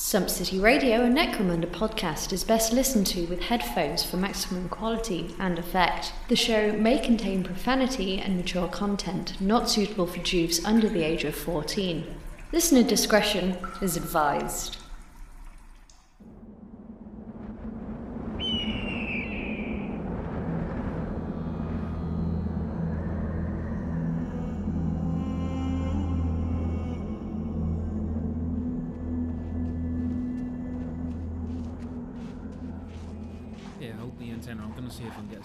Sump City Radio, a Necromunda podcast, is best listened to with headphones for maximum quality and effect. The show may contain profanity and mature content not suitable for juves under the age of 14. Listener discretion is advised.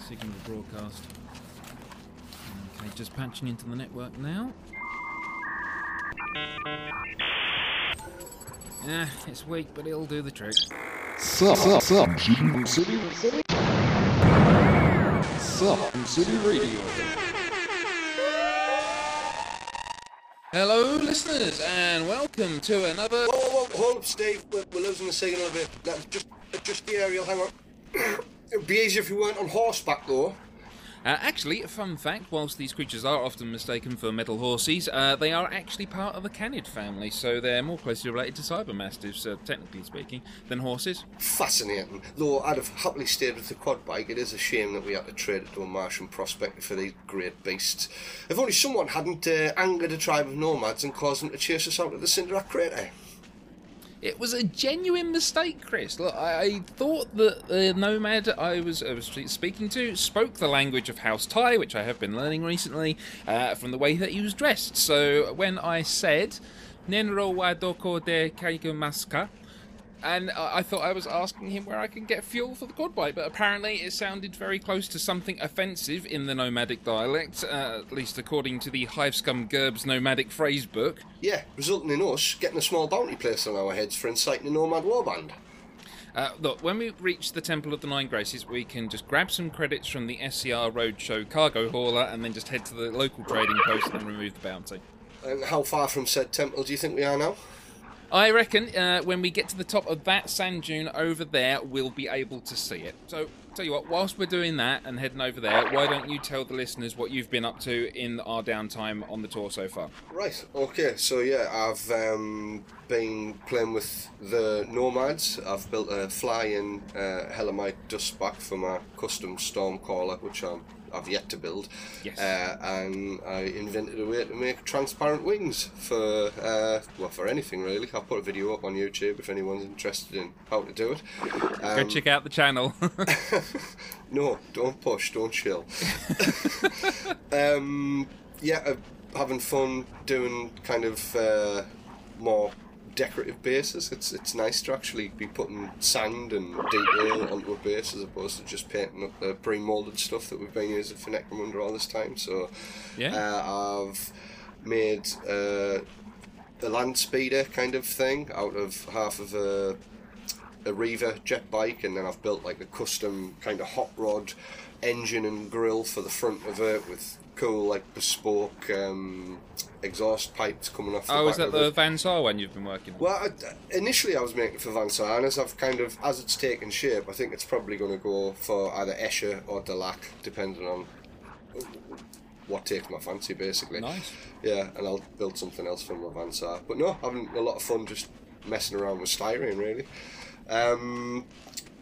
Signal broadcast. Okay, just patching into the network now. Yeah, it's weak, but it'll do the trick. Sump City Radio. Hello, listeners, and welcome to another. Hold up, Steve. We're losing the signal a bit. That's just the aerial. Hang on. It'd be easier if you weren't on horseback, though. Actually, a fun fact, whilst these creatures are often mistaken for metal horses, they are actually part of the canid family, so they're more closely related to cybermastiffs, technically speaking, than horses. Fascinating. Though I'd have happily stayed with the quad bike, it is a shame that we had to trade it to a Martian prospector for these great beasts. If only someone hadn't angered a tribe of nomads and caused them to chase us out of the Cinderat crater. It was a genuine mistake, Chris. Look, I thought that the nomad I was speaking to spoke the language of House Thai, which I have been learning recently, from the way that he was dressed. So when I said, Nenro wa doko de kaigumaska, and I thought I was asking him where I can get fuel for the quad bike, but apparently it sounded very close to something offensive in the nomadic dialect, at least according to the Hivescum Gerb's nomadic phrase book. Yeah, resulting in us getting a small bounty placed on our heads for inciting a nomad warband. Look, when we reach the Temple of the Nine Graces, we can just grab some credits from the SCR Roadshow cargo hauler and then just head to the local trading post and remove the bounty. And how far from said temple do you think we are now? I reckon when we get to the top of that sand dune over there, we'll be able to see it. So, tell you what, whilst we're doing that and heading over there, why don't you tell the listeners what you've been up to in our downtime on the tour so far? Right, okay, so yeah, I've been playing with the Nomads. I've built a flying Hellamite dustback for my custom Stormcaller, which I've yet to build. Yes. And I invented a way to make transparent wings for, well, for anything really. I'll put a video up on YouTube if anyone's interested in how to do it. Go check out the channel. No, don't push, don't chill. Yeah, having fun doing kind of more decorative bases. It's nice to actually be putting sand and detail onto a base as opposed to just painting up the pre-moulded stuff that we've been using for Necromunda all this time. So yeah, I've made a land speeder kind of thing out of half of a Reaver jet bike, and then I've built like a custom kind of hot rod engine and grill for the front of it with cool like bespoke exhaust pipes coming off the back. Oh, is that the Van Saar one you've been working on? Well, initially I was making it for Van Saar, and as I've kind of, as it's taken shape, I think it's probably going to go for either Escher or Delac, depending on what takes my fancy, basically. Nice. Yeah, and I'll build something else from my Van Saar. But no, having a lot of fun just messing around with styrene, really.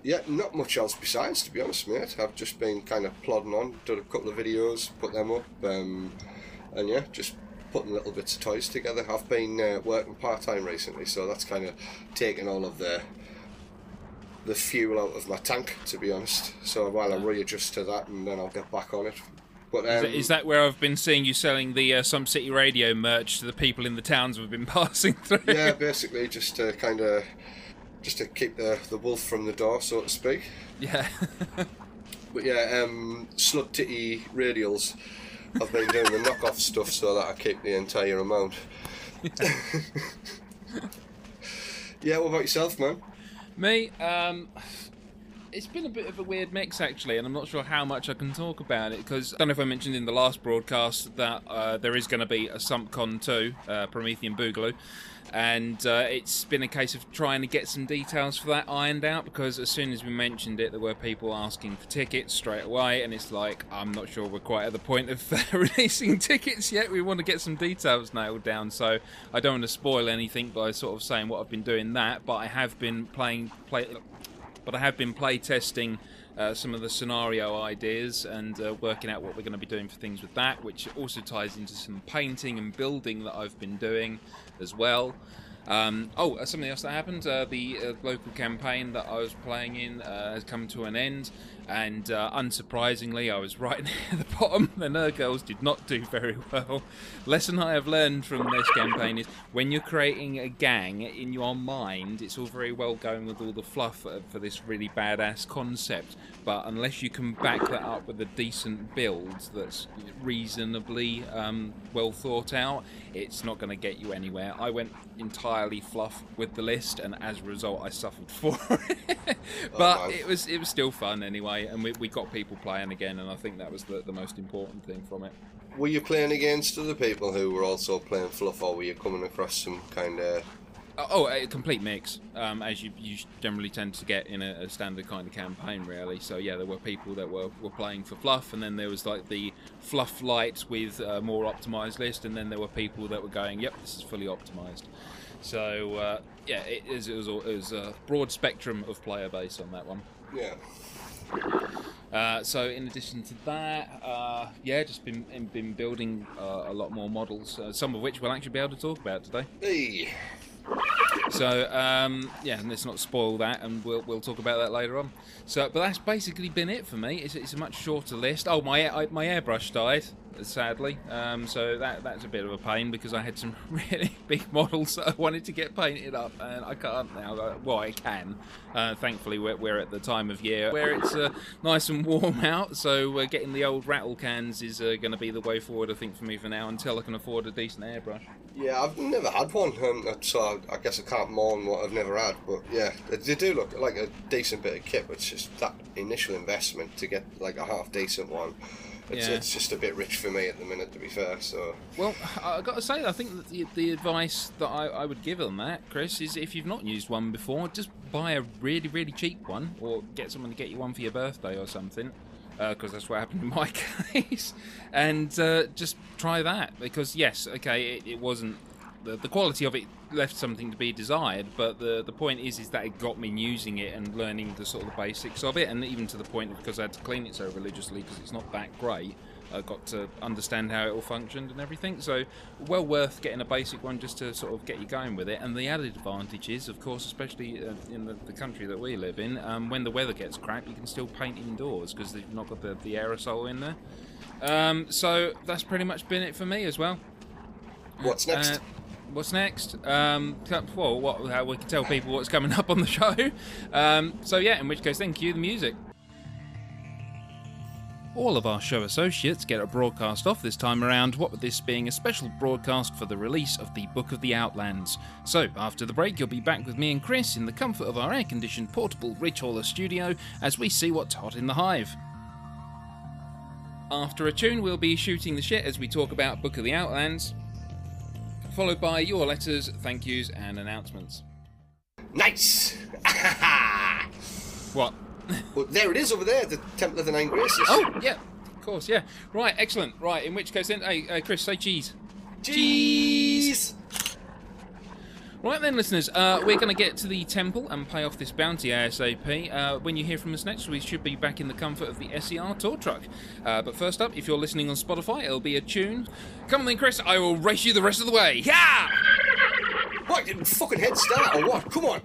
Yeah, not much else besides, to be honest, mate. I've just been kind of plodding on, done a couple of videos, put them up, and yeah, just putting little bits of toys together. I've been working part-time recently, so that's kind of taken all of the fuel out of my tank, to be honest. So while I readjust to that, and then I'll get back on it. But, is that where I've been seeing you selling the Sump City Radio merch to the people in the towns we've been passing through? Yeah, basically just to kind of, just to keep the wolf from the door, so to speak. Yeah. But yeah, slug titty radials. I've been doing the knockoff stuff so that I keep the entire amount. Yeah. Yeah, what about yourself, man? Me? It's been a bit of a weird mix, actually, and I'm not sure how much I can talk about it, because I don't know if I mentioned in the last broadcast that there is going to be a SumpCon 2 Promethean Boogaloo, and it's been a case of trying to get some details for that ironed out, because as soon as we mentioned it, there were people asking for tickets straight away, and it's like, I'm not sure we're quite at the point of releasing tickets yet. We want to get some details nailed down, so I don't want to spoil anything by sort of saying what I've been doing that, but I have been playtesting some of the scenario ideas and working out what we're going to be doing for things with that, which also ties into some painting and building that I've been doing as well. Something else that happened, the local campaign that I was playing in has come to an end, and unsurprisingly I was right near the bottom. The Nerd Girls did not do very well. Lesson I have learned from this campaign is when you're creating a gang in your mind, it's all very well going with all the fluff for this really badass concept, but unless you can back that up with a decent build that's reasonably well thought out, it's not going to get you anywhere. I went entirely fluff with the list, and as a result I suffered for it. But oh, nice. it was still fun anyway, and we got people playing again, and I think that was the most important thing from it. Were you playing against other people who were also playing fluff, or were you coming across some kind of... a complete mix, as you generally tend to get in a standard kind of campaign, really. So yeah, there were people that were playing for fluff, and then there was like the fluff light with a more optimised list, and then there were people that were going, yep, this is fully optimised. So yeah, it was a broad spectrum of player base on that one. Yeah. So in addition to that, just been building a lot more models, some of which we'll actually be able to talk about today. Hey. So let's not spoil that, and we'll talk about that later on. So, but that's basically been it for me. It's a much shorter list. Oh, my airbrush died, sadly. So that's a bit of a pain, because I had some really big models that I wanted to get painted up, and I can't now. Well, I can. Thankfully, we're at the time of year where it's nice and warm out. So getting the old rattle cans is going to be the way forward, I think, for me for now, until I can afford a decent airbrush. Yeah, I've never had one, so I guess I can't mourn what I've never had, but yeah, they do look like a decent bit of kit, but it's just that initial investment to get like a half-decent one. It's just a bit rich for me at the minute, to be fair. So, well, I've got to say, I think that the advice that I would give on that, Chris, is if you've not used one before, just buy a really, really cheap one, or get someone to get you one for your birthday or something. Because that's what happened in my case, and just try that, because yes, okay, it wasn't the quality of it left something to be desired, but the point is that it got me using it and learning the sort of the basics of it, and even to the point, because I had to clean it so religiously, because it's not that great, I got to understand how it all functioned and everything. So well worth getting a basic one just to sort of get you going with it. And the added advantage is, of course, especially in the country that we live in, when the weather gets crap, you can still paint indoors because they've not got the aerosol in there. So that's pretty much been it for me as well. What's next? We can tell people what's coming up on the show. In which case, then cue the music. All of our show associates get a broadcast off this time around, what with this being a special broadcast for the release of the Book of the Outlands. So, after the break, you'll be back with me and Chris in the comfort of our air-conditioned portable Ridge Hauler studio as we see what's hot in the hive. After a tune, we'll be shooting the shit as we talk about Book of the Outlands, followed by your letters, thank yous, and announcements. Nice! What? Well, there it is over there, the Temple of the Nine Graces. Oh, yeah, of course, yeah. Right, excellent. Right, in which case then, hey, Chris, say cheese. Cheese! Right then, listeners, we're going to get to the temple and pay off this bounty ASAP. When you hear from us next, we should be back in the comfort of the SER tour truck. But first up, if you're listening on Spotify, it'll be a tune. Come on then, Chris, I will race you the rest of the way. Yeah! What, fucking head start or what? Come on.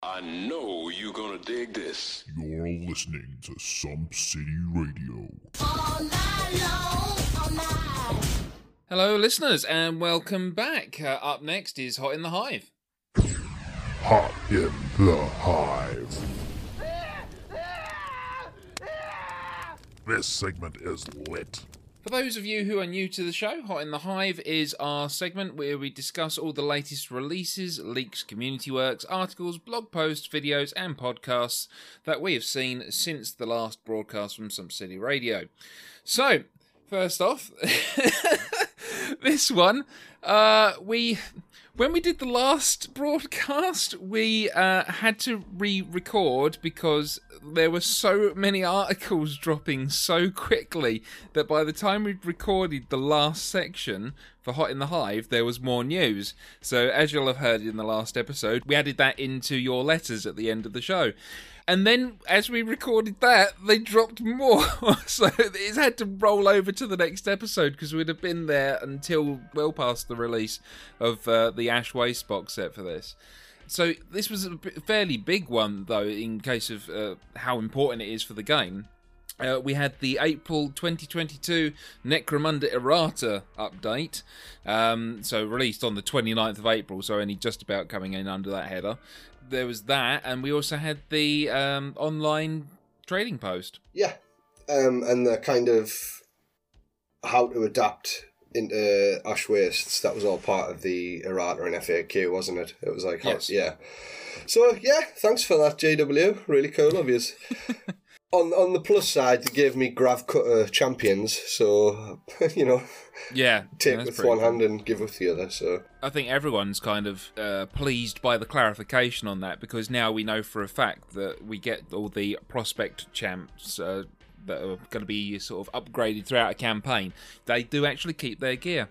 I know you're gonna dig this. You're listening to Sump City Radio. All night long, all night. Hello, listeners, and welcome back. Up next is Hot in the Hive. Hot in the Hive. This segment is lit. For those of you who are new to the show, Hot in the Hive is our segment where we discuss all the latest releases, leaks, community works, articles, blog posts, videos and podcasts that we have seen since the last broadcast from Sump City Radio. So, first off, this one, when we did the last broadcast, we had to re-record because there were so many articles dropping so quickly that by the time we'd recorded the last section for Hot in the Hive, there was more news. So as you'll have heard in the last episode, we added that into your letters at the end of the show. And then as we recorded that, they dropped more. So it's had to roll over to the next episode because we'd have been there until well past the release of the Ash Waste box set for this. So this was a fairly big one, though, in case of how important it is for the game. We had the April 2022 Necromunda errata update, so released on the 29th of April, so only just about coming in under that header. There was that, and we also had the online trading post. Yeah, and the kind of how to adapt into Ash Wastes. That was all part of the errata and FAQ, wasn't it? It was like, yes. Yeah. So, yeah, thanks for that, JW. Really cool of you. On the plus side, they gave me Grav Cutter champions, so, you know, yeah, take with one hand and give with the other. So I think everyone's kind of pleased by the clarification on that, because now we know for a fact that we get all the prospect champs that are going to be sort of upgraded throughout a campaign. They do actually keep their gear,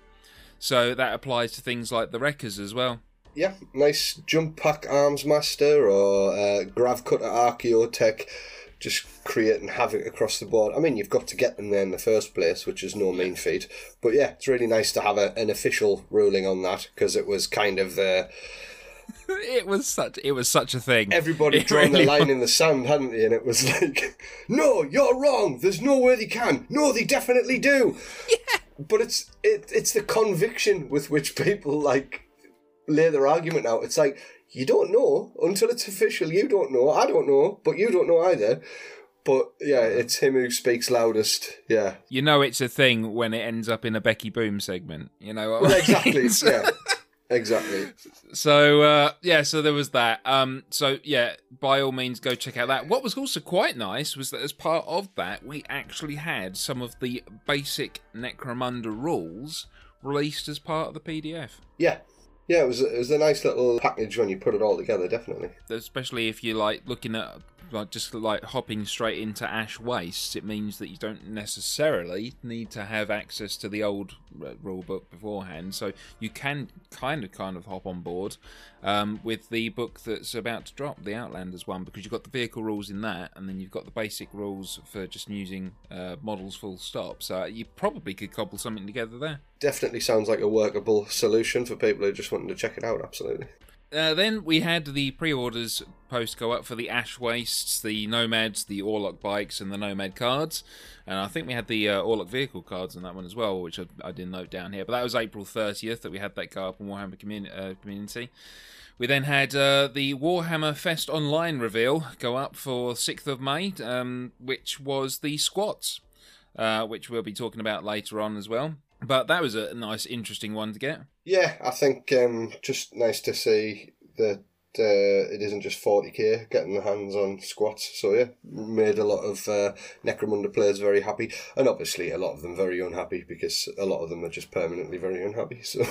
so that applies to things like the wreckers as well. Yeah, nice jump pack arms master or Grav Cutter archaeotech. Just creating havoc across the board. I mean, you've got to get them there in the first place, which is no mean feat. But yeah, it's really nice to have an official ruling on that, because it was kind of the... It was such a thing. Everybody drawn the line in the sand, hadn't they? And it was like, no, you're wrong. There's no way they can. No, they definitely do. Yeah. But it's the conviction with which people like lay their argument out. It's like, you don't know until it's official. You don't know. I don't know, but you don't know either. But yeah, it's him who speaks loudest. Yeah. You know it's a thing when it ends up in a Becky Boom segment. You know what I mean? Exactly. Yeah. Exactly. So yeah, so there was that. So yeah, by all means, go check out that. What was also quite nice was that as part of that, we actually had some of the basic Necromunda rules released as part of the PDF. Yeah. Yeah, it was a nice little package when you put it all together, definitely. Especially if you're like looking at just hopping straight into Ash Wastes, it means that you don't necessarily need to have access to the old rule book beforehand. So you can kind of hop on board with the book that's about to drop, the Outlanders one, because you've got the vehicle rules in that, and then you've got the basic rules for just using models full stop. So you probably could cobble something together there. Definitely sounds like a workable solution for people who just wanted to check it out, absolutely. Then we had the pre-orders post go up for the Ash Wastes, the Nomads, the Orlok bikes and the Nomad cards. And I think we had the Orlok vehicle cards on that one as well, which I didn't note down here. But that was April 30th that we had that go up on Warhammer Community. We then had the Warhammer Fest Online reveal go up for 6th of May, which was the squats, which we'll be talking about later on as well. But that was a nice, interesting one to get. Yeah, I think just nice to see that it isn't just 40k getting the hands on squats. So yeah, made a lot of Necromunda players very happy, and obviously a lot of them very unhappy, because a lot of them are just permanently very unhappy. So,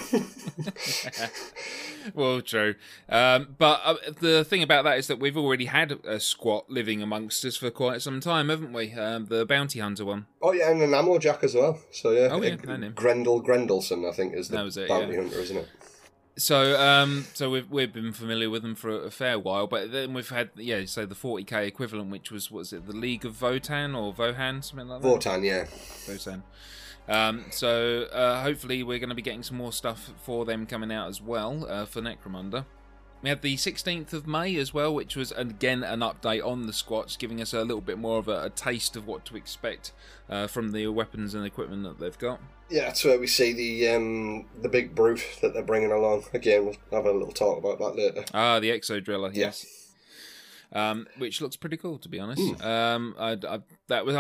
well, true. But the thing about that is that we've already had a squat living amongst us for quite some time, haven't we? The bounty hunter one. Oh yeah, and an ammo jack as well. So yeah, oh, yeah, Grendel Grendelson, I think, is the bounty hunter, isn't it? So, we've been familiar with them for a fair while, but then we've had the 40k equivalent, which was it the League of Votann or Vohan, something like that. Votann, yeah. Votann. So hopefully we're going to be getting some more stuff for them coming out as well for Necromunda. We had the 16th of May as well, which was again an update on the squats, giving us a little bit more of a taste of what to expect from the weapons and equipment that they've got. Yeah, that's where we see the big brute that they're bringing along. Again, we'll have a little talk about that later. Ah, the Exodriller, yes. which looks pretty cool, to be honest. I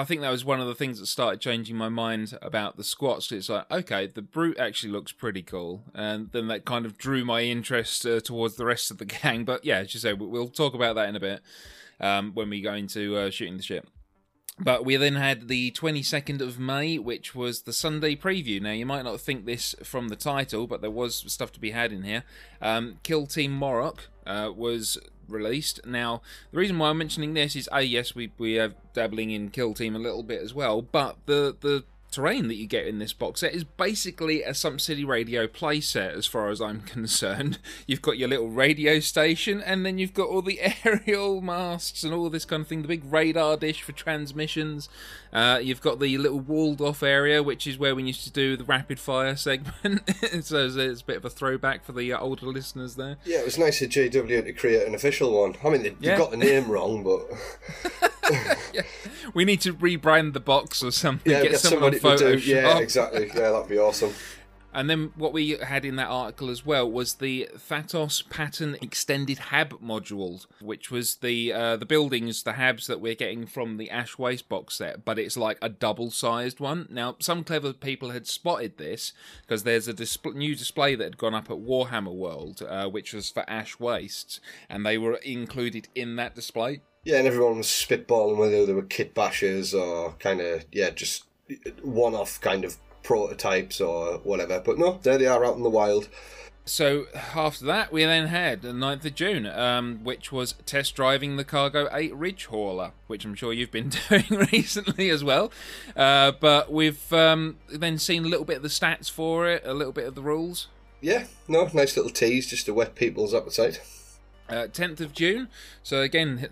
think that was one of the things that started changing my mind about the squats. It's like, okay, the brute actually looks pretty cool, and then that kind of drew my interest towards the rest of the gang. But yeah, as you say, we'll talk about that in a bit when we go into shooting the ship. But we then had the 22nd of May, which was the Sunday preview. Now, you might not think this from the title, but there was stuff to be had in here. Kill Team Moroch was released. Now, the reason why I'm mentioning this is, A, yes, we are dabbling in Kill Team a little bit as well, but the terrain that you get in this box set is basically a Sump City Radio playset, as far as I'm concerned. You've got your little radio station, and then you've got all the aerial masts and all this kind of thing, the big radar dish for transmissions. You've got the little walled-off area, which is where we used to do the rapid-fire segment. So it's a bit of a throwback for the older listeners there. Yeah, it was nice of JW to create an official one. I mean, they got the name wrong, but... Yeah. We need to rebrand the box or something. Yeah, get someone on Photoshop. Yeah, exactly. Yeah, that'd be awesome. And then what we had in that article as well was the Thatos Pattern Extended Hab module, which was the buildings, the habs that we're getting from the Ash Waste box set, but it's like a double-sized one. Now, some clever people had spotted this, because there's a new display that had gone up at Warhammer World, which was for Ash Wastes, and they were included in that display. Yeah, and everyone was spitballing whether they were kit bashers or kind of, yeah, just one-off kind of prototypes or whatever. But no, there they are out in the wild. So after that, we then had the 9th of June, which was test driving the Cargo 8 Ridge Hauler, which I'm sure you've been doing recently as well. But we've then seen a little bit of the stats for it, a little bit of the rules. Yeah, no, nice little tease just to whet people's appetite. 10th of June, so again,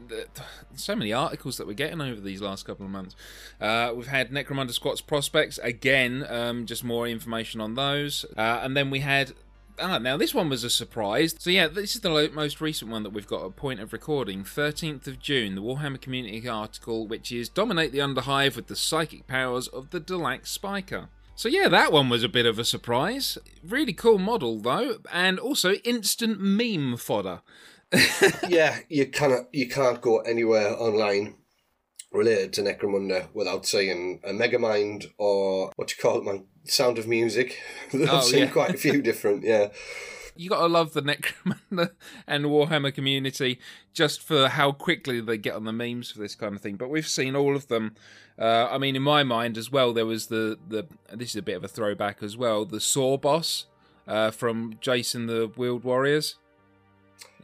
so many articles that we're getting over these last couple of months. We've had Necromunda Squats Prospects, again, just more information on those. And then we had, now this one was a surprise. So yeah, this is the most recent one that we've got at point of recording. 13th of June, the Warhammer Community article, which is Dominate the Underhive with the Psychic Powers of the Delac Spiker. So yeah, that one was a bit of a surprise. Really cool model though, and also instant meme fodder. Yeah, you can't go anywhere online related to Necromunda without seeing a Megamind or what you call it, man, Sound of Music. I've seen quite a few different, yeah. You gotta love the Necromunda and Warhammer community just for how quickly they get on the memes for this kind of thing. But we've seen all of them. I mean, in my mind as well, there was this is a bit of a throwback as well, the Saw Boss from Jason the Wild Warriors.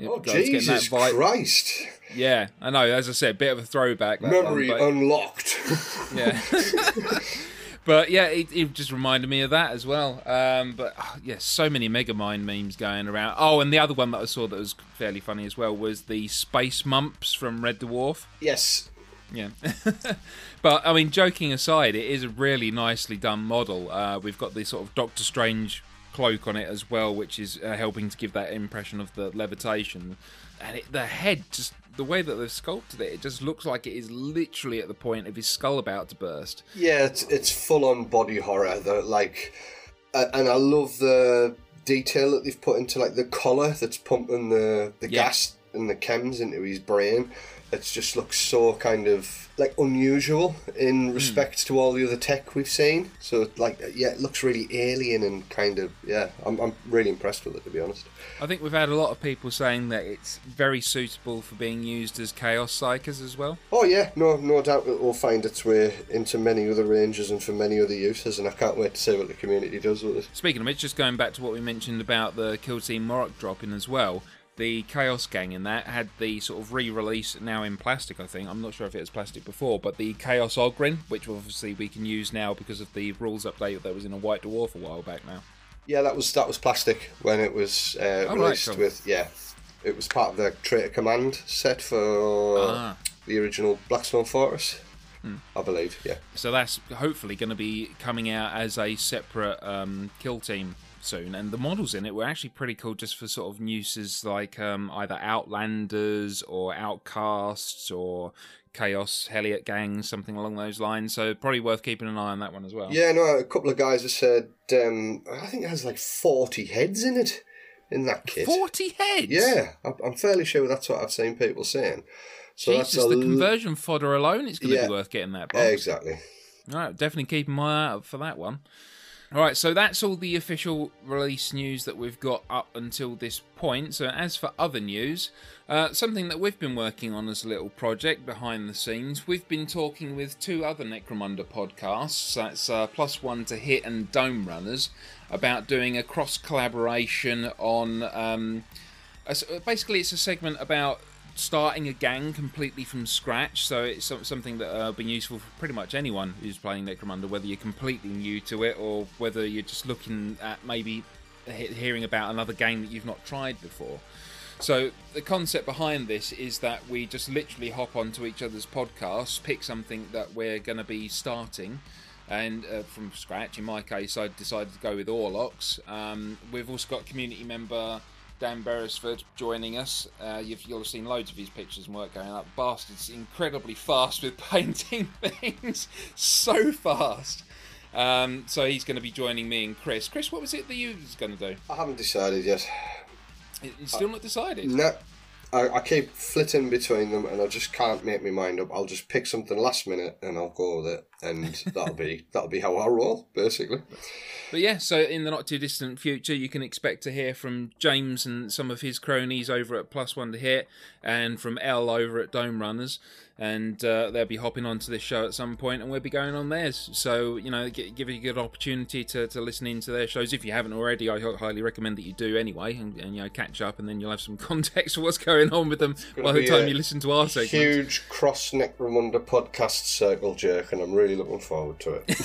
Oh, Jesus Christ. Yeah, I know, as I said, bit of a throwback. Memory unlocked. Yeah. But yeah, it just reminded me of that as well. But so many Megamind memes going around. Oh, and the other one that I saw that was fairly funny as well was the Space Mumps from Red Dwarf. Yes. Yeah. But, I mean, joking aside, it is a really nicely done model. We've got this sort of Doctor Strange cloak on it as well, which is helping to give that impression of the levitation, and the head, just the way that they've sculpted it just looks like it is literally at the point of his skull about to burst. Yeah, it's full-on body horror though, like, and I love the detail that they've put into like the collar that's pumping the gas and the chems into his brain. It just looks so kind of like unusual in respect to all the other tech we've seen. So like, yeah, it looks really alien and kind of, yeah, I'm really impressed with it, to be honest. I think we've had a lot of people saying that it's very suitable for being used as Chaos Psykers as well. Oh yeah, no doubt it will find its way into many other ranges and for many other uses, and I can't wait to see what the community does with it. Speaking of which, just going back to what we mentioned about the Kill Team Moroch dropping as well, the Chaos Gang in that had the sort of re-release now in plastic, I think. I'm not sure if it was plastic before, but the Chaos Ogryn, which obviously we can use now because of the rules update that was in a White Dwarf a while back now. Yeah, that was plastic when it was released with... Yeah, it was part of the Traitor Command set for the original Blackstone Fortress, I believe, yeah. So that's hopefully going to be coming out as a separate Kill Team soon, and the models in it were actually pretty cool just for sort of uses like either Outlanders or Outcasts or Chaos Helliot gangs, something along those lines, so probably worth keeping an eye on that one as well. Yeah, no, a couple of guys have said I think it has like 40 heads in it, in that kit. 40 heads? Yeah, I'm fairly sure that's what I've seen people saying. So Jesus, that's the conversion fodder alone, it's going to be worth getting that box. Exactly. All right, definitely keeping my eye out for that one. All right, so that's all the official release news that we've got up until this point. So as for other news, something that we've been working on as a little project behind the scenes, we've been talking with two other Necromunda podcasts, that's Plus One to Hit and Dome Runners, about doing a cross-collaboration on... basically, it's a segment about starting a gang completely from scratch, so it's something that been useful for pretty much anyone who's playing Necromunda, whether you're completely new to it or whether you're just looking at maybe hearing about another game that you've not tried before. So the concept behind this is that we just literally hop onto each other's podcasts, pick something that we're going to be starting, and from scratch. In my case, I decided to go with Orloks. We've also got community member Dan Beresford joining us. You'll have seen loads of his pictures and work going up. Bastard's incredibly fast with painting things. So fast. So he's going to be joining me and Chris. Chris, what was it that you was going to do? I haven't decided yet. It's still not decided? No. I keep flitting between them and I just can't make my mind up. I'll just pick something last minute and I'll go with it, and that'll be how I roll, basically. But yeah, so in the not too distant future, you can expect to hear from James and some of his cronies over at Plus One to Hit, and from Elle over at Dome Runners, and they'll be hopping onto this show at some point, and we'll be going on theirs. So you know, give you a good opportunity to listen into their shows if you haven't already. I highly recommend that you do anyway, and you know, catch up, and then you'll have some context for what's going on with them by the time you listen to our segment. Huge cross Necromunda podcast circle jerk, and I'm really looking forward to it.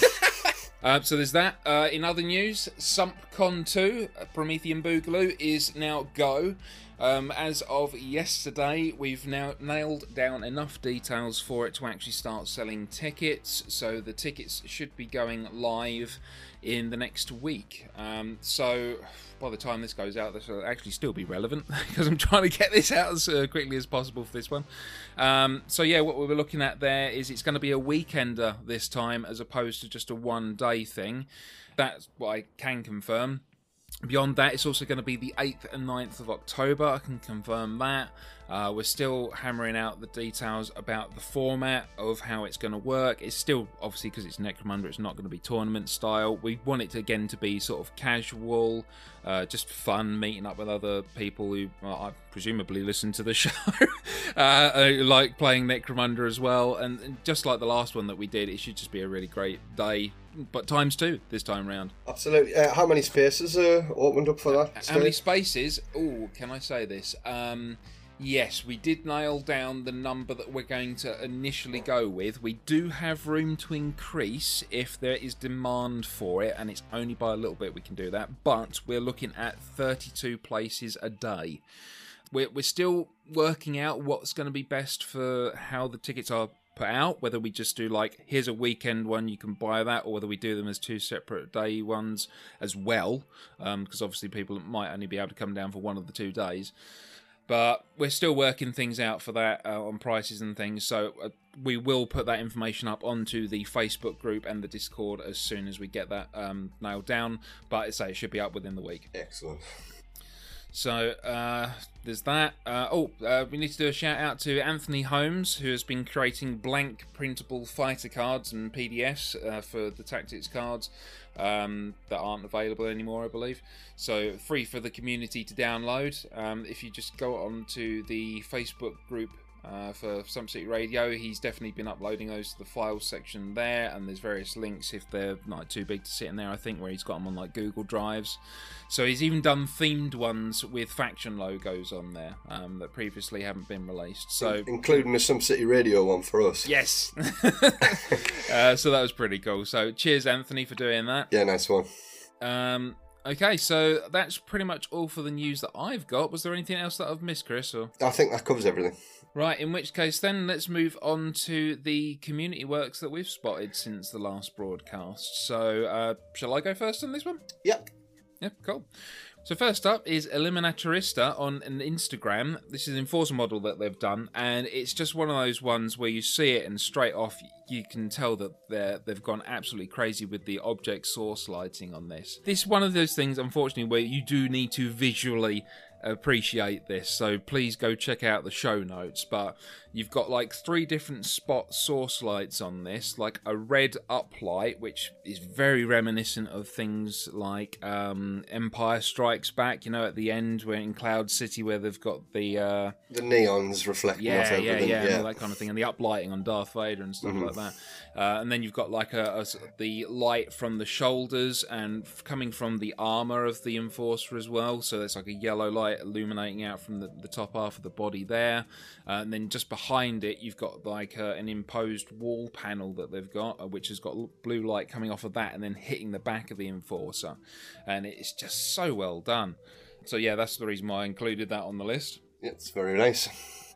So there's that. In other news, SumpCon 2 Promethean Boogaloo is now go. As of yesterday, we've now nailed down enough details for it to actually start selling tickets, so the tickets should be going live in the next week. So by the time this goes out, this will actually still be relevant, because I'm trying to get this out as quickly as possible for this one. So yeah, what we were looking at there is it's going to be a weekender this time, as opposed to just a one-day thing. That's what I can confirm. Beyond that, it's also going to be the 8th and 9th of October. I can confirm that. We're still hammering out the details about the format of how it's going to work. It's still, obviously, because it's Necromunda, it's not going to be tournament style. We want it, again, to be sort of casual, just fun, meeting up with other people who I presumably listen to the show, like playing Necromunda as well. And just like the last one that we did, it should just be a really great day, but times two this time round. Absolutely. How many spaces are opened up for that? How many spaces? Oh, can I say this? Yes, we did nail down the number that we're going to initially go with. We do have room to increase if there is demand for it, and it's only by a little bit we can do that, but we're looking at 32 places a day. We're still working out what's going to be best for how the tickets are put out, whether we just do like, here's a weekend one, you can buy that, or whether we do them as two separate day ones as well, because obviously people might only be able to come down for one of the 2 days. But we're still working things out for that, on prices and things, so we will put that information up onto the Facebook group and the Discord as soon as we get that nailed down, but as I say, it should be up within the week. Excellent. So there's that. We need to do a shout out to Anthony Holmes, who has been creating blank printable fighter cards and PDFs for the tactics cards that aren't available anymore, I believe. So free for the community to download. If you just go on to the Facebook group for Sump City Radio, he's definitely been uploading those to the files section there, and there's various links if they're not too big to sit in there, I think, where he's got them on like Google Drives. So he's even done themed ones with faction logos on there that previously haven't been released. So including the Sump City Radio one for us. Yes. So that was pretty cool. So cheers, Anthony, for doing that. Yeah, nice one. Okay, so that's pretty much all for the news that I've got. Was there anything else that I've missed, Chris? Or? I think that covers everything. Right, in which case then let's move on to the community works that we've spotted since the last broadcast. So shall I go first on this one? Yep. Yep, cool. So first up is Eliminatorista on an Instagram. This is an Enforcer model that they've done, and it's just one of those ones where you see it and straight off you can tell that they've gone absolutely crazy with the object source lighting on this. This is one of those things, unfortunately, where you do need to visually appreciate this, so please go check out the show notes. But you've got like three different spot source lights on this, like a red uplight, which is very reminiscent of things like Empire Strikes Back, you know, at the end where in Cloud City where they've got the neons reflecting off everything, and all that kind of thing, and the uplighting on Darth Vader and stuff like that. And then you've got like the light from the shoulders and coming from the armor of the Enforcer as well, so that's like a yellow light illuminating out from the top half of the body there. And then just behind it you've got like an imposed wall panel that they've got, which has got blue light coming off of that and then hitting the back of the Enforcer, and it's just so well done. So yeah, that's the reason why I included that on the list. It's very nice.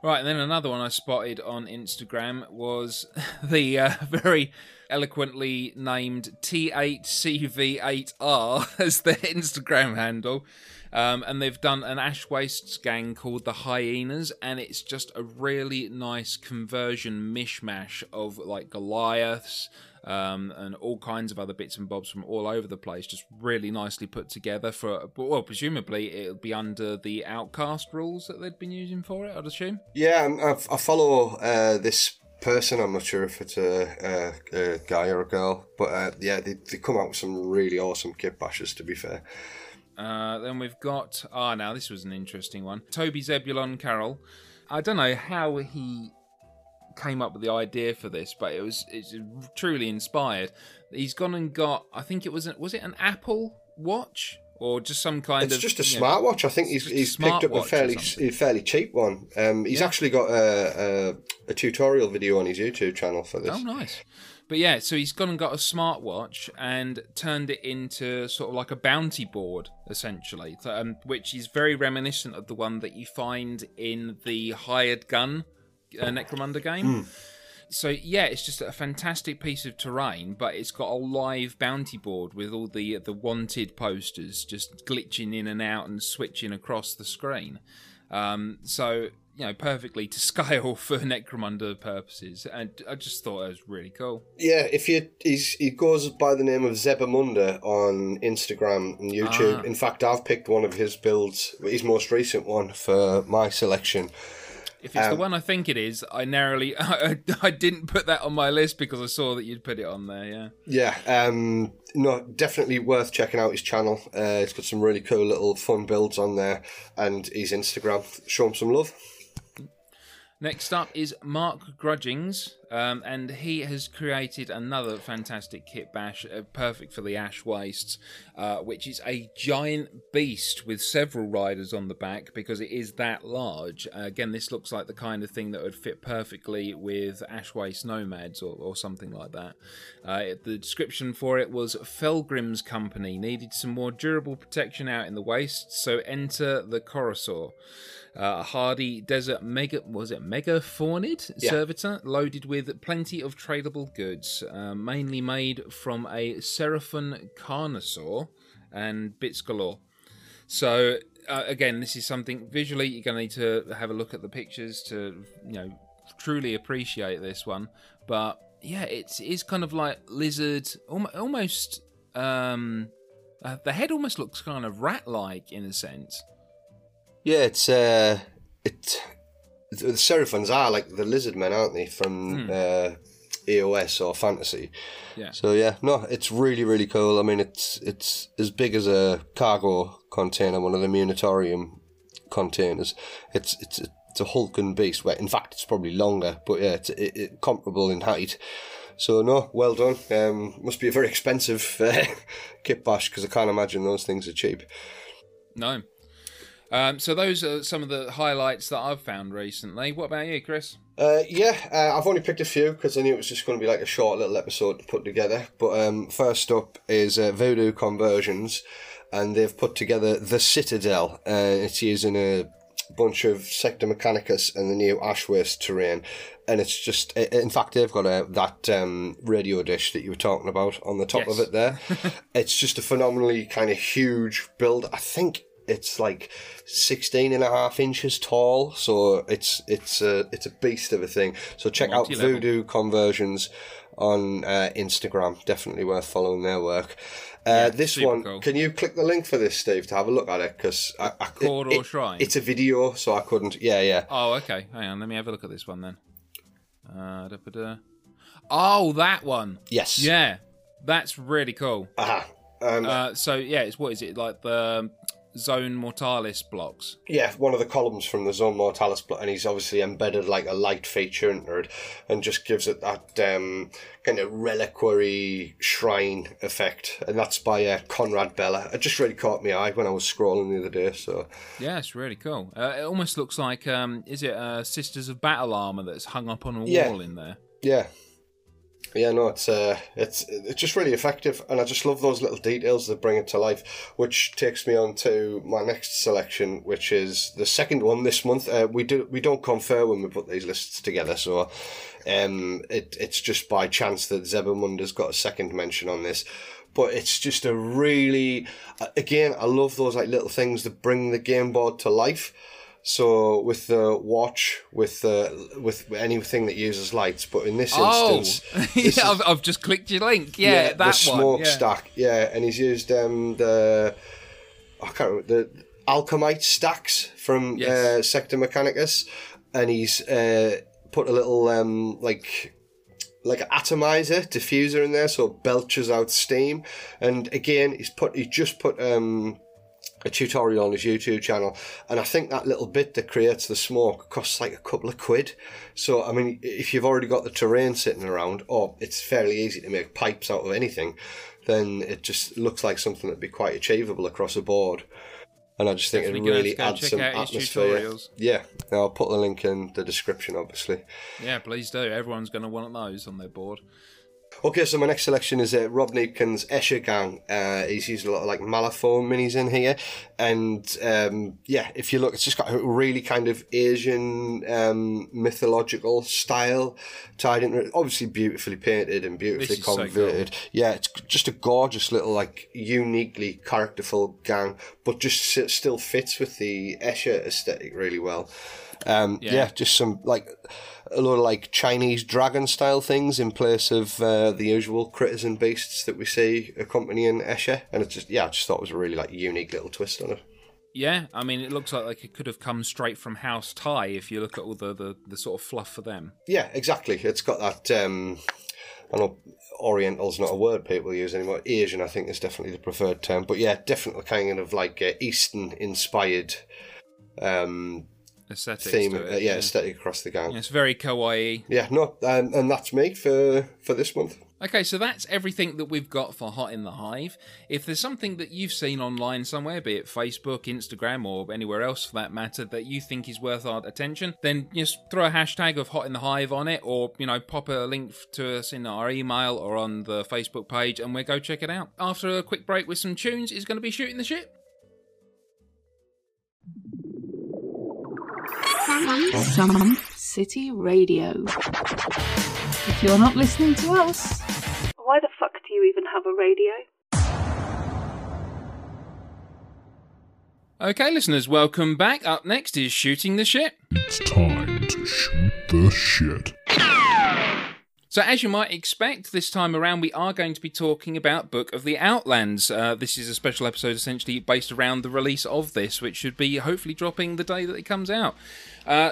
Right, and then another one I spotted on Instagram was the very eloquently named T8CV8R as their Instagram handle. And they've done an Ash Wastes gang called the Hyenas, and it's just a really nice conversion mishmash of like Goliaths and all kinds of other bits and bobs from all over the place, just really nicely put together for, well, presumably it'll be under the Outcast rules that they've been using for it, I'd assume. Yeah, I follow this person, I'm not sure if it's a guy or a girl, but yeah, they come out with some really awesome kit bashes, to be fair. Then we've got, now this was an interesting one, Toby Zebulon Carroll. I don't know how he came up with the idea for this, but it's truly inspired. He's gone and got, I think it was it an Apple Watch or just some kind of? It's just a smartwatch. I think he's picked up a fairly cheap one. He's actually got a tutorial video on his YouTube channel for this. Oh, nice. But yeah, so he's gone and got a smartwatch and turned it into sort of like a bounty board, essentially, which is very reminiscent of the one that you find in the Hired Gun Necromunda game. So yeah, it's just a fantastic piece of terrain, but it's got a live bounty board with all the wanted posters just glitching in and out and switching across the screen. So, you know, perfectly to scale for Necromunda purposes, and I just thought it was really cool. Yeah, he goes by the name of Zebamunda on Instagram and YouTube. In fact, I've picked one of his builds, his most recent one, for my selection. If it's the one I think it is, I didn't put that on my list because I saw that you'd put it on there, yeah. Yeah, no, definitely worth checking out his channel. He's got some really cool little fun builds on there, and his Instagram. Show him some love. Next up is Mark Grudgings, and he has created another fantastic kit bash, perfect for the Ash Wastes, which is a giant beast with several riders on the back because it is that large. Again, this looks like the kind of thing that would fit perfectly with Ash Waste Nomads or something like that. The description for it was, Felgrim's company needed some more durable protection out in the wastes, so enter the Corusor. A hardy desert megafaunid servitor loaded with plenty of tradable goods, mainly made from a Seraphon Carnosaur and bits galore. So again, this is something visually you're going to need to have a look at the pictures to, you know, truly appreciate this one. But yeah, it's kind of like lizard, almost. The head almost looks kind of rat-like in a sense. Yeah, the Seraphons are like the lizard men, aren't they, from EOS or Fantasy? Yeah. So yeah, no, it's really, really cool. I mean, it's as big as a cargo container, one of the Munitorium containers. It's a hulking beast. Well, in fact, it's probably longer, but yeah, it's comparable in height. So no, well done. Must be a very expensive kit bash because I can't imagine those things are cheap. No. So those are some of the highlights that I've found recently. What about you, Chris? I've only picked a few because I knew it was just going to be like a short little episode to put together. But first up is Voodoo Conversions, and they've put together The Citadel. It's using a bunch of Sector Mechanicus and the new Ash Waste terrain, and it's just, in fact, they've got that radio dish that you were talking about on the top of it there. It's just a phenomenally kind of huge build. I think it's like 16 and a half inches tall, so it's a beast of a thing. So check out Voodoo Conversions on Instagram. Definitely worth following their work. Yeah, this one, cool. Can you click the link for this, Steve, to have a look at it? Because Corridor Shrine. It's a video, so I couldn't. Yeah, yeah. Oh, okay. Hang on, let me have a look at this one then. Oh, that one. Yes. Yeah, that's really cool. Aha. So yeah, it's what is it like the Zone Mortalis blocks? Yeah, one of the columns from the Zone Mortalis block, and he's obviously embedded like a light feature into it, and just gives it that kind of reliquary shrine effect, and that's by Conrad Bella. It just really caught my eye when I was scrolling the other day. So yeah, it's really cool. It almost looks like is it Sisters of Battle armor that's hung up on a wall in there? Yeah. Yeah, no, it's just really effective, and I just love those little details that bring it to life, which takes me on to my next selection, which is the second one this month. We don't confer when we put these lists together, so it's just by chance that Zebamunda's got a second mention on this. But it's just a really, again, I love those like little things that bring the game board to life. So with the watch, with anything that uses lights, but in this instance, this yeah, is, I've just clicked your link. Yeah, that the smoke stack. Yeah, and he's used the alchemite stacks from Sector Mechanicus, and he's put a little like an atomizer diffuser in there, so it belches out steam. And again, he's just put a tutorial on his YouTube channel, and I think that little bit that creates the smoke costs like a couple of quid. So I mean, if you've already got the terrain sitting around, or it's fairly easy to make pipes out of anything, then it just looks like something that'd be quite achievable across a board. And I just think it really adds some atmosphere. Yeah, now I'll put the link in the description, obviously. Yeah, please do. Everyone's going to want those on their board. Okay, so my next selection is Rob Neepkin's Escher Gang. He's used a lot of like Malifaux minis in here, and if you look, it's just got a really kind of Asian mythological style tied into it. Obviously, beautifully painted and beautifully converted. So cool. Yeah, it's just a gorgeous little like uniquely characterful gang, but just still fits with the Escher aesthetic really well. Just some like a lot of like Chinese dragon style things in place of the usual critters and beasts that we see accompanying Escher, and it's just I just thought it was a really like unique little twist on it. Yeah, I mean, it looks like it could have come straight from House Tai if you look at all the sort of fluff for them. Yeah, exactly. It's got that. I know Oriental's not a word people use anymore. Asian, I think, is definitely the preferred term, but yeah, definitely kind of like Eastern inspired. Aesthetic theme, aesthetic across the gang. Yeah, it's very kawaii. Yeah, no, and that's me for this month. Okay, so that's everything that we've got for Hot in the Hive. If there's something that you've seen online somewhere, be it Facebook, Instagram, or anywhere else for that matter, that you think is worth our attention, then just throw a hashtag of Hot in the Hive on it, or pop a link to us in our email or on the Facebook page, and we'll go check it out. After a quick break with some tunes, it's going to be Shooting the Shit. Some City Radio. If you're not listening to us, why the fuck do you even have a radio? Okay, listeners, welcome back. Up next is Shooting the Shit. It's time to shoot the shit. So as you might expect, this time around we are going to be talking about Book of the Outlands. This is a special episode essentially based around the release of this, which should be hopefully dropping the day that it comes out.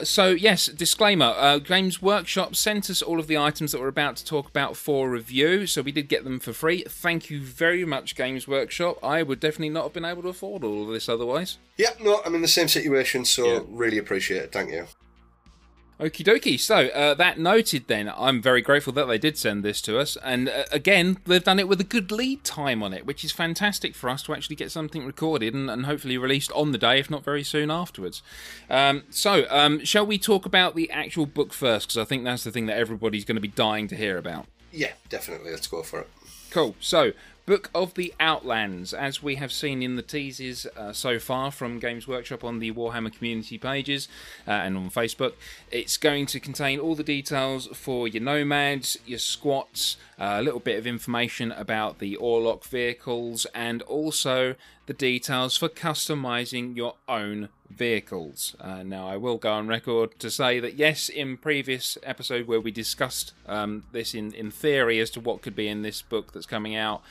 So yes, disclaimer, Games Workshop sent us all of the items that we're about to talk about for review, so we did get them for free. Thank you very much, Games Workshop. I would definitely not have been able to afford all of this otherwise. Yeah, no, I'm in the same situation, so really appreciate it, thank you. Okie dokie, so that noted then, I'm very grateful that they did send this to us, and again, they've done it with a good lead time on it, which is fantastic for us to actually get something recorded and hopefully released on the day, if not very soon afterwards. So, shall we talk about the actual book first, because I think that's the thing that everybody's going to be dying to hear about. Yeah, definitely, let's go for it. Cool, so Book of the Outlands, as we have seen in the teases so far from Games Workshop on the Warhammer community pages and on Facebook, it's going to contain all the details for your nomads, your squats, a little bit of information about the Orlok vehicles, and also the details for customizing your own vehicles. Now, I will go on record to say that yes, in previous episode where we discussed this in theory as to what could be in this book that's coming out,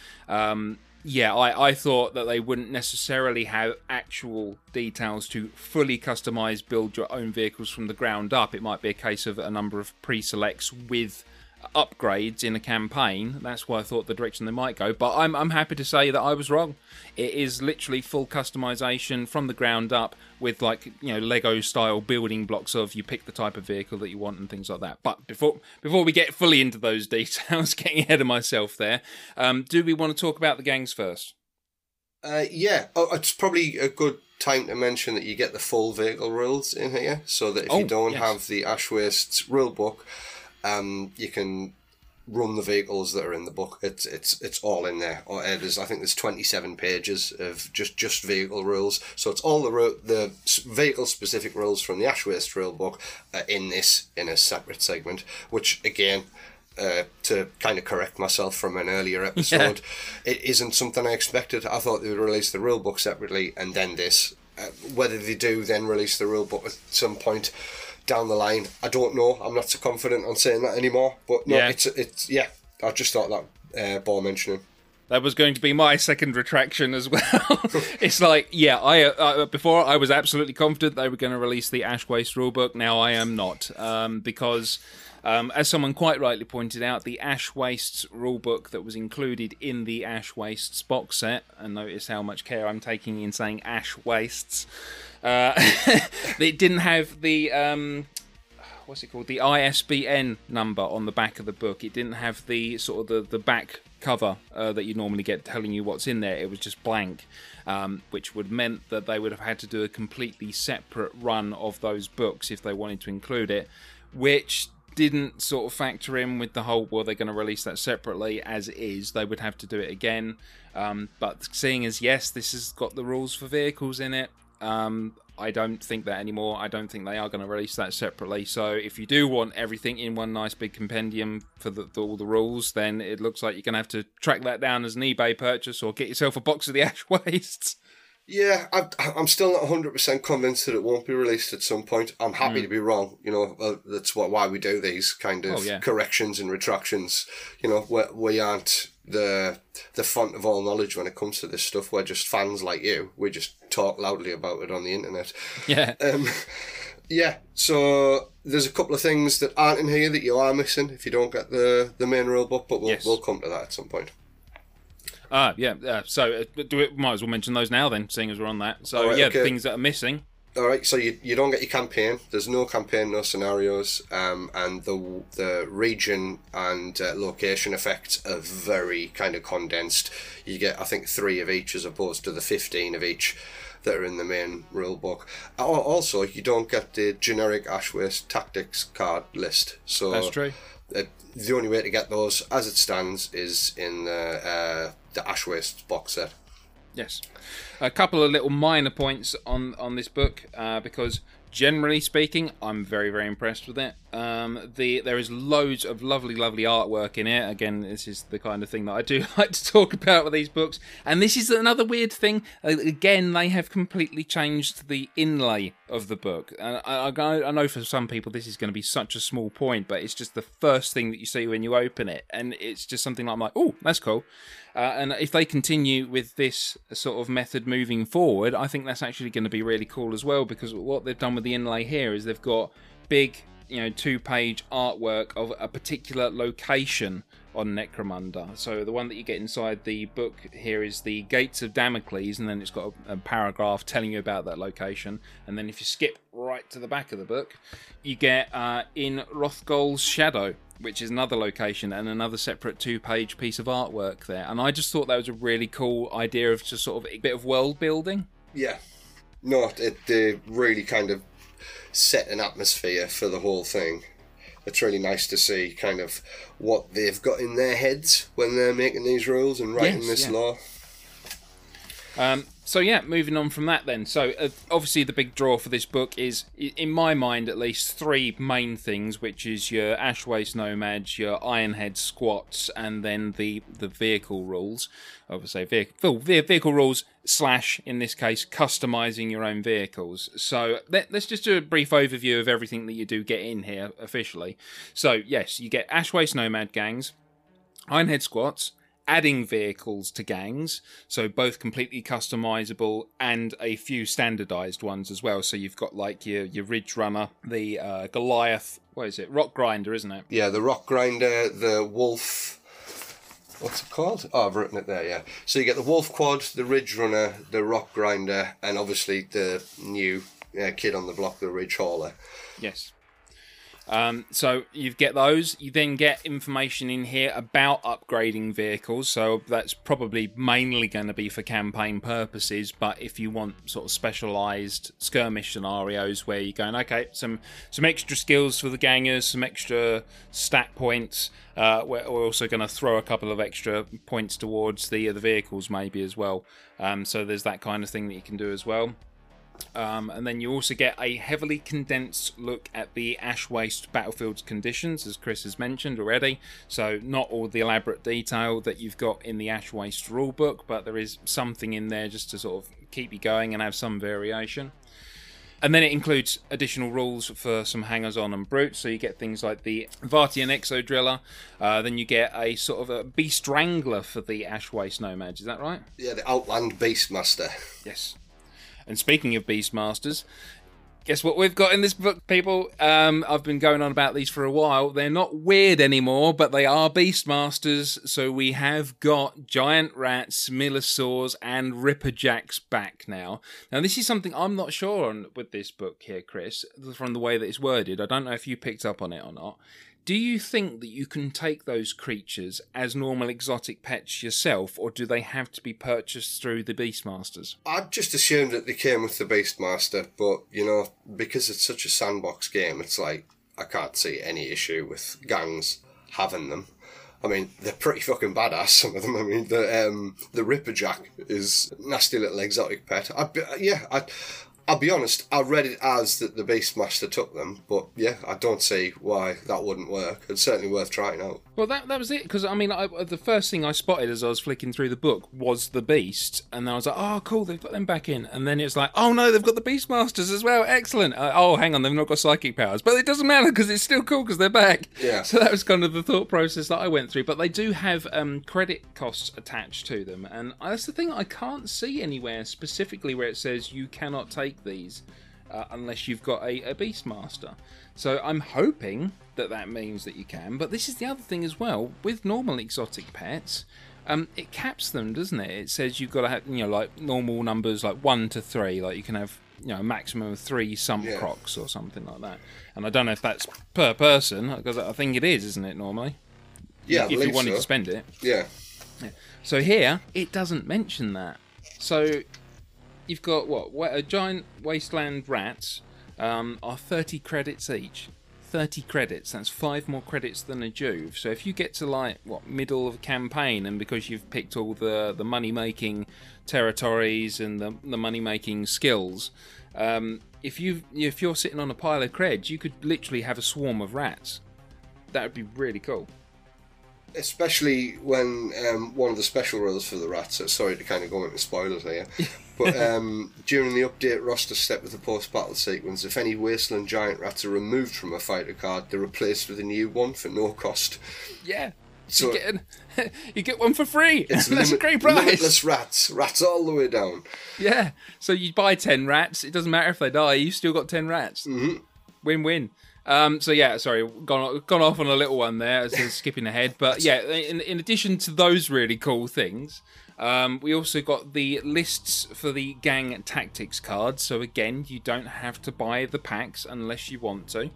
yeah, I thought that they wouldn't necessarily have actual details to fully customize, build your own vehicles from the ground up. It might be a case of a number of pre-selects with upgrades in a campaign. That's why I thought the direction they might go, but I'm happy to say that I was wrong. It is literally full customization from the ground up with, like, you know, Lego style building blocks of you pick the type of vehicle that you want and things like that. But before we get fully into those details, getting ahead of myself there, do we want to talk about the gangs first? Yeah, it's probably a good time to mention that you get the full vehicle rules in here, so that if you don't have the Ash Wastes rule book, you can run the vehicles that are in the book. It's all in there. I think there's 27 pages of just vehicle rules. So it's all the vehicle specific rules from the Ash Waste rule book in a separate segment. Which again, to kind of correct myself from an earlier episode, it isn't something I expected. I thought they would release the rule book separately and then this. Whether they do then release the rule book at some point down the line, I don't know. I'm not so confident on saying that anymore. But no, it's yeah. I just thought that bore mentioning. That was going to be my second retraction as well. It's like, yeah, I before I was absolutely confident they were going to release the Ash Waste rulebook. Now I am not, because as someone quite rightly pointed out, the Ash Wastes rulebook that was included in the Ash Wastes box set, and notice how much care I'm taking in saying Ash Wastes. It didn't have the what's it called, the ISBN number on the back of the book. It didn't have the sort of the back cover that you normally get telling you what's in there. It was just blank, which would meant that they would have had to do a completely separate run of those books if they wanted to include it, which didn't sort of factor in with the whole, well, they're going to release that separately as is. They would have to do it again. But seeing as, yes, this has got the rules for vehicles in it, I don't think that anymore. I don't think they are going to release that separately. So if you do want everything in one nice big compendium for all the rules, then it looks like you're going to have to track that down as an eBay purchase or get yourself a box of the Ash Wastes. Yeah, I'm still not 100% convinced that it won't be released at some point. I'm happy to be wrong. You know, that's why we do these kind of corrections and retractions. You know, we aren't the font of all knowledge when it comes to this stuff. We're just fans like you. We just talk loudly about it on the internet. Yeah. Yeah, so there's a couple of things that aren't in here that you are missing if you don't get the main rule book, but we'll come to that at some point. So might as well mention those now then, seeing as we're on that. So the things that are missing. All right, so you don't get your campaign. There's no campaign, no scenarios, and the region and location effects are very kind of condensed. You get, I think, 3 of each as opposed to the 15 of each that are in the main rule book. Also, you don't get the generic Ash Waste tactics card list. So that's true. The only way to get those, as it stands, is in the Ash Wastes box set. Yes. A couple of little minor points on this book, because generally speaking, I'm very, very impressed with it. There is loads of lovely, lovely artwork in it. Again, this is the kind of thing that I do like to talk about with these books. And this is another weird thing. Again, they have completely changed the inlay of the book. And I know for some people this is going to be such a small point, but it's just the first thing that you see when you open it. And it's just something like, I'm like, oh, that's cool. And if they continue with this sort of method moving forward, I think that's actually going to be really cool as well, because what they've done with the inlay here is they've got big, you know, 2-page artwork of a particular location on Necromunda. So the one that you get inside the book here is the Gates of Damocles, and then it's got a paragraph telling you about that location. And then if you skip right to the back of the book, you get in Rothgol's Shadow, which is another location and another separate 2-page piece of artwork there. And I just thought that was a really cool idea of just sort of a bit of world building. Yeah. No, they really kind of set an atmosphere for the whole thing. It's really nice to see kind of what they've got in their heads when they're making these rules and writing this law. So yeah, moving on from that then. So obviously the big draw for this book is, in my mind at least, 3 main things, which is your Ash Waste Nomads, your Ironhead Squats, and then the vehicle rules. Obviously vehicle rules / in this case customizing your own vehicles. So let's just do a brief overview of everything that you do get in here officially. So yes, you get Ash Waste Nomad gangs, Ironhead Squats, adding vehicles to gangs, so both completely customizable and a few standardized ones as well. So you've got like your Ridge Runner, the Goliath, what is it, Rock Grinder, isn't it? Yeah, the Rock Grinder, the Wolf, what's it called? Oh, I've written it there, yeah. So you get the Wolf Quad, the Ridge Runner, the Rock Grinder, and obviously the new kid on the block, the Ridge Hauler. Yes. So you get those. You then get information in here about upgrading vehicles. So that's probably mainly going to be for campaign purposes. But if you want sort of specialised skirmish scenarios where you're going, okay, some extra skills for the gangers, some extra stat points. We're also going to throw a couple of extra points towards the vehicles maybe as well. So there's that kind of thing that you can do as well. And then you also get a heavily condensed look at the Ash Waste battlefield's conditions, as Chris has mentioned already. So not all the elaborate detail that you've got in the Ash Waste rulebook, but there is something in there just to sort of keep you going and have some variation. And then it includes additional rules for some hangers-on and brutes, so you get things like the Vartian Exodriller, then you get a sort of a Beast Wrangler for the Ash Waste Nomads, is that right? Yeah, the Outland Beastmaster. Yes. And speaking of Beastmasters, guess what we've got in this book, people? I've been going on about these for a while. They're not weird anymore, but they are Beastmasters. So we have got Giant Rats, Millosaurs, and Ripperjacks back now. Now, this is something I'm not sure on with this book here, Chris, from the way that it's worded. I don't know if you picked up on it or not. Do you think that you can take those creatures as normal exotic pets yourself, or do they have to be purchased through the Beastmasters? I'd just assumed that they came with the Beastmaster, but, you know, because it's such a sandbox game, it's like, I can't see any issue with gangs having them. I mean, they're pretty fucking badass, some of them. I mean, the Ripperjack is a nasty little exotic pet. I'll be honest, I read it as that the Beastmaster took them, but yeah, I don't see why that wouldn't work. It's certainly worth trying out. Well, that was it, because I mean, the first thing I spotted as I was flicking through the book was the Beast, and then I was like, oh, cool, they've got them back in. And then it's like, oh no, they've got the Beastmasters as well, excellent. Oh, hang on, they've not got psychic powers, but it doesn't matter because it's still cool because they're back. Yeah. So that was kind of the thought process that I went through, but they do have credit costs attached to them, and that's the thing I can't see anywhere specifically where it says you cannot take these unless you've got a Beastmaster. So I'm hoping that means that you can, but this is the other thing as well. With normal exotic pets, it caps them, doesn't it? It says you've got to have, you know, like normal numbers like 1 to 3, like you can have, you know, a maximum of 3 sump crocs or something like that. And I don't know if that's per person, because I think it is, isn't it, normally? Yeah, if you wanted to spend it. Yeah. So here, it doesn't mention that. So you've got, what, a Giant Wasteland Rats are 30 credits each. 30 credits, that's 5 more credits than a Juve. So if you get to, like, what, middle of a campaign, and because you've picked all the money-making territories and the money-making skills, if you're sitting on a pile of creds, you could literally have a swarm of rats. That would be really cool. Especially when one of the special rules for the rats, sorry to kind of go into spoilers here, but during the update roster step with the post-battle sequence, if any Wasteland Giant Rats are removed from a fighter card, they're replaced with a new one for no cost. Yeah, so you get one for free. That's a great price. Limitless rats all the way down. Yeah, so you buy 10 rats, it doesn't matter if they die, you've still got 10 rats. Mm-hmm. Win-win. So yeah, sorry, gone off on a little one there, skipping ahead. But yeah, in addition to those really cool things, we also got the lists for the gang tactics cards. So again, you don't have to buy the packs unless you want to.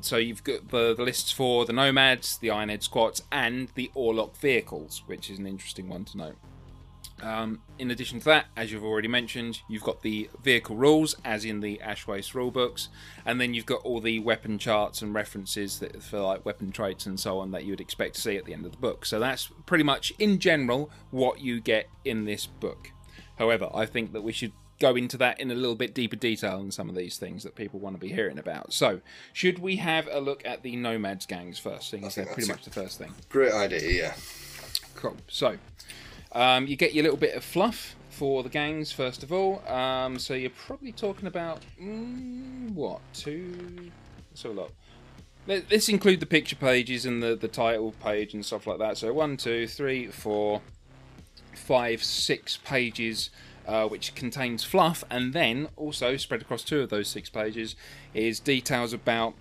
So you've got the lists for the Nomads, the Ironhead Squats, and the Orlok vehicles, which is an interesting one to note. In addition to that, as you've already mentioned, you've got the vehicle rules, as in the Ash Waste rulebooks, and then you've got all the weapon charts and references that, for like weapon traits and so on, that you would expect to see at the end of the book. So that's pretty much, in general, what you get in this book. However, I think that we should go into that in a little bit deeper detail on some of these things that people want to be hearing about. So, should we have a look at the Nomads gangs first? I think they're pretty much the first thing. Great idea, yeah. Cool. So you get your little bit of fluff for the gangs, first of all. So you're probably talking about, what, 2... Let's have a look. Let's include the picture pages and the title page and stuff like that. So 1, 2, 3, 4, 5, 6 pages, which contains fluff, and then also spread across 2 of those 6 pages is details about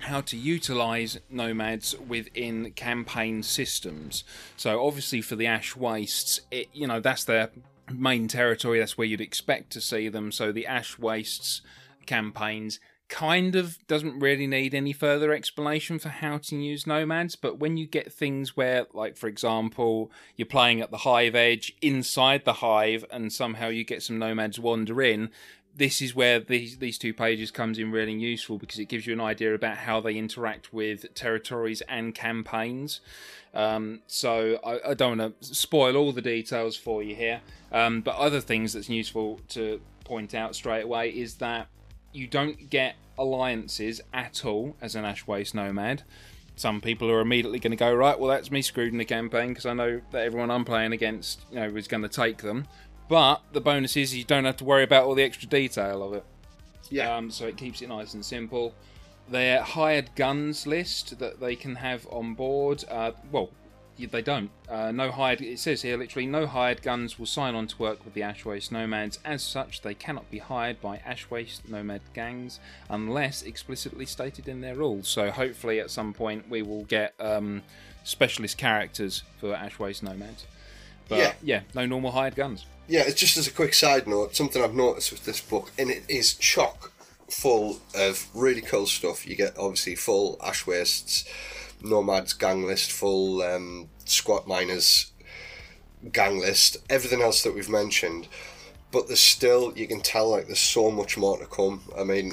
how to utilize nomads within campaign systems. So obviously for the Ash Wastes, you know, that's their main territory. That's where you'd expect to see them. So the Ash Wastes campaigns kind of doesn't really need any further explanation for how to use nomads. But when you get things where, like for example, you're playing at the Hive Edge inside the Hive, and somehow you get some nomads wander in, this is where these 2 pages comes in really useful, because it gives you an idea about how they interact with territories and campaigns. So I don't want to spoil all the details for you here, but other things that's useful to point out straight away is that you don't get alliances at all as an Ash Waste Nomad. Some people are immediately going to go, right, well, that's me screwed in the campaign, because I know that everyone I'm playing against, you know, is going to take them. But the bonus is you don't have to worry about all the extra detail of it. Yeah. So it keeps it nice and simple. Their hired guns list that they can have on board. Well, they don't. No hired. It says here literally, no hired guns will sign on to work with the Ash Waste Nomads. As such, they cannot be hired by Ash Waste Nomad gangs unless explicitly stated in their rules. So hopefully, at some point, we will get specialist characters for Ash Waste Nomads. But yeah, no normal hired guns. Yeah, it's just as a quick side note, something I've noticed with this book, and it is chock full of really cool stuff. You get, obviously, full Ash Wastes, Nomads gang list, full Squat Miners gang list, everything else that we've mentioned. But there's still, you can tell, like, there's so much more to come. I mean,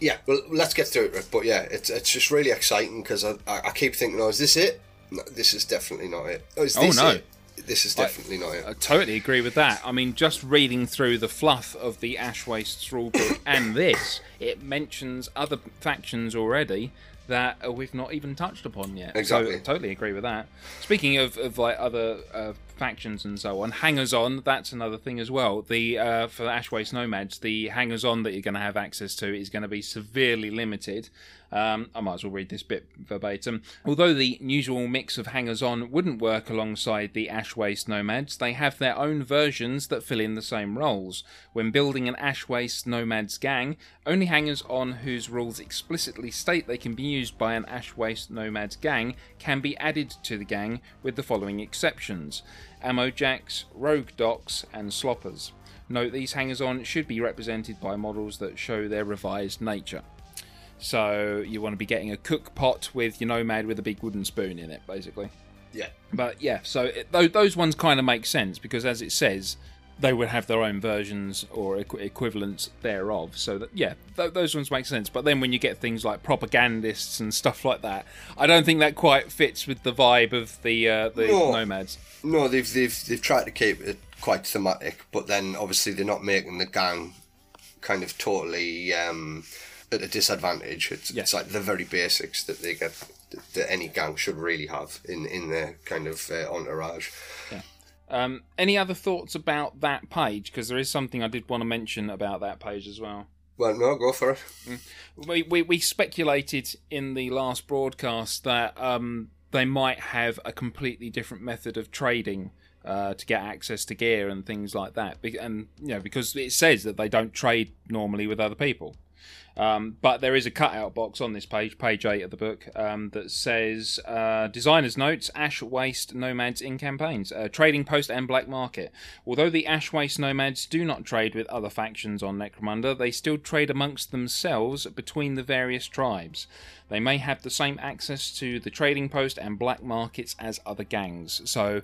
yeah, well, let's get through it, Rick. But yeah, it's just really exciting, because I keep thinking, oh, is this it? No, this is definitely not it. Oh, is this it? This is definitely not it. I totally agree with that. I mean, just reading through the fluff of the Ash Wastes rulebook and this, it mentions other factions already that we've not even touched upon yet. Exactly. So I totally agree with that. Speaking of like other factions and so on, hangers-on, that's another thing as well. The for Ash Waste Nomads, the hangers-on that you're going to have access to is going to be severely limited. I might as well read this bit verbatim. Although the usual mix of hangers-on wouldn't work alongside the Ash Waste Nomads, they have their own versions that fill in the same roles. When building an Ash Waste Nomads gang, only hangers-on whose rules explicitly state they can be used by an Ash Waste Nomads gang can be added to the gang, with the following exceptions: ammo jacks, rogue docks, and sloppers. Note these hangers-on should be represented by models that show their revised nature. So you want to be getting a cook pot with your nomad with a big wooden spoon in it, basically. Yeah. But yeah, so those ones kind of make sense, because as it says, they would have their own versions or equivalents thereof. So that, yeah, those ones make sense. But then when you get things like propagandists and stuff like that, I don't think that quite fits with the vibe of the nomads. No, they've tried to keep it quite thematic, but then obviously they're not making the gang kind of totally at a disadvantage. It's like the very basics that they get, that any gang should really have in their kind of entourage. Yeah. Any other thoughts about that page? Because there is something I did want to mention about that page as well. Well, no, go for it. We speculated in the last broadcast that they might have a completely different method of trading to get access to gear and things like that. And you know, because it says that they don't trade normally with other people. But there is a cutout box on this page, page 8 of the book, that says, designer's notes, Ash Waste Nomads in campaigns, trading post and black market. Although the Ash Waste Nomads do not trade with other factions on Necromunda, they still trade amongst themselves between the various tribes. They may have the same access to the trading post and black markets as other gangs. So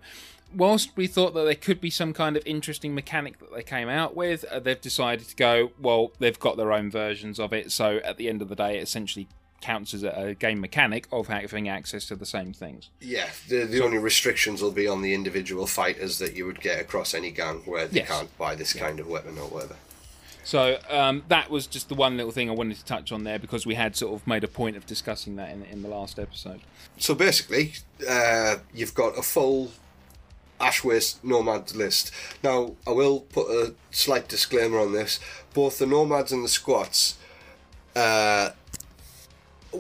whilst we thought that there could be some kind of interesting mechanic that they came out with, they've decided to go, well, they've got their own versions of it, so at the end of the day it essentially counts as a game mechanic of having access to the same things. Yeah, the only restrictions will be on the individual fighters that you would get across any gang, where they can't buy this kind of weapon or whatever. So that was just the one little thing I wanted to touch on there, because we had sort of made a point of discussing that in the last episode. So basically, you've got a full Ash Waste Nomad list. Now, I will put a slight disclaimer on this. Both the Nomads and the Squats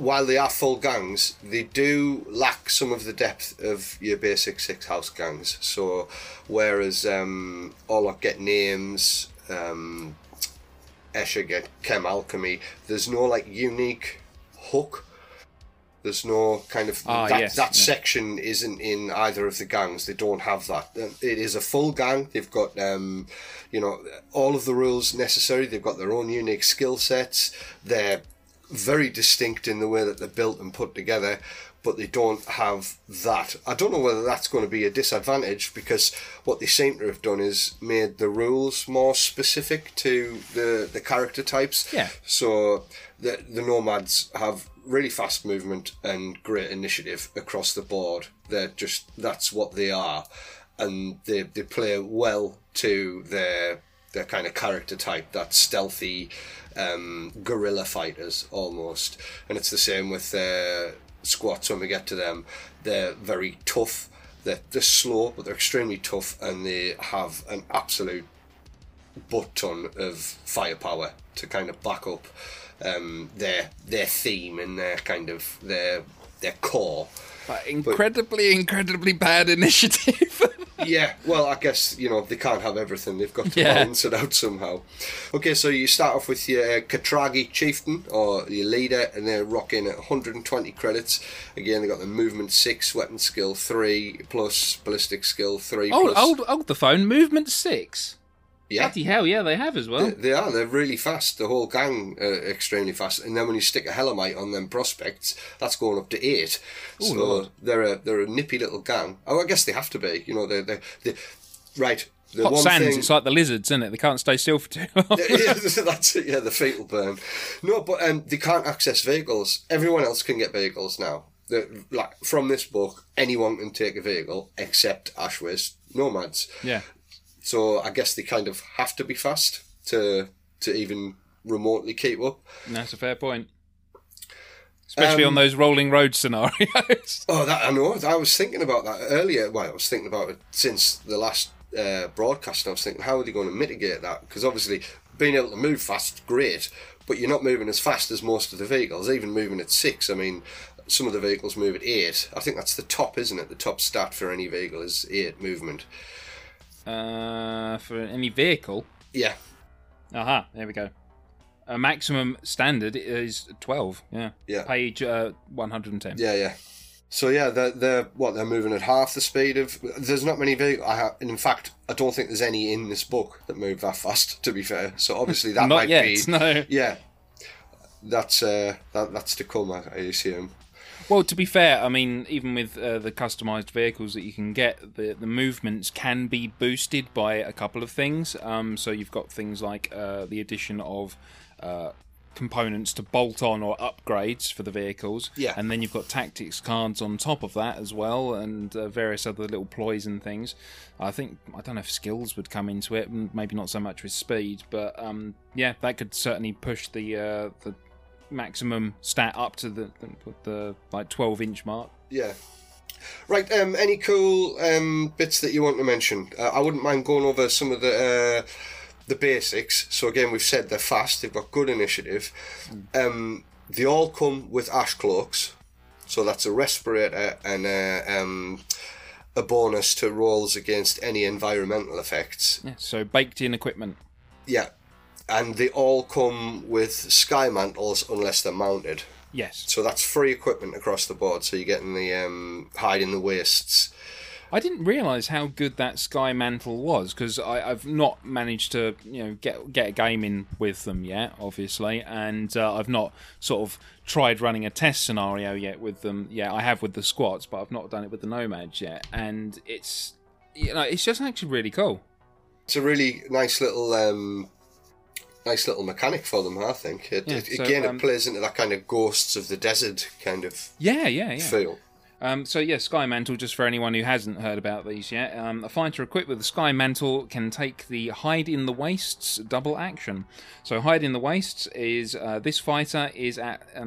while they are full gangs, they do lack some of the depth of your basic six-house gangs. So whereas Orlok get names, Escher get Chem Alchemy, there's no like unique hook. There's no kind of section isn't in either of the gangs. They don't have that. It is a full gang. They've got you know, all of the rules necessary. They've got their own unique skill sets. They're very distinct in the way that they're built and put together, but they don't have that. I don't know whether that's going to be a disadvantage, because what they seem to have done is made the rules more specific to the character types. Yeah. So the nomads have really fast movement and great initiative across the board. They're just, that's what they are, and they play well to their kind of character type, that stealthy guerrilla fighters almost. And it's the same with their squats. When we get to them, they're very tough. They're slow, but they're extremely tough, and they have an absolute butt ton of firepower to kind of back up their theme and their kind of their core. But incredibly bad initiative. Yeah, well, I guess, you know, they can't have everything. They've got to balance it out somehow. Okay, so you start off with your Katragi chieftain, or your leader, and they're rocking at 120 credits. Again, they've got the movement 6, weapon skill 3, plus ballistic skill 3. Oh, plus... hold the phone, movement 6? Yeah. Bloody hell, yeah, they have as well. They are, they're really fast. The whole gang are extremely fast. And then when you stick a Hellamite on them prospects, that's going up to 8. Ooh, so Lord. They're a nippy little gang. Oh, I guess they have to be. You know, they're right. The hot one sands, thing, it's like the lizards, isn't it? They can't stay still for too long. Yeah, that's it, yeah, the feet will burn. No, but they can't access vehicles. Everyone else can get vehicles now. Like, from this book, anyone can take a vehicle except Ash Waste Nomads. Yeah. So I guess they kind of have to be fast to even remotely keep up. That's a fair point. Especially on those rolling road scenarios. Oh, I know. I was thinking about that earlier. Well, I was thinking about it since the last broadcast. And I was thinking, how are they going to mitigate that? Because obviously being able to move fast, great. But you're not moving as fast as most of the vehicles, even moving at 6. I mean, some of the vehicles move at 8. I think that's the top, isn't it? The top stat for any vehicle is 8 movement. For any vehicle? Yeah. Aha, there we go. A maximum standard is 12, yeah. Yeah. Page 110. Yeah, yeah. So, yeah, they're moving at half the speed of... There's not many vehicles. In fact, I don't think there's any in this book that move that fast, to be fair. So, obviously, that might yet, be... Not yet, no. Yeah. That's to come, I assume. Well, to be fair, I mean, even with the customised vehicles that you can get, the movements can be boosted by a couple of things. So you've got things like the addition of components to bolt on or upgrades for the vehicles. Yeah. And then you've got tactics cards on top of that as well, and various other little ploys and things. I don't know if skills would come into it, maybe not so much with speed, but yeah, that could certainly push the maximum stat up to the like 12-inch mark. Yeah. Right, any cool bits that you want to mention? I wouldn't mind going over some of the basics. So again, we've said they're fast, they've got good initiative. They all come with ash cloaks. So that's a respirator and a bonus to rolls against any environmental effects. Yeah, so baked in equipment. Yeah. And they all come with sky mantles unless they're mounted. Yes. So that's free equipment across the board. So you're getting the hide in the wastes. I didn't realise how good that sky mantle was, because I've not managed to, you know, get a game in with them yet, obviously, and I've not sort of tried running a test scenario yet with them. Yeah, I have with the squats, but I've not done it with the nomads yet. And it's, you know, it's just actually really cool. It's a really nice little. Nice little mechanic for them, I think. It plays into that kind of Ghosts of the Desert kind of feel. So yeah, Sky Mantle, just for anyone who hasn't heard about these yet, a fighter equipped with the Sky Mantle can take the Hide in the Wastes double action. So Hide in the Wastes is if this fighter is at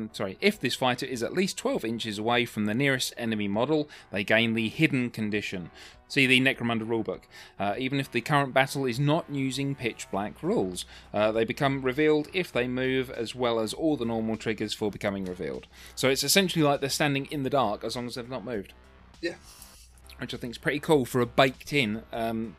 least 12 inches away from the nearest enemy model, they gain the Hidden condition. See the Necromunda rulebook. Even if the current battle is not using pitch black rules, they become revealed if they move, as well as all the normal triggers for becoming revealed. So it's essentially like they're standing in the dark as long as they've not moved. Yeah. Which I think is pretty cool for a baked-in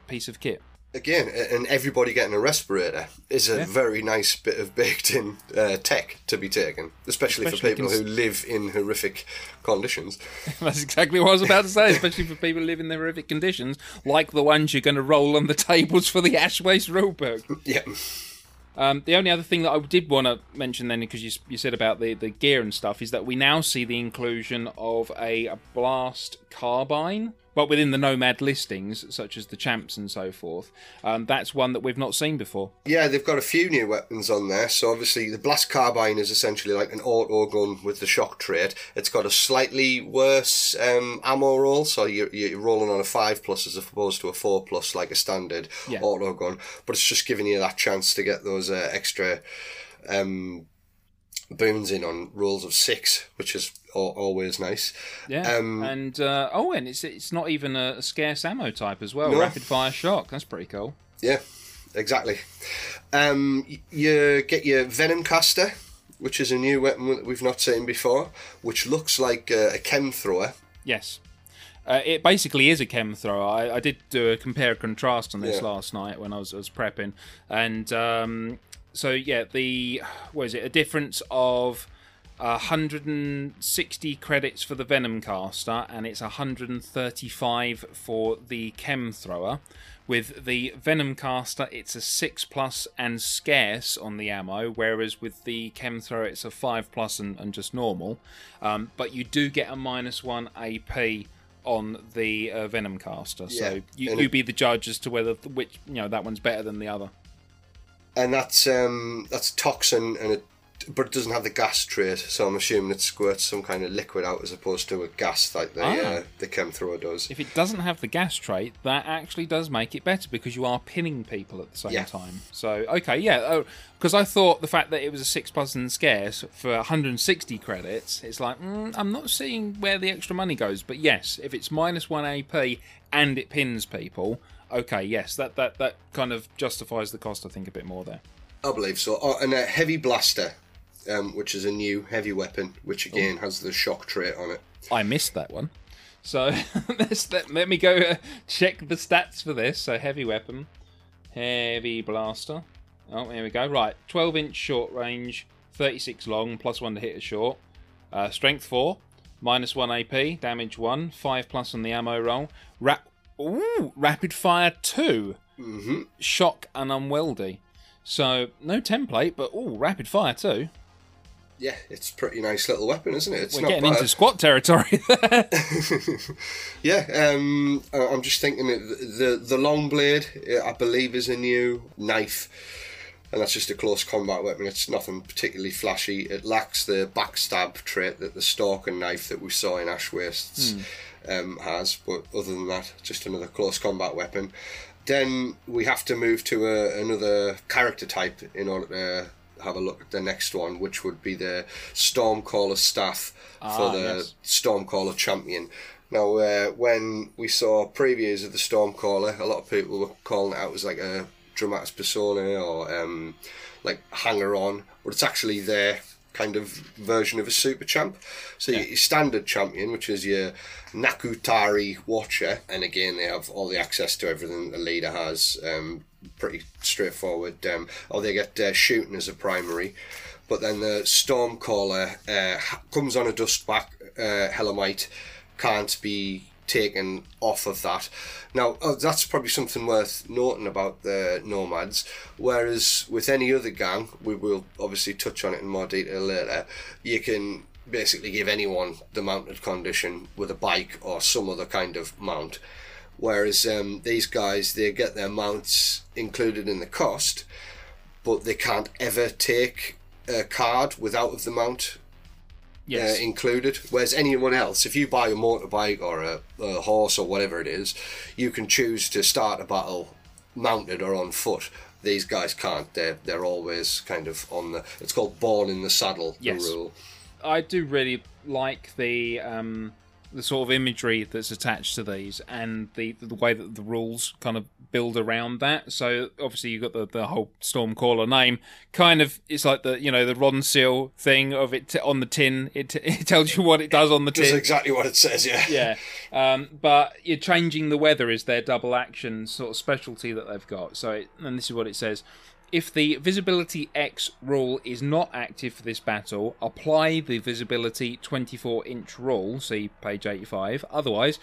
piece of kit. Again, and everybody getting a respirator is a very nice bit of baked-in tech to be taken, especially for people who live in horrific conditions. That's exactly what I was about to say, especially for people who live in their horrific conditions, like the ones you're going to roll on the tables for the Ash Waste rulebook. Yeah. The only other thing that I did want to mention then, because you said about the gear and stuff, is that we now see the inclusion of a blast carbine, but within the Nomad listings, such as the Champs and so forth. That's one that we've not seen before. Yeah, they've got a few new weapons on there. So obviously the blast carbine is essentially like an auto gun with the shock trait. It's got a slightly worse ammo roll, so you're rolling on a 5+ as opposed to a 4+, like a standard auto gun. But it's just giving you that chance to get those extra boons in on rolls of 6, which is always nice. Yeah, and it's not even a scarce ammo type as well. No. Rapid fire shock, that's pretty cool. Yeah, exactly. You get your Venom Caster, which is a new weapon that we've not seen before, which looks like a chem thrower. Yes. It basically is a chem thrower. I did do a compare and contrast on this last night when I was prepping, and so yeah, a difference of 160 credits for the Venom Caster, and it's 135 for the Chem Thrower. With the Venom Caster, it's a 6+ and scarce on the ammo, whereas with the Chem Thrower, it's a 5+ and just normal. But you do get a -1 AP on the Venom Caster, so you be the judge as to whether that one's better than the other. And that's toxin, but it doesn't have the gas trait, so I'm assuming it squirts some kind of liquid out as opposed to a gas like the chem thrower does. If it doesn't have the gas trait, that actually does make it better because you are pinning people at the same time. So, because I thought the fact that it was a 6+ and scarce for 160 credits, it's like, I'm not seeing where the extra money goes. But yes, if it's -1 AP and it pins people... Okay, yes, that kind of justifies the cost, I think, a bit more there. I believe so. And a Heavy Blaster, which is a new heavy weapon, which again has the shock trait on it. I missed that one. So let me go check the stats for this. So heavy weapon, Heavy Blaster. Oh, here we go. Right, 12-inch short range, 36 long, +1 to hit a short. Strength 4, -1 AP, damage 1, 5+ on the ammo roll. Rapid fire 2, shock and unwieldy. So no template, but rapid fire 2. Yeah, it's a pretty nice little weapon, isn't it? We're not getting into squat territory there. Yeah, I'm just thinking the long blade, I believe, is a new knife, and that's just a close combat weapon. It's nothing particularly flashy. It lacks the backstab trait that the Stalker knife that we saw in Ash Wastes has, but other than that, just another close combat weapon. Then we have to move to another character type in order to have a look at the next one, which would be the Stormcaller Staff for the Stormcaller Champion. Now, when we saw previews of the Stormcaller, a lot of people were calling it out as like a Dramatis Personae or like hanger-on, but it's actually their kind of version of a super champ. So your standard champion, which is your Nakutari Watcher, and again they have all the access to everything the leader has. Pretty straightforward. They get shooting as a primary, but then the Stormcaller comes on a dustback Hellamite, can't be taken off of that. Now, that's probably something worth noting about the Nomads, whereas with any other gang, we will obviously touch on it in more detail later, you can basically give anyone the mounted condition with a bike or some other kind of mount, whereas these guys, they get their mounts included in the cost, but they can't ever take a card without of the mount included, whereas anyone else, if you buy a motorbike or a horse or whatever it is, you can choose to start a battle mounted or on foot. These guys can't. They're always kind of on the... It's called born in the saddle, the rule. I do really like the the sort of imagery that's attached to these and the way that the rules kind of build around that. So obviously you've got the whole Stormcaller name. Kind of, it's like the, you know, the Ron Seal thing of it on the tin. It tells you what it does on the tin. That's exactly what it says, yeah. Yeah. But you're changing the weather is their double action sort of specialty that they've got. So, and this is what it says. If the Visibility X rule is not active for this battle, apply the Visibility 24-inch rule, see page 85. Otherwise,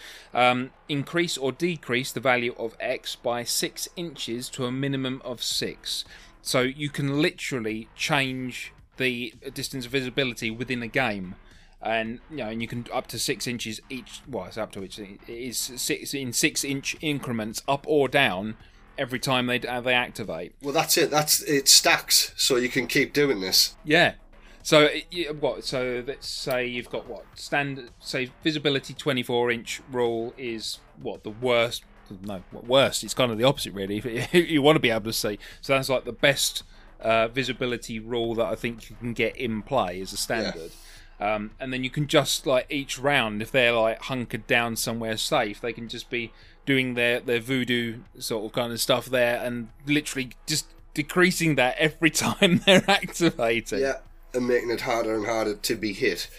increase or decrease the value of X by 6 inches to a minimum of 6. So you can literally change the distance of visibility within a game. And you know, and you can up to 6 inches each. Well, it's up to each. It is six-inch increments, up or down, every time they activate. Well, that's it. That's it stacks, so you can keep doing this. Yeah. So So let's say you've got what standard. Say visibility 24-inch rule is what the worst. No, worst. It's kind of the opposite, really. If you want to be able to see, so that's like the best visibility rule that I think you can get in play as a standard. Yeah. And then you can just, like, each round, if they're, like, hunkered down somewhere safe, they can just be doing their voodoo sort of kind of stuff there and literally just decreasing that every time they're activating. Yeah, and making it harder and harder to be hit.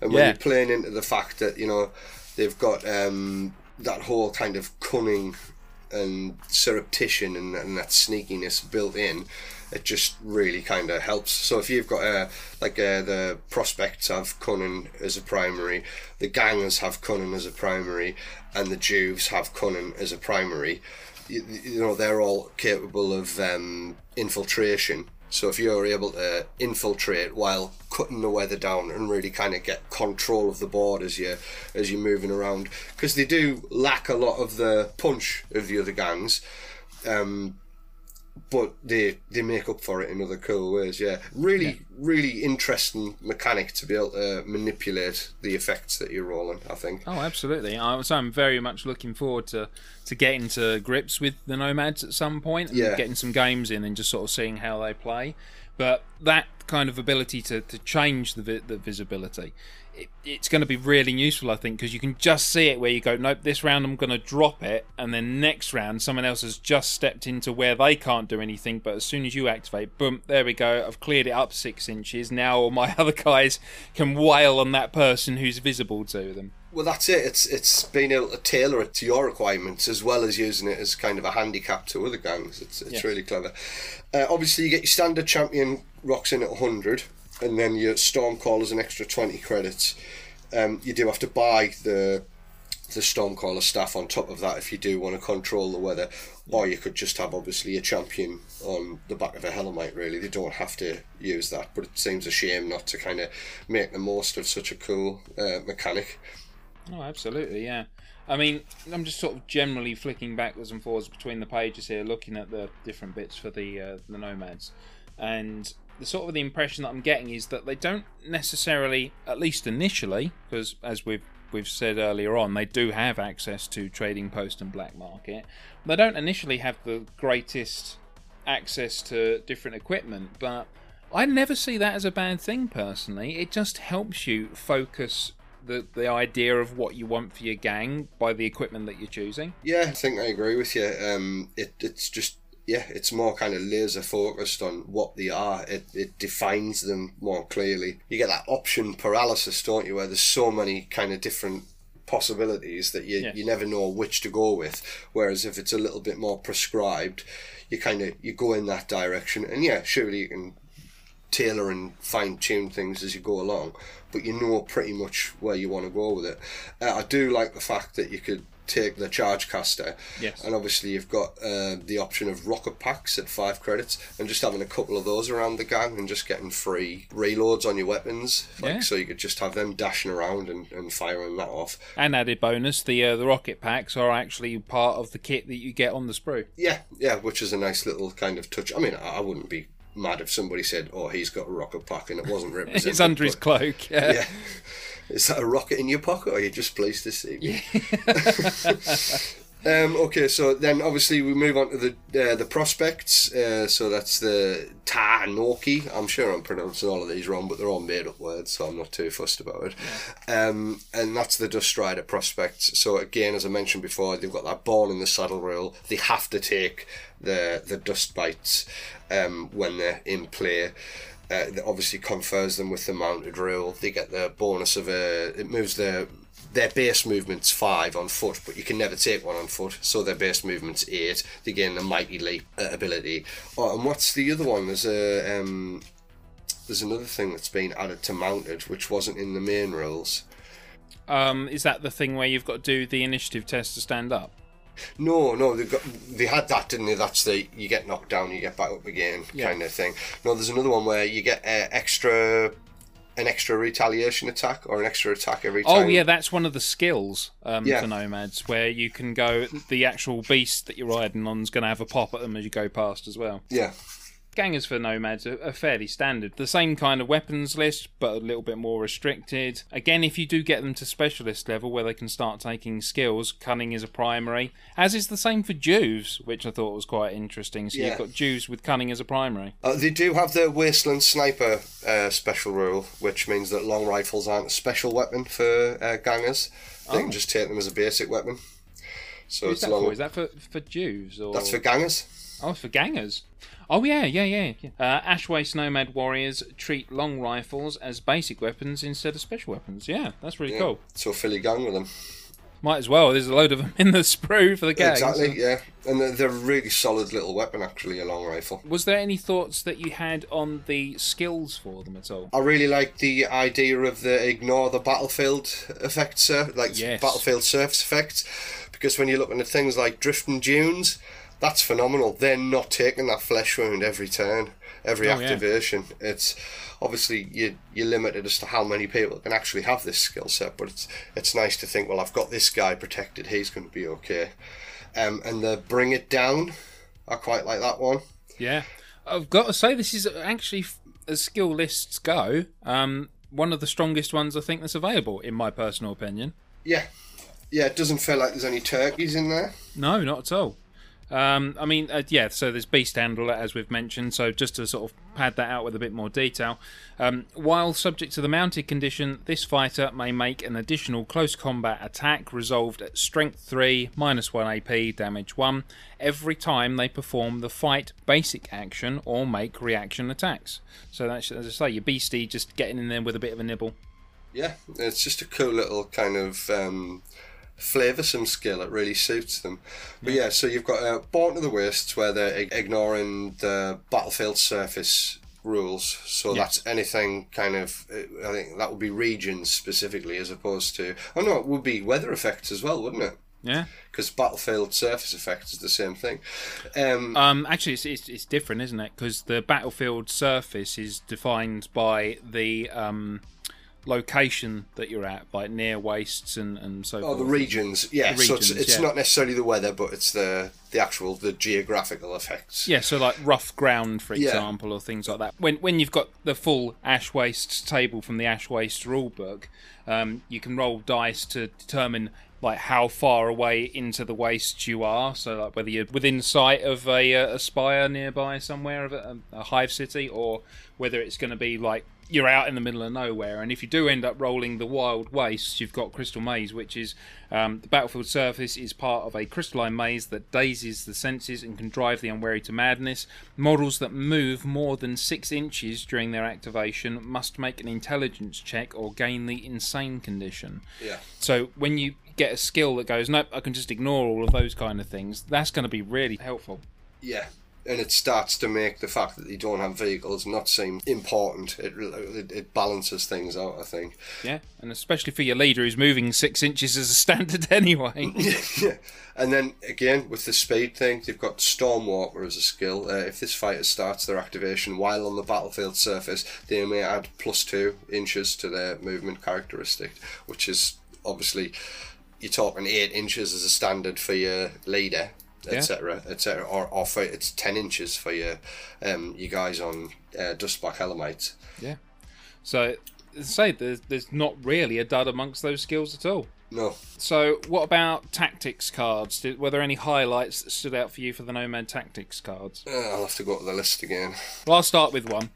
And when you're playing into the fact that, you know, they've got that whole kind of cunning and surreptition and that sneakiness built in, it just really kind of helps. So if you've got the prospects have cunning as a primary, the gangers have cunning as a primary, and the juves have cunning as a primary, you know, they're all capable of infiltration. So if you're able to infiltrate while cutting the weather down and really kind of get control of the board as you're moving around, because they do lack a lot of the punch of the other gangs, but they make up for it in other cool ways. Yeah, really interesting mechanic to be able to manipulate the effects that you're rolling, I think. Oh, absolutely. I'm very much looking forward to getting to grips with the Nomads at some point and getting some games in and just sort of seeing how they play. But that kind of ability to change the visibility, it's going to be really useful, I think, because you can just see it where you go, nope, this round I'm going to drop it, and then next round someone else has just stepped into where they can't do anything, but as soon as you activate, boom, there we go, I've cleared it up 6 inches. Now all my other guys can wail on that person who's visible to them. Well, that's it. It's being able to tailor it to your requirements as well as using it as kind of a handicap to other gangs. It's really clever. Obviously, you get your standard champion rocks in at 100, and then your Stormcaller's an extra 20 credits. You do have to buy the Stormcaller staff on top of that if you do want to control the weather, or you could just have obviously a champion on the back of a Hellamite. Really, they don't have to use that, but it seems a shame not to kind of make the most of such a cool mechanic. Oh, absolutely, yeah. I mean, I'm just sort of generally flicking backwards and forwards between the pages here, looking at the different bits for the Nomads. And the sort of the impression that I'm getting is that they don't necessarily, at least initially, because as we've said earlier on, they do have access to trading post and black market. They don't initially have the greatest access to different equipment, but I never see that as a bad thing, personally. It just helps you focus the idea of what you want for your gang by the equipment that you're choosing. Yeah, I think I agree with you. It's just, yeah, it's more kind of laser focused on what they are. It defines them more clearly. You get that option paralysis, don't you, where there's so many kind of different possibilities that you never know which to go with. Whereas if it's a little bit more prescribed, you go in that direction, and yeah, surely you can tailor and fine-tune things as you go along, but you know pretty much where you want to go with it. I do like the fact that you could take the charge caster, and obviously you've got the option of rocket packs at 5 credits, and just having a couple of those around the gang and just getting free reloads on your weapons, so you could just have them dashing around and firing that off. And added bonus, the rocket packs are actually part of the kit that you get on the sprue. Yeah, which is a nice little kind of touch. I mean, I wouldn't be mad if somebody said, oh, he's got a rocket pack, and it wasn't represented. It's under his cloak. Yeah. Is that a rocket in your pocket, or are you just pleased to see me? Okay, so then obviously we move on to the prospects. So that's the Tarnoki. I'm sure I'm pronouncing all of these wrong, but they're all made up words, so I'm not too fussed about it. Yeah. And that's the Dust Rider prospects. So again, as I mentioned before, they've got that born in the saddle rule. They have to take the dust bites when they're in play. That obviously confers them with the mounted rule. They get the bonus of it moves their base movement's 5 on foot, but you can never take one on foot, so their base movement's 8. They gain the Mighty Leap ability. Oh, and what's the other one? There's a there's another thing that's been added to mounted, which wasn't in the main rules. Is that the thing where you've got to do the initiative test to stand up? No, they had that, didn't they? That's the you get knocked down, you get back up again kind of thing. No, there's another one where you get an extra retaliation attack or an extra attack every time. Oh yeah, that's one of the skills for nomads, where you can go, the actual beast that you're riding on is going to have a pop at them as you go past as well. Yeah. Gangers for nomads are fairly standard. The same kind of weapons list, but a little bit more restricted. Again, if you do get them to specialist level where they can start taking skills, cunning is a primary, as is the same for Jews, which I thought was quite interesting. So you've got Jews with cunning as a primary. They do have the Wasteland Sniper special rule, which means that long rifles aren't a special weapon for gangers. They can just take them as a basic weapon. So it's long. Is that for Jews? Or... That's for gangers. Oh, for gangers. Oh, yeah. Ash Waste Nomad Warriors treat long rifles as basic weapons instead of special weapons. Yeah, that's really cool. So Philly gang with them. Might as well. There's a load of them in the sprue for the gang. Exactly, yeah. And they're a really solid little weapon, actually, a long rifle. Was there any thoughts that you had on the skills for them at all? I really like the idea of the ignore the battlefield effect, sir. Battlefield surface effects. Because when you're looking at things like drifting dunes... That's phenomenal. They're not taking that flesh wound every turn, every activation. Yeah. It's obviously you're limited as to how many people can actually have this skill set, but it's nice to think, well, I've got this guy protected. He's going to be okay. And the bring it down, I quite like that one. Yeah, I've got to say this is actually, as skill lists go, one of the strongest ones I think that's available, in my personal opinion. Yeah. It doesn't feel like there's any turkeys in there. No, not at all. So there's Beast Handler, as we've mentioned, so just to sort of pad that out with a bit more detail. While subject to the mounted condition, this fighter may make an additional close combat attack resolved at Strength 3, minus 1 AP, damage 1, every time they perform the fight basic action or make reaction attacks. So that's, as I say, your beastie just getting in there with a bit of a nibble. Yeah, it's just a cool little kind of... flavoursome skill, it really suits them. But yeah, so you've got Born to the Wastes, where they're ignoring the battlefield surface rules, so that's anything kind of, I think that would be regions specifically, as opposed to, it would be weather effects as well, wouldn't it? Yeah, because battlefield surface effects is the same thing. Actually, it's different, isn't it? Because the battlefield surface is defined by the location that you're at, by near wastes and so forth. Oh, the regions, yeah. The regions, so it's not necessarily the weather, but it's the actual geographical effects. Yeah, so like rough ground, for example, or things like that. When you've got the full Ash Wastes table from the Ash Wastes rulebook, you can roll dice to determine like how far away into the wastes you are. So like whether you're within sight of a spire nearby somewhere, of a hive city, or whether it's going to be like you're out in the middle of nowhere. And if you do end up rolling the wild wastes, you've got Crystal Maze, which is the battlefield surface is part of a crystalline maze that dazes the senses and can drive the unwary to madness. Models that move more than 6 inches during their activation must make an intelligence check or gain the insane condition. Yeah. So when you get a skill that goes, nope, I can just ignore all of those kind of things, that's going to be really helpful. Yeah. And it starts to make the fact that they don't have vehicles not seem important. It balances things out, I think. Yeah, and especially for your leader who's moving 6 inches as a standard anyway. Yeah. And then, again, with the speed thing, they've got Stormwalker as a skill. If this fighter starts their activation while on the battlefield surface, they may add +2 inches to their movement characteristic, which is obviously, you're talking 8 inches as a standard for your leader. Etc. Or for, it's 10 inches for your guys on Dustback Helamites. Yeah. So, as I say, there's not really a dud amongst those skills at all. No. So what about tactics cards? Were there any highlights that stood out for you for the Nomad tactics cards? I'll have to go to the list again. Well, I'll start with one.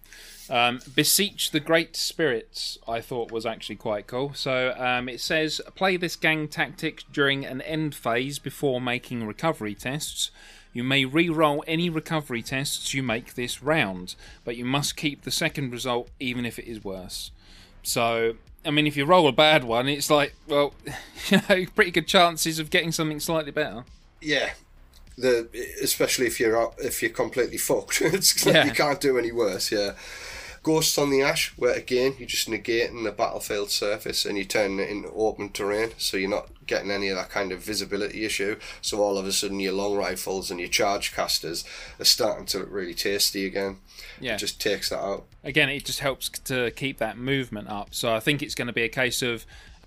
Beseech the Great Spirits, I thought, was actually quite cool. So it says, play this gang tactic during an end phase before making recovery tests. You may re-roll any recovery tests you make this round, but you must keep the second result even if it is worse. So, I mean, if you roll a bad one, it's like, well, you know, pretty good chances of getting something slightly better. Yeah. Especially if you're completely fucked, it's like, yeah, you can't do any worse. Yeah, Ghosts on the Ash, where again you're just negating the battlefield surface and you turn it into open terrain, so you're not getting any of that kind of visibility issue. So all of a sudden your long rifles and your charge casters are starting to look really tasty again. Yeah, it just takes that out. Again, it just helps to keep that movement up. So I think it's going to be a case of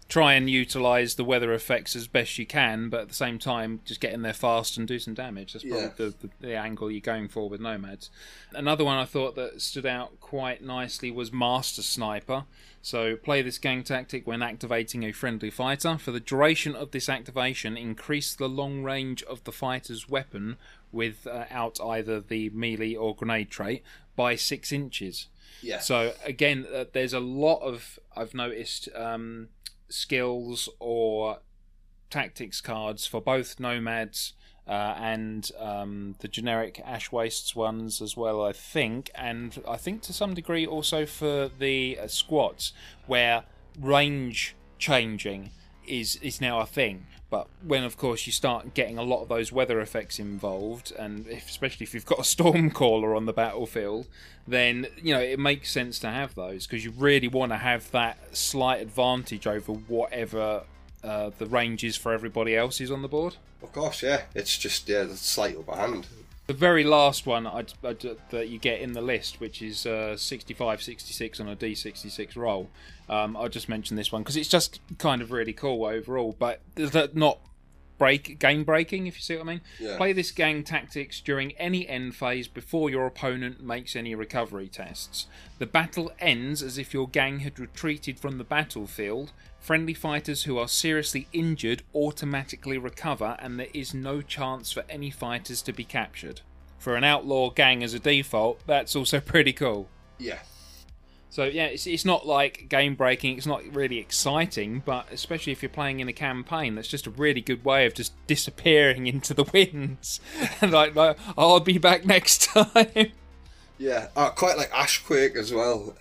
try and utilise the weather effects as best you can, but at the same time, just get in there fast and do some damage. That's probably, yeah, the angle you're going for with Nomads. Another one I thought that stood out quite nicely was Master Sniper. So play this gang tactic when activating a friendly fighter. For the duration of this activation, increase the long range of the fighter's weapon without either the melee or grenade trait by 6 inches. Yeah. So again, there's a lot of, I've noticed, skills or tactics cards for both Nomads and the generic Ash Wastes ones as well, I think, and I think to some degree also for the squads, where range changing is now a thing. But when, of course, you start getting a lot of those weather effects involved, and especially if you've got a Stormcaller on the battlefield, then, you know, it makes sense to have those, because you really want to have that slight advantage over whatever the range is for everybody else is on the board. Of course, yeah. It's just, yeah, the slight overhand. The very last one that you get in the list, which is 65-66 on a D66 roll, I'll just mention this one because it's just kind of really cool overall, but not game breaking, if you see what I mean. Yeah. Play this gang tactics during any end phase before your opponent makes any recovery tests. The battle ends as if your gang had retreated from the battlefield. Friendly fighters who are seriously injured automatically recover, and there is no chance for any fighters to be captured. For an outlaw gang as a default, that's also pretty cool. Yeah. So yeah, it's not like game breaking, it's not really exciting, but especially if you're playing in a campaign, that's just a really good way of just disappearing into the winds. And like, I'll be back next time. Yeah, I quite like Ashquake as well.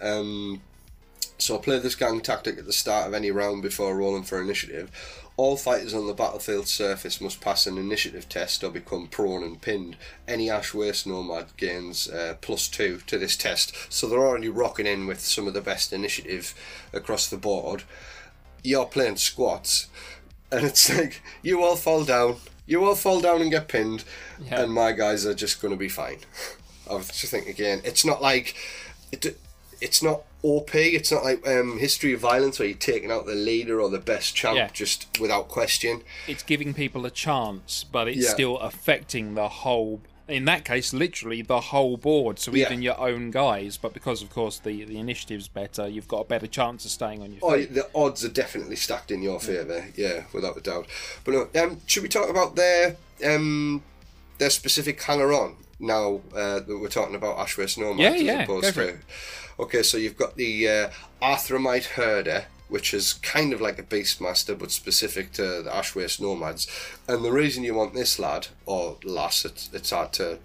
So play this gang tactic at the start of any round before rolling for initiative. All fighters on the battlefield surface must pass an initiative test or become prone and pinned. Any Ash Waste Nomad gains +2 to this test. So they're already rocking in with some of the best initiative across the board. You're playing squats, and it's like, you all fall down. You all fall down and get pinned, yeah, and my guys are just going to be fine. I just think, again, it's not like... It's not OP, it's not like History of Violence where you're taking out the leader or the best champ, yeah, just without question. It's giving people a chance, but it's, yeah, still affecting the whole, in that case, literally the whole board, so even, yeah, your own guys, but because, of course, the initiative's better, you've got a better chance of staying on your feet. Oh, the odds are definitely stacked in your favour, yeah, without a doubt. But should we talk about their specific hanger-on? Now that we're talking about Ash Waste Nomads, as opposed to... Okay, so you've got the Arthramite Herder, which is kind of like a Beastmaster, but specific to the Ash Waste Nomads. And the reason you want this lad, or lass, it's hard to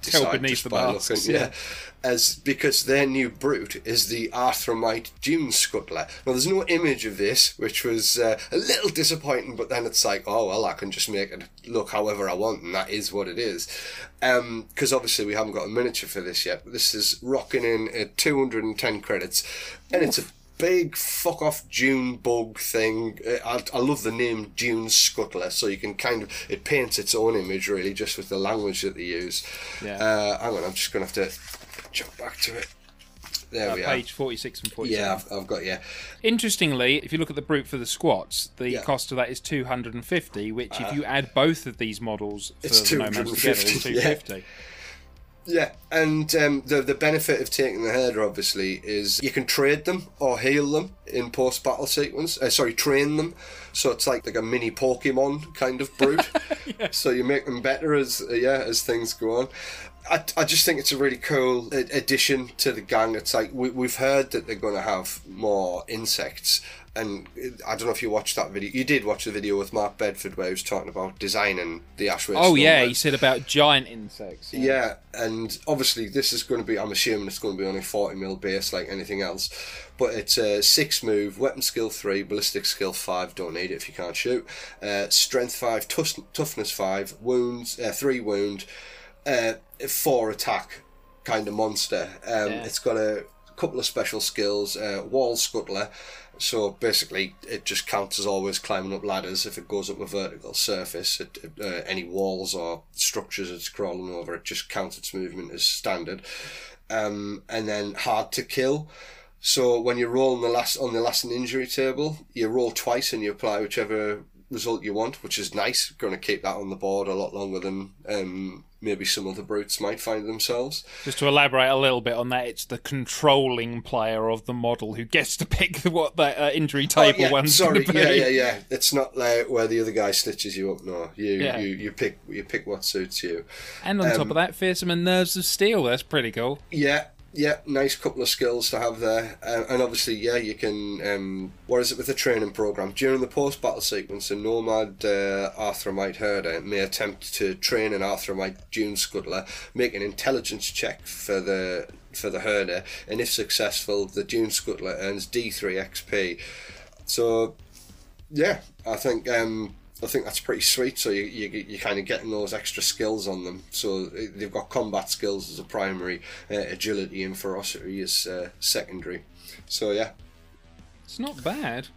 decide just by looking. Yeah. As because their new brute is the Arthramite Dune Scuttler. Now, there's no image of this, which was a little disappointing, but then it's like, oh, well, I can just make it look however I want, and that is what it is. Because obviously we haven't got a miniature for this yet, but this is rocking in at 210 credits, and it's a big fuck-off dune bug thing. I love the name Dune Scuttler, so you can kind of... It paints its own image, really, just with the language that they use. Yeah. Hang on, I'm just going to have to... jump back to it. There we are. Page 46 and 47. Yeah, I've got, yeah. Interestingly, if you look at the brute for the squats, the cost of that is 250, which if you add both of these models for the Nomads together is 250. Yeah. Yeah, and the benefit of taking the herder, obviously, is you can trade them or heal them in post-battle sequence. Train them. So it's like a mini Pokemon kind of brood. Yeah. So you make them better as things go on. I just think it's a really cool addition to the gang. It's like we've heard that they're going to have more insects. And I don't know if you watched that video. You did watch the video with Mark Bedford where he was talking about designing the Ash Waste Nomads. Oh, yeah, he said about giant insects. Yeah, and obviously this is going to be, I'm assuming it's going to be on a 40mm base like anything else. But it's a 6-move, weapon skill 3, ballistic skill 5, don't need it if you can't shoot, strength 5, toughness 5, wounds 3 wound, 4 attack kind of monster. It's got a couple of special skills, wall scuttler. So basically, it just counts as always climbing up ladders. If it goes up a vertical surface, any walls or structures it's crawling over, it just counts its movement as standard. And then hard to kill. So when you roll on the last injury table, you roll twice and you apply whichever result you want, which is nice. Going to keep that on the board a lot longer than maybe some other brutes might find themselves. Just to elaborate a little bit on that, it's the controlling player of the model who gets to pick what that injury table one's going to be. Yeah. It's not like where the other guy stitches you up. No, you pick what suits you. And on top of that, fearsome and nerves of steel. That's pretty cool. Yeah, nice couple of skills to have there. And obviously, you can... what is it with the training programme? During the post-battle sequence, a nomad Arthramite herder may attempt to train an Arthramite dune scuttler, make an intelligence check for the herder, and if successful, the dune scuttler earns D3 XP. So, yeah, I think that's pretty sweet. So you're kind of getting those extra skills on them. So they've got combat skills as a primary, agility and ferocity as secondary. So yeah, it's not bad.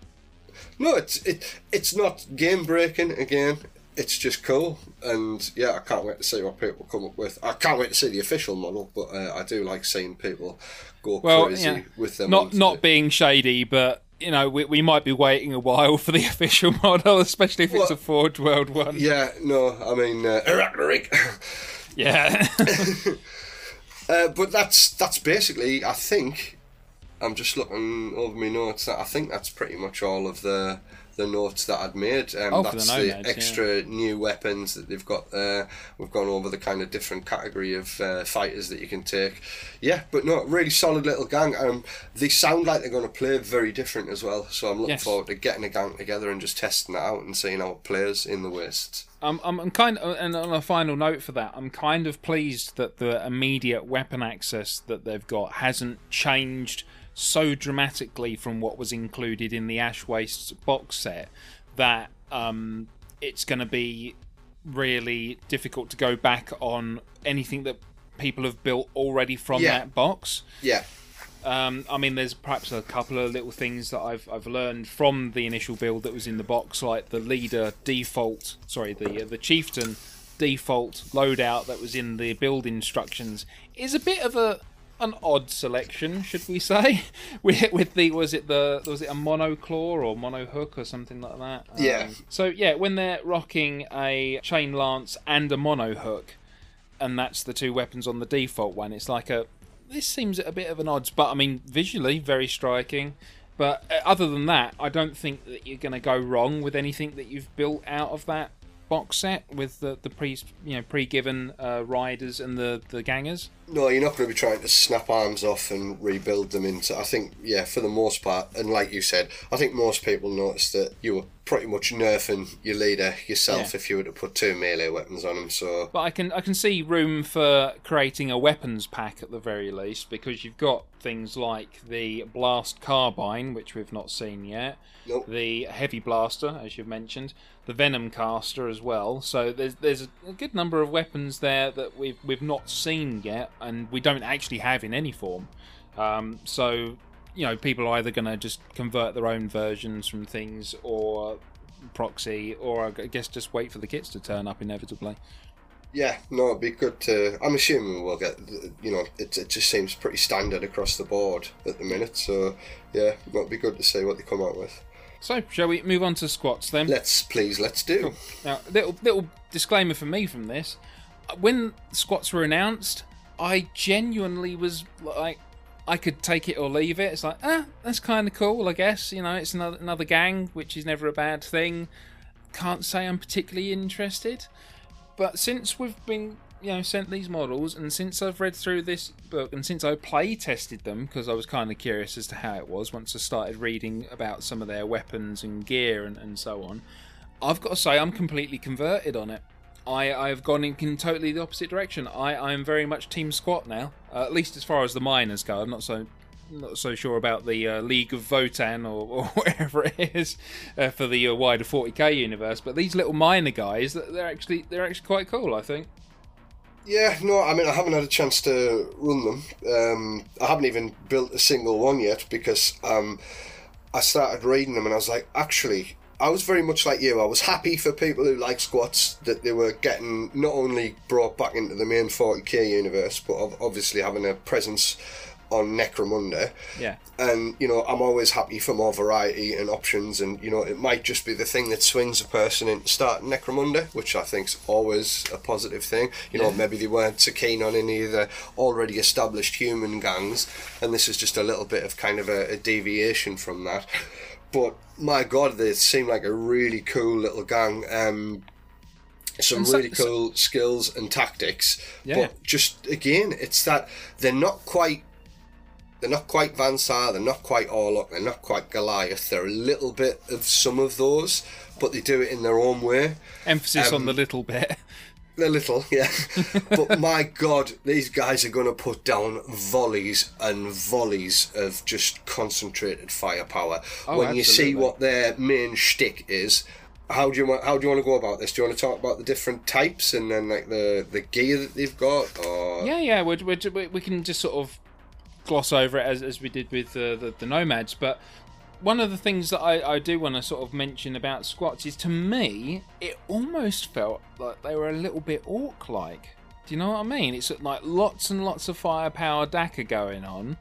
No, it's not game breaking. Again, it's just cool. And yeah, I can't wait to see what people come up with. I can't wait to see the official model, but I do like seeing people go crazy with them. Not being shady, but. You know, we might be waiting a while for the official model, especially if it's a Forge World one. Yeah, no, I mean... yeah. But that's basically, I think... I'm just looking over my notes. I think that's pretty much all of the notes that I'd made. That's the nomads, extra new weapons that they've got there. We've gone over the kind of different category of fighters that you can take. Yeah, but no, really solid little gang. They sound like they're going to play very different as well. So I'm looking forward to getting a gang together and just testing that out and seeing how it plays in the Wastes. I'm kind of, and on a final note for that, I'm kind of pleased that the immediate weapon access that they've got hasn't changed so dramatically from what was included in the Ash Wastes box set that it's going to be really difficult to go back on anything that people have built already from that box. Yeah. I mean, there's perhaps a couple of little things that I've learned from the initial build that was in the box, like the the chieftain default loadout that was in the build instructions is a bit of an odd selection, should we say? Was it a mono claw or mono hook or something like that? Yeah. So yeah, when they're rocking a chain lance and a mono hook, and that's the two weapons on the default one, it's like this seems a bit of an odds. But I mean, visually very striking. But other than that, I don't think that you're going to go wrong with anything that you've built out of that box set with the pre-given riders and the gangers. No, you're not going to be trying to snap arms off and rebuild them into... I think, for the most part, and like you said, I think most people noticed that you were pretty much nerfing your leader yourself if you were to put two melee weapons on him, so... But I can see room for creating a weapons pack at the very least, because you've got things like the blast carbine, which we've not seen yet, the heavy blaster, as you've mentioned, the venom caster as well, so there's a good number of weapons there that we've not seen yet, and we don't actually have in any form. So, you know, people are either going to just convert their own versions from things or proxy, or I guess just wait for the kits to turn up inevitably. Yeah, no, it'd be good to... I'm assuming we'll get... You know, it just seems pretty standard across the board at the minute, so, yeah, it'd be good to see what they come out with. So, shall we move on to squats then? Let's do. Cool. Now, little disclaimer for me from this. When squats were announced... I genuinely was like, I could take it or leave it. It's like, ah, that's kind of cool, I guess. You know, it's another gang, which is never a bad thing. Can't say I'm particularly interested. But since we've been, you know, sent these models, and since I've read through this book, and since I play tested them, because I was kind of curious as to how it was once I started reading about some of their weapons and gear and so on, I've got to say I'm completely converted on it. I've gone in totally the opposite direction. I'm very much Team Squat now, at least as far as the miners go. I'm not so sure about the League of Votann or whatever it is for the wider 40k universe. But these little miner guys, they're actually quite cool, I think. Yeah, no, I mean, I haven't had a chance to run them. I haven't even built a single one yet because I started reading them and I was like, actually, I was very much like you. I was happy for people who like squats that they were getting not only brought back into the main 40k universe, but obviously having a presence on Necromunda. Yeah. And, you know, I'm always happy for more variety and options, and, you know, it might just be the thing that swings a person into starting Necromunda, which I think's always a positive thing. You know, maybe they weren't so keen on any of the already established human gangs, and this is just a little bit of kind of a deviation from that. But my God, they seem like a really cool little gang. Some really cool skills and tactics. Yeah. But just again, it's that they're not quite Vansar, they're not quite Orlok, they're not quite Goliath. They're a little bit of some of those, but they do it in their own way. Emphasis on the little bit. The little, yeah. But my God, these guys are going to put down volleys and volleys of just concentrated firepower. Oh, when absolutely. You see what their main shtick is, how do you want to go about this? Do you want to talk about the different types and then like the gear that they've got? Or... Yeah, we can just sort of gloss over it as we did with the Nomads, but... One of the things that I do want to sort of mention about squats is, to me, it almost felt like they were a little bit orc-like. Do you know what I mean? It's like lots and lots of firepower DACA going on,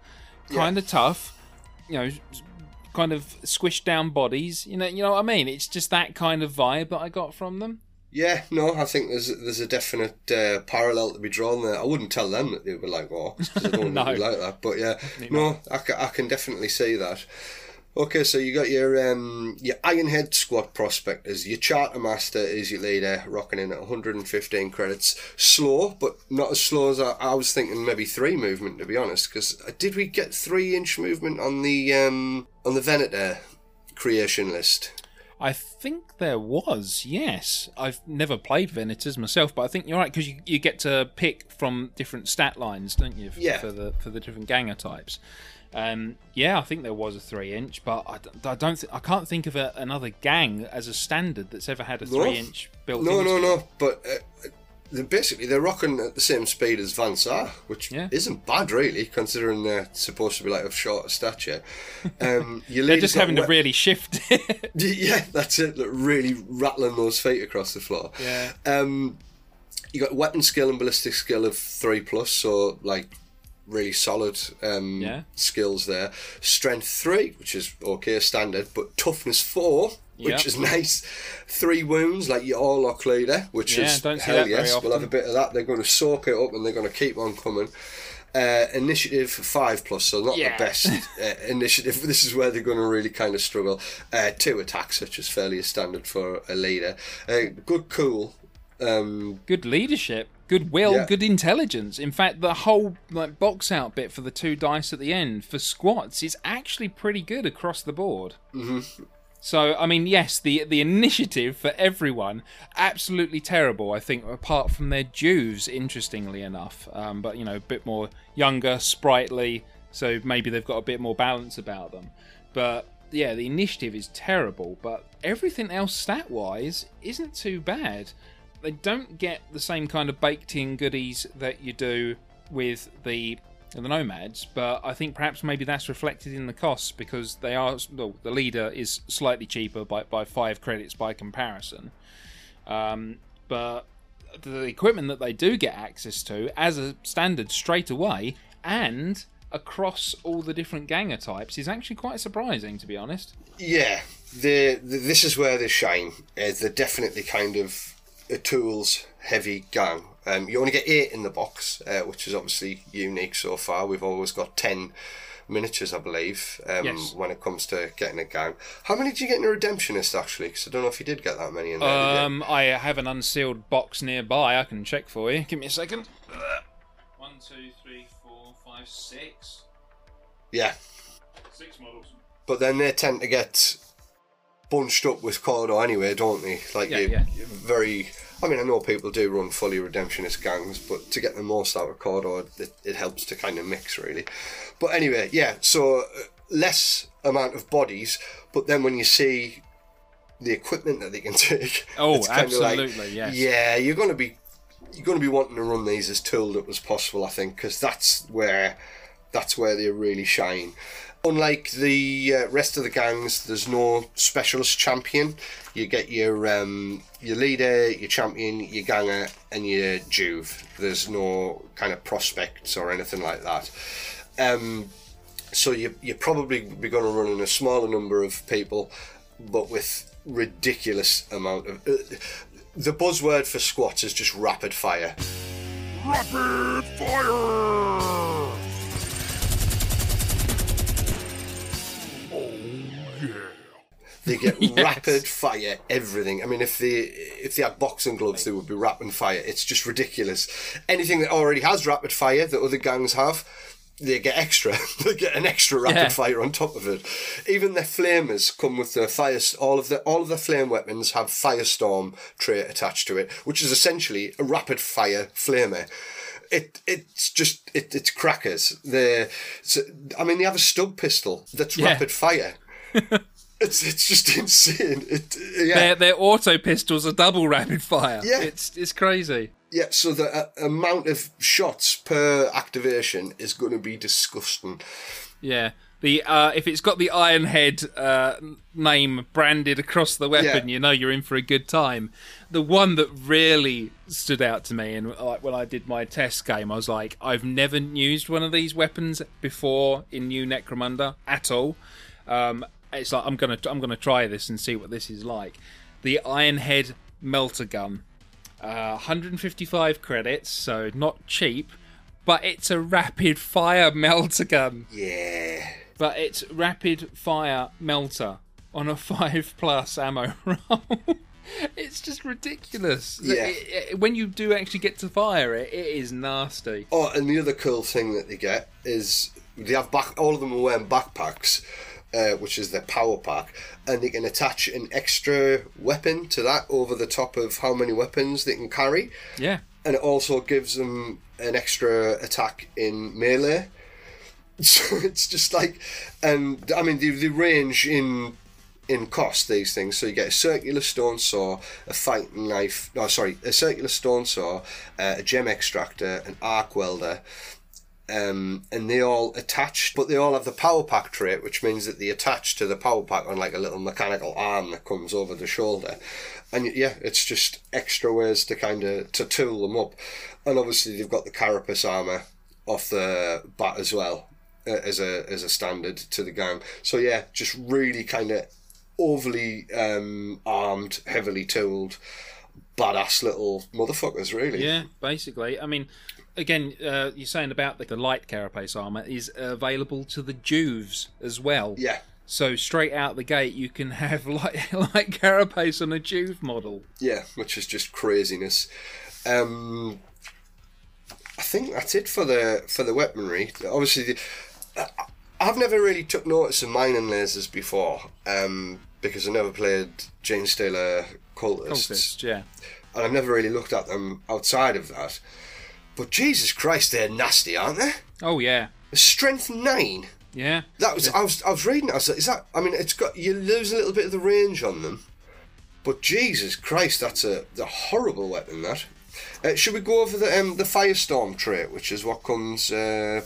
kind of tough, you know, kind of squished down bodies. You know what I mean? It's just that kind of vibe that I got from them. Yeah, no, I think there's a definite parallel to be drawn there. I wouldn't tell them that they were like orcs, because I don't no. really like that. But yeah, no, I can definitely see that. Okay, so you got your Ironhead Squat Prospectors. Your Charter Master is your leader, rocking in at 115 credits. Slow, but not as slow as I was thinking. Maybe 3 movement, to be honest. Because did we get 3-inch movement on the Venator creation list? I think there was, yes. I've never played Venators myself, but I think you're right, because you get to pick from different stat lines, don't you? For the different ganger types. Yeah, I think there was a 3-inch, but I can't think of another gang as a standard that's ever had a 3-inch built. No. But basically, they're rocking at the same speed as Vansar, which isn't bad really, considering they're supposed to be like of shorter stature. They're just having to really shift. Yeah, that's it. They're really rattling those feet across the floor. Yeah. You got weapon skill and ballistic skill of 3+, so like. Really solid skills there. Strength 3, which is okay, standard, but toughness 4, which is nice. 3 wounds, like your Orlok leader, which is hell yes. We'll have a bit of that. They're going to soak it up and they're going to keep on coming. Initiative 5+, so not the best initiative. This is where they're going to really kind of struggle. 2 attacks, which is fairly a standard for a leader. Good leadership. Goodwill, good intelligence. In fact, the whole like box out bit for the 2 dice at the end for squats is actually pretty good across the board. Mm-hmm. So, I mean, yes, the initiative for everyone, absolutely terrible, I think, apart from their Jews, interestingly enough. But, you know, a bit more younger, sprightly, so maybe they've got a bit more balance about them. But, yeah, the initiative is terrible, but everything else stat-wise isn't too bad. They don't get the same kind of baked-in goodies that you do with the Nomads, but I think perhaps maybe that's reflected in the costs, because they are the leader is slightly cheaper by 5 credits by comparison. But the equipment that they do get access to as a standard straight away and across all the different ganger types is actually quite surprising, to be honest. Yeah, this is where they shine. They're definitely kind of a tools heavy gang, You only get 8 in the box, which is obviously unique so far. We've always got 10 miniatures, I believe, yes, when it comes to getting a gang. How many did you get in a Redemptionist, actually? Because I don't know if you did get that many in there. I have an unsealed box nearby. I can check for you. Give me a second. 1, 2, 3, 4, 5, 6. Yeah. 6 models. But then they tend to get bunched up with Corridor anyway, don't they? Like, you're very... I mean, I know people do run fully Redemptionist gangs, but to get the most out of Corridor, it helps to kind of mix, really. But anyway, yeah, so less amount of bodies, but then when you see the equipment that they can take... Oh, it's kind absolutely, of like, yes. Yeah, you're going to be wanting to run these as tooled up as possible, I think, because that's where they really shine. Unlike the rest of the gangs, there's no specialist champion. You get your leader, your champion, your ganger, and your juve. There's no kind of prospects or anything like that. So you're probably going to run in a smaller number of people, but with ridiculous amount of... the buzzword for squats is just rapid fire. Rapid fire! They get yes, rapid fire everything. I mean, if they had boxing gloves, they would be rapid fire. It's just ridiculous. Anything that already has rapid fire that other gangs have, they get extra. They get an extra rapid fire on top of it. Even their flamers come with their fire. All of the flame weapons have firestorm trait attached to it, which is essentially a rapid fire flamer. It's crackers. They have a stub pistol that's rapid fire. It's just insane. Their auto pistols are double rapid fire. Yeah. It's crazy. Yeah, so the amount of shots per activation is going to be disgusting. Yeah. If it's got the Ironhead name branded across the weapon, you know you're in for a good time. The one that really stood out to me, and when I did my test game, I was like, I've never used one of these weapons before in New Necromunda at all. It's like I'm gonna try this and see what this is like. The Ironhead Melter Gun, 155 credits, so not cheap, but it's a rapid fire melter gun. Yeah. But it's rapid fire melter on a 5+ ammo roll. It's just ridiculous. Yeah. When you do actually get to fire it, it is nasty. Oh, and the other cool thing that they get is they have all of them are wearing backpacks. Which is their power pack, and they can attach an extra weapon to that over the top of how many weapons they can carry. Yeah. And it also gives them an extra attack in melee. So it's just like, they range in cost, these things. So you get a circular stone saw, a circular stone saw, a gem extractor, an arc welder. And they all attach, but they all have the power pack trait, which means that they attach to the power pack on like a little mechanical arm that comes over the shoulder. And yeah, it's just extra ways to kind of to tool them up. And obviously they've got the carapace armor off the bat as well, as a standard to the gang. So yeah, just really kind of overly armed, heavily tooled, badass little motherfuckers, really. Yeah, basically. I mean, again, you're saying about the light carapace armor is available to the juves as well. Yeah. So straight out the gate, you can have light carapace on a juve model. Yeah, which is just craziness. I think that's it for the weaponry. Obviously, I've never really took notice of mining lasers before because I never played James Taylor Cultists. Yeah. And I've never really looked at them outside of that. But Jesus Christ, they're nasty, aren't they? Oh yeah. Strength 9. Yeah. That was I was reading it. I was like, is that? I mean, it's got you lose a little bit of the range on them, but Jesus Christ, that's a horrible weapon. That. Should we go over the firestorm trait, which is what comes on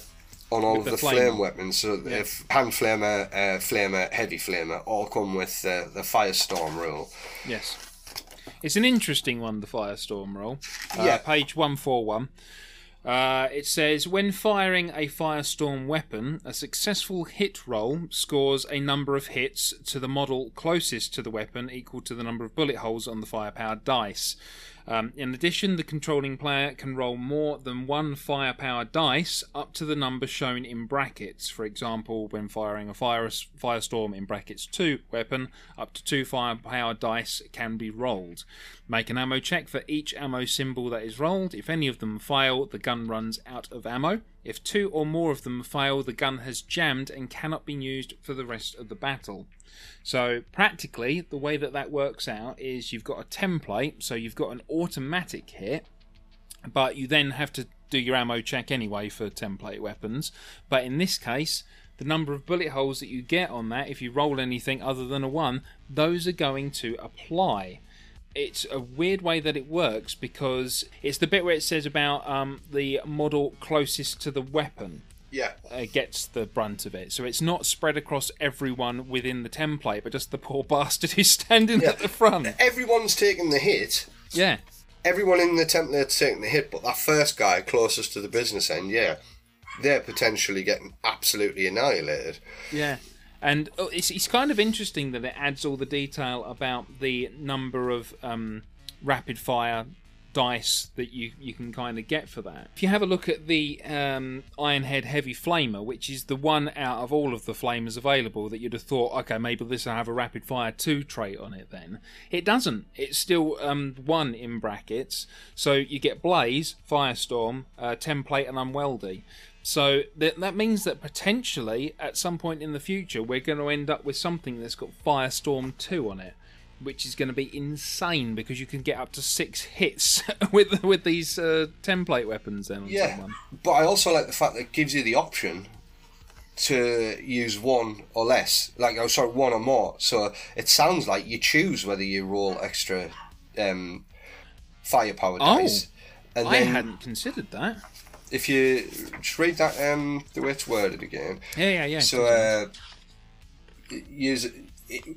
all of the flame weapons? So hand flamer, flamer, heavy flamer, all come with the firestorm rule. Yes. It's an interesting one, the firestorm roll. Page 141. It says, when firing a firestorm weapon, a successful hit roll scores a number of hits to the model closest to the weapon equal to the number of bullet holes on the firepower dice. In addition, the controlling player can roll more than one firepower dice up to the number shown in brackets. For example, when firing a firestorm in brackets 2 weapon, up to 2 firepower dice can be rolled. Make an ammo check for each ammo symbol that is rolled. If any of them fail, the gun runs out of ammo. If 2 or more of them fail, the gun has jammed and cannot be used for the rest of the battle. So practically, the way that that works out is you've got a template, so you've got an automatic hit, but you then have to do your ammo check anyway for template weapons. But in this case, the number of bullet holes that you get on that, if you roll anything other than a 1, those are going to apply. It's a weird way that it works, because it's the bit where it says about the model closest to the weapon gets the brunt of it. So it's not spread across everyone within the template, but just the poor bastard who's standing at the front. Everyone's taking the hit. Yeah. Everyone in the template's taking the hit, but that first guy closest to the business end, they're potentially getting absolutely annihilated. Yeah. And it's kind of interesting that it adds all the detail about the number of rapid-fire dice that you can kind of get for that. If you have a look at the Ironhead Heavy Flamer, which is the one out of all of the flamers available that you'd have thought, okay, maybe this will have a rapid-fire 2 trait on it then. It doesn't. It's still 1 in brackets. So you get Blaze, Firestorm, Template and Unwieldy. So that means that potentially, at some point in the future, we're going to end up with something that's got Firestorm 2 on it, which is going to be insane, because you can get up to 6 hits with these template weapons then on someone. But I also like the fact that it gives you the option to use one or less. One or more. So it sounds like you choose whether you roll extra firepower dice. And I hadn't considered that. If you just read that, the way it's worded again. Yeah. So,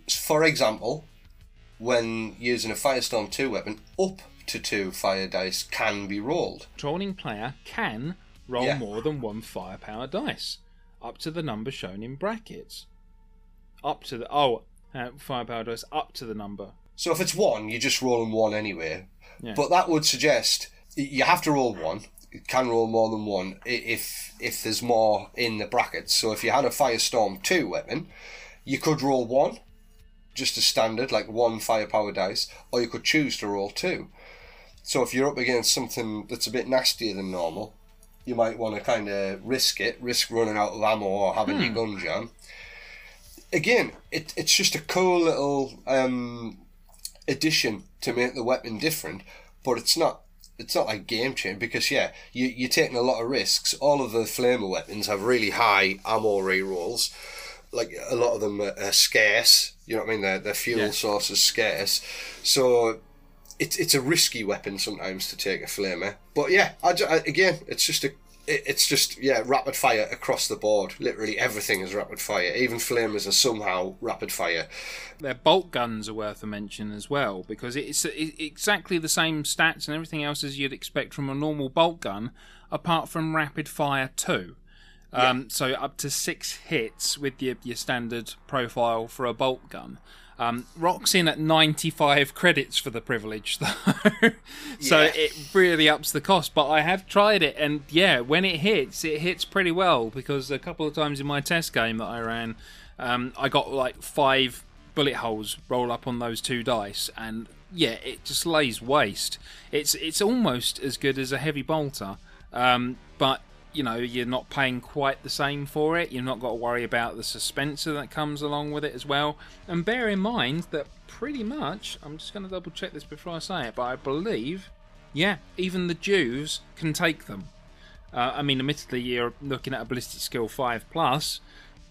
for example, when using a Firestorm 2 weapon, up to 2 fire dice can be rolled. Controlling player can roll more than 1 firepower dice, up to the number shown in brackets. Firepower dice up to the number. So if it's 1, you're just rolling 1 anyway. Yeah. But that would suggest you have to roll 1. It can roll more than 1 if there's more in the brackets. So if you had a Firestorm 2 weapon, you could roll 1, just a standard, 1 firepower dice, or you could choose to roll 2. So if you're up against something that's a bit nastier than normal, you might want to kind of risk running out of ammo or having your gun jam. Again, it's just a cool little addition to make the weapon different, but it's not like game chain, because you're taking a lot of risks. All of the flamer weapons have really high ammo re-rolls. A lot of them are scarce. You know what I mean? Their fuel source is scarce. So it's a risky weapon sometimes to take a flamer. But it's just rapid fire across the board. Literally everything is rapid fire. Even flamers are somehow rapid fire. Their bolt guns are worth a mention as well, because it's exactly the same stats and everything else as you'd expect from a normal bolt gun, apart from rapid fire 2. So up to 6 hits with your standard profile for a bolt gun. Rock's in at 95 credits for the privilege, though. So it really ups the cost. But I have tried it, and when it hits pretty well, because a couple of times in my test game that I ran, I got 5 bullet holes roll up on those 2 dice, and it just lays waste. It's almost as good as a heavy bolter, but you're not paying quite the same for it. You've not got to worry about the suspensor that comes along with it as well. And bear in mind that pretty much, I'm just going to double check this before I say it, but I believe, even the Jews can take them. Admittedly, you're looking at a ballistic skill 5+,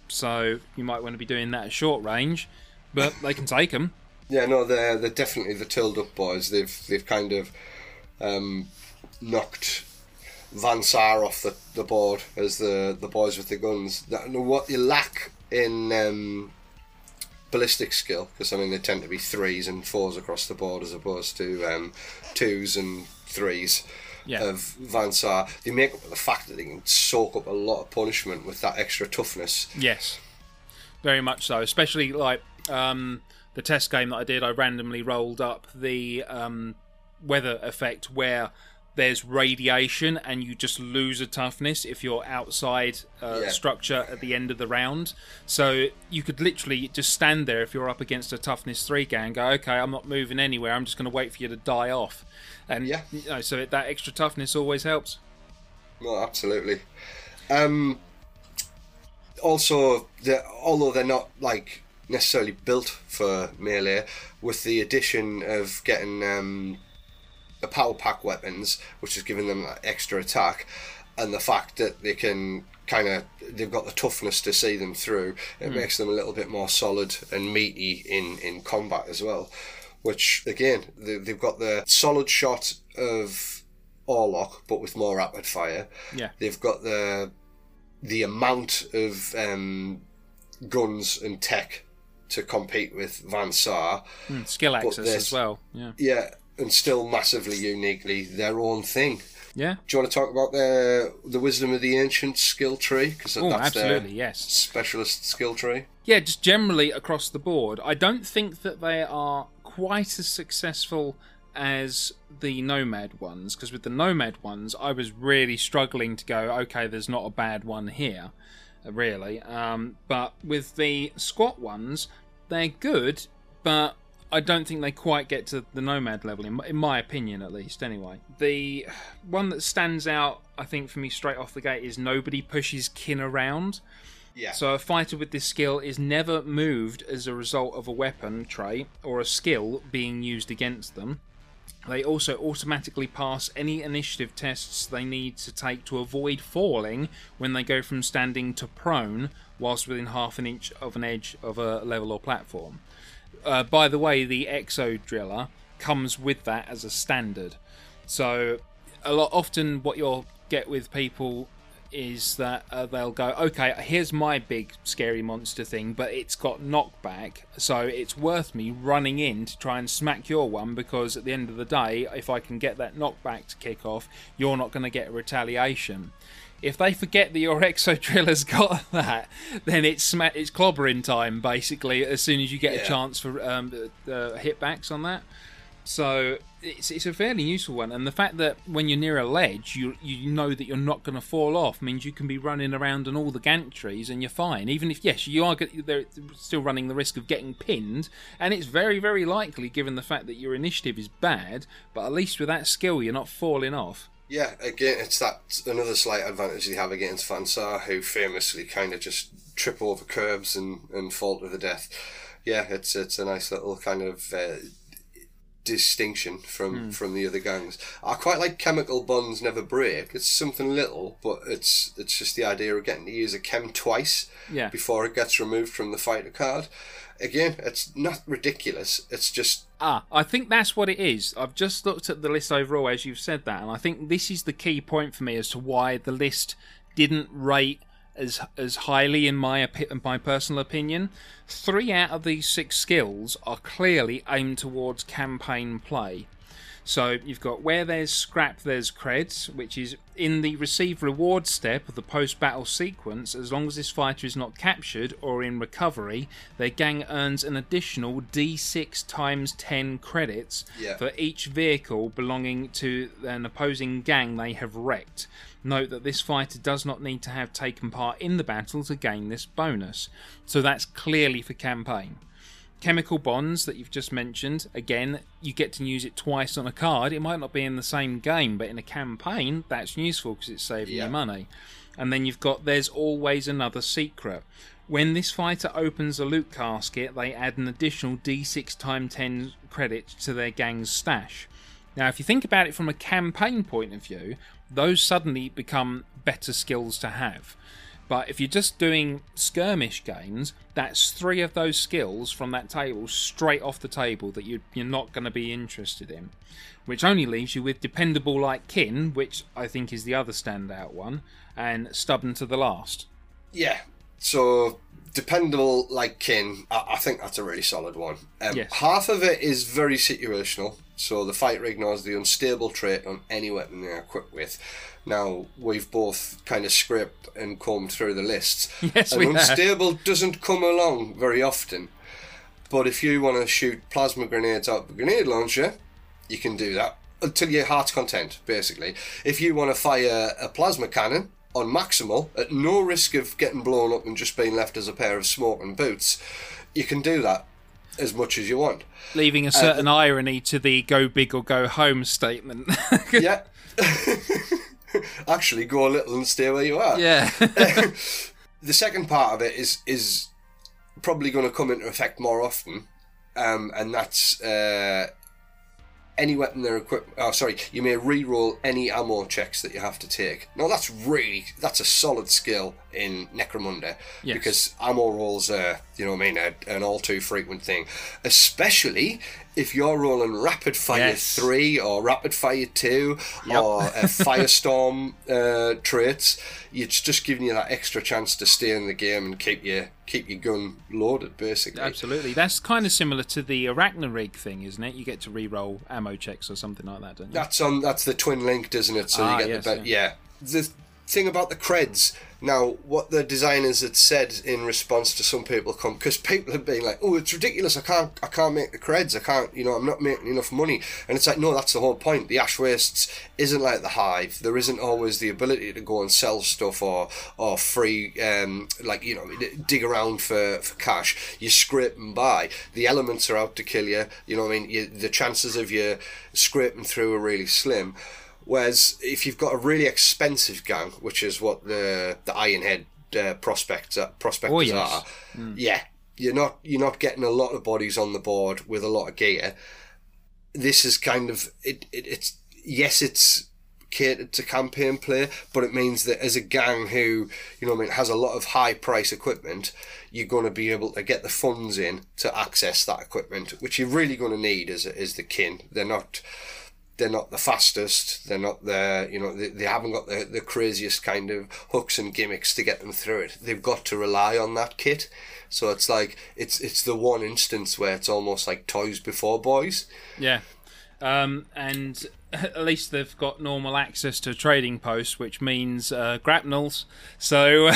so you might want to be doing that at short range, but they can take them. Yeah, no, they're definitely the tilled up boys. They've kind of knocked Vansar off the board as the boys with the guns. What you lack in ballistic skill, because they tend to be 3s and 4s across the board as opposed to 2s and 3s of Vansar. They make up for the fact that they can soak up a lot of punishment with that extra toughness. Yes, very much so. Especially the test game that I did, I randomly rolled up the weather effect where there's radiation and you just lose a toughness if you're outside structure at the end of the round. So you could literally just stand there if you're up against a toughness 3 guy and go, okay, I'm not moving anywhere, I'm just going to wait for you to die off. And you know, so that extra toughness always helps. Well, absolutely. Also, although they're not like necessarily built for melee, with the addition of getting the power pack weapons, which is giving them that extra attack, and the fact that they can kind of, they've got the toughness to see them through, it makes them a little bit more solid and meaty in combat as well, which again, they've got the solid shot of Orlok but with more rapid fire. They've got the amount of guns and tech to compete with Van Saar. Skill access as well. Yeah, and still massively uniquely their own thing. Yeah. Do you want to talk about the Wisdom of the Ancients skill tree? Because that's absolutely, their specialist skill tree. Yeah, just generally across the board. I don't think that they are quite as successful as the Nomad ones, because with the Nomad ones, I was really struggling to go, okay, there's not a bad one here, really. But with the Squat ones, they're good, but I don't think they quite get to the Nomad level, in my opinion, at least, anyway. The one that stands out, I think, for me straight off the gate is nobody pushes kin around. Yeah. So a fighter with this skill is never moved as a result of a weapon trait or a skill being used against them. They also automatically pass any initiative tests they need to take to avoid falling when they go from standing to prone whilst within half an inch of an edge of a level or platform. By the way, the Exodriller comes with that as a standard. So often what you'll get with people is that they'll go, okay, here's my big scary monster thing, but it's got knockback, so it's worth me running in to try and smack your one, because at the end of the day, if I can get that knockback to kick off, you're not going to get a retaliation. If they forget that your Exodriller's got that, then it's clobbering time, basically, as soon as you get a chance for hitbacks on that. So it's a fairly useful one, and the fact that when you're near a ledge, you know that you're not going to fall off means you can be running around on all the gantries and you're fine. Even if they're still running the risk of getting pinned, and it's very, very likely given the fact that your initiative is bad, but at least with that skill you're not falling off. Yeah, again, it's that another slight advantage they have against Van Saar, who famously kind of just trip over curbs and fall to the death. Yeah, it's a nice little kind of distinction from the other gangs. I quite like Chemical Bonds Never Break. It's something little, but it's just the idea of getting to use a chem twice before it gets removed from the fighter card. Again, it's not ridiculous. It's just I think that's what it is. I've just looked at the list overall as you've said that, and I think this is the key point for me as to why the list didn't rate as highly in my personal opinion. 3 out of these 6 skills are clearly aimed towards campaign play. So you've got where there's scrap, there's creds, which is in the receive reward step of the post-battle sequence. As long as this fighter is not captured or in recovery, their gang earns an additional D6 times 10 credits for each vehicle belonging to an opposing gang they have wrecked. Note that this fighter does not need to have taken part in the battle to gain this bonus. So that's clearly for campaign. Chemical Bonds that you've just mentioned, again, you get to use it twice on a card. It might not be in the same game, but in a campaign, that's useful because it's saving you money. And then you've got There's Always Another Secret. When this fighter opens a loot casket, they add an additional D6 times 10 credits to their gang's stash. Now, if you think about it from a campaign point of view, those suddenly become better skills to have. But if you're just doing skirmish games, that's 3 of those skills from that table straight off the table that you're not going to be interested in. Which only leaves you with Dependable Like Kin, which I think is the other standout one, and Stubborn to the Last. Yeah, so Dependable Like Kin, I think that's a really solid one. Half of it is very situational. So the fighter ignores the unstable trait on any weapon they're equipped with. Now, we've both kind of scraped and combed through the lists. Yes, and unstable doesn't come along very often. But if you want to shoot plasma grenades out of a grenade launcher, you can do that until your heart's content, basically. If you want to fire a plasma cannon on maximal at no risk of getting blown up and just being left as a pair of smoke and boots, you can do that as much as you want, leaving a certain irony to the go big or go home statement. Yeah. Actually go a little and stay where you are. Yeah. The second part of it is probably going to come into effect more often, and that's any weapon they're equipped... Oh, sorry. You may re-roll any ammo checks that you have to take. Now, that's really... That's a solid skill in Necromunda. Yes. Because ammo rolls are, you know what I mean, an all-too-frequent thing. Especially if you're rolling Rapid Fire 3 or Rapid Fire 2 or Firestorm traits. It's just giving you that extra chance to stay in the game and keep your gun loaded, basically. Absolutely. That's kind of similar to the Arachnarig thing, isn't it? You get to re-roll ammo checks or something like that, don't you? That's the twin linked, isn't it? So you get the better. Yeah. The thing about the creds, now, what the designers had said in response to some people because people have been like, oh, it's ridiculous, I can't make the creds, I'm not making enough money. And it's like, no, that's the whole point. The Ash Wastes isn't like the Hive. There isn't always the ability to go and sell stuff or free, dig around for cash. You scrape and buy. The elements are out to kill you, you know what I mean? The chances of you scraping through are really slim. Whereas if you've got a really expensive gang, which is what the Ironhead prospectors are, you're not getting a lot of bodies on the board with a lot of gear. This is kind of it's catered to campaign play, but it means that as a gang who has a lot of high price equipment, you're going to be able to get the funds in to access that equipment, which you're really going to need as the kin. They're not the fastest. They're not the, they haven't got the craziest kind of hooks and gimmicks to get them through it. They've got to rely on that kit. So it's like, it's the one instance where it's almost like toys before boys. Yeah. And at least they've got normal access to trading posts, which means grapnels. So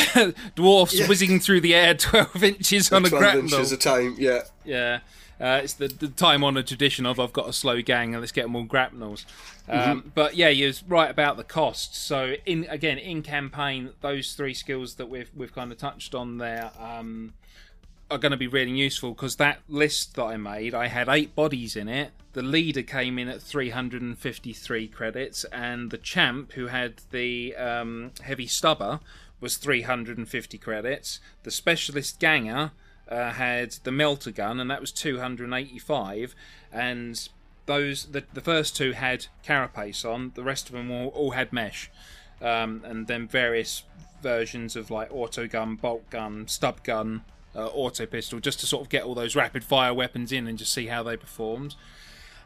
dwarfs whizzing through the air 12 inches on a grapnel. 12 inches a time, yeah. Yeah. It's the time-honoured tradition of I've got a slow gang and let's get more grapnels. But yeah, you're right about the cost. So in campaign, those three skills that we've kind of touched on there are going to be really useful, because that list that I made, I had 8 bodies in it. The leader came in at 353 credits, and the champ who had the heavy stubber was 350 credits. The specialist ganger had the melter gun, and that was 285, and those the first two had carapace on, the rest of them all had mesh, and then various versions of like auto gun, bolt gun, stub gun, auto pistol, just to sort of get all those rapid fire weapons in and just see how they performed.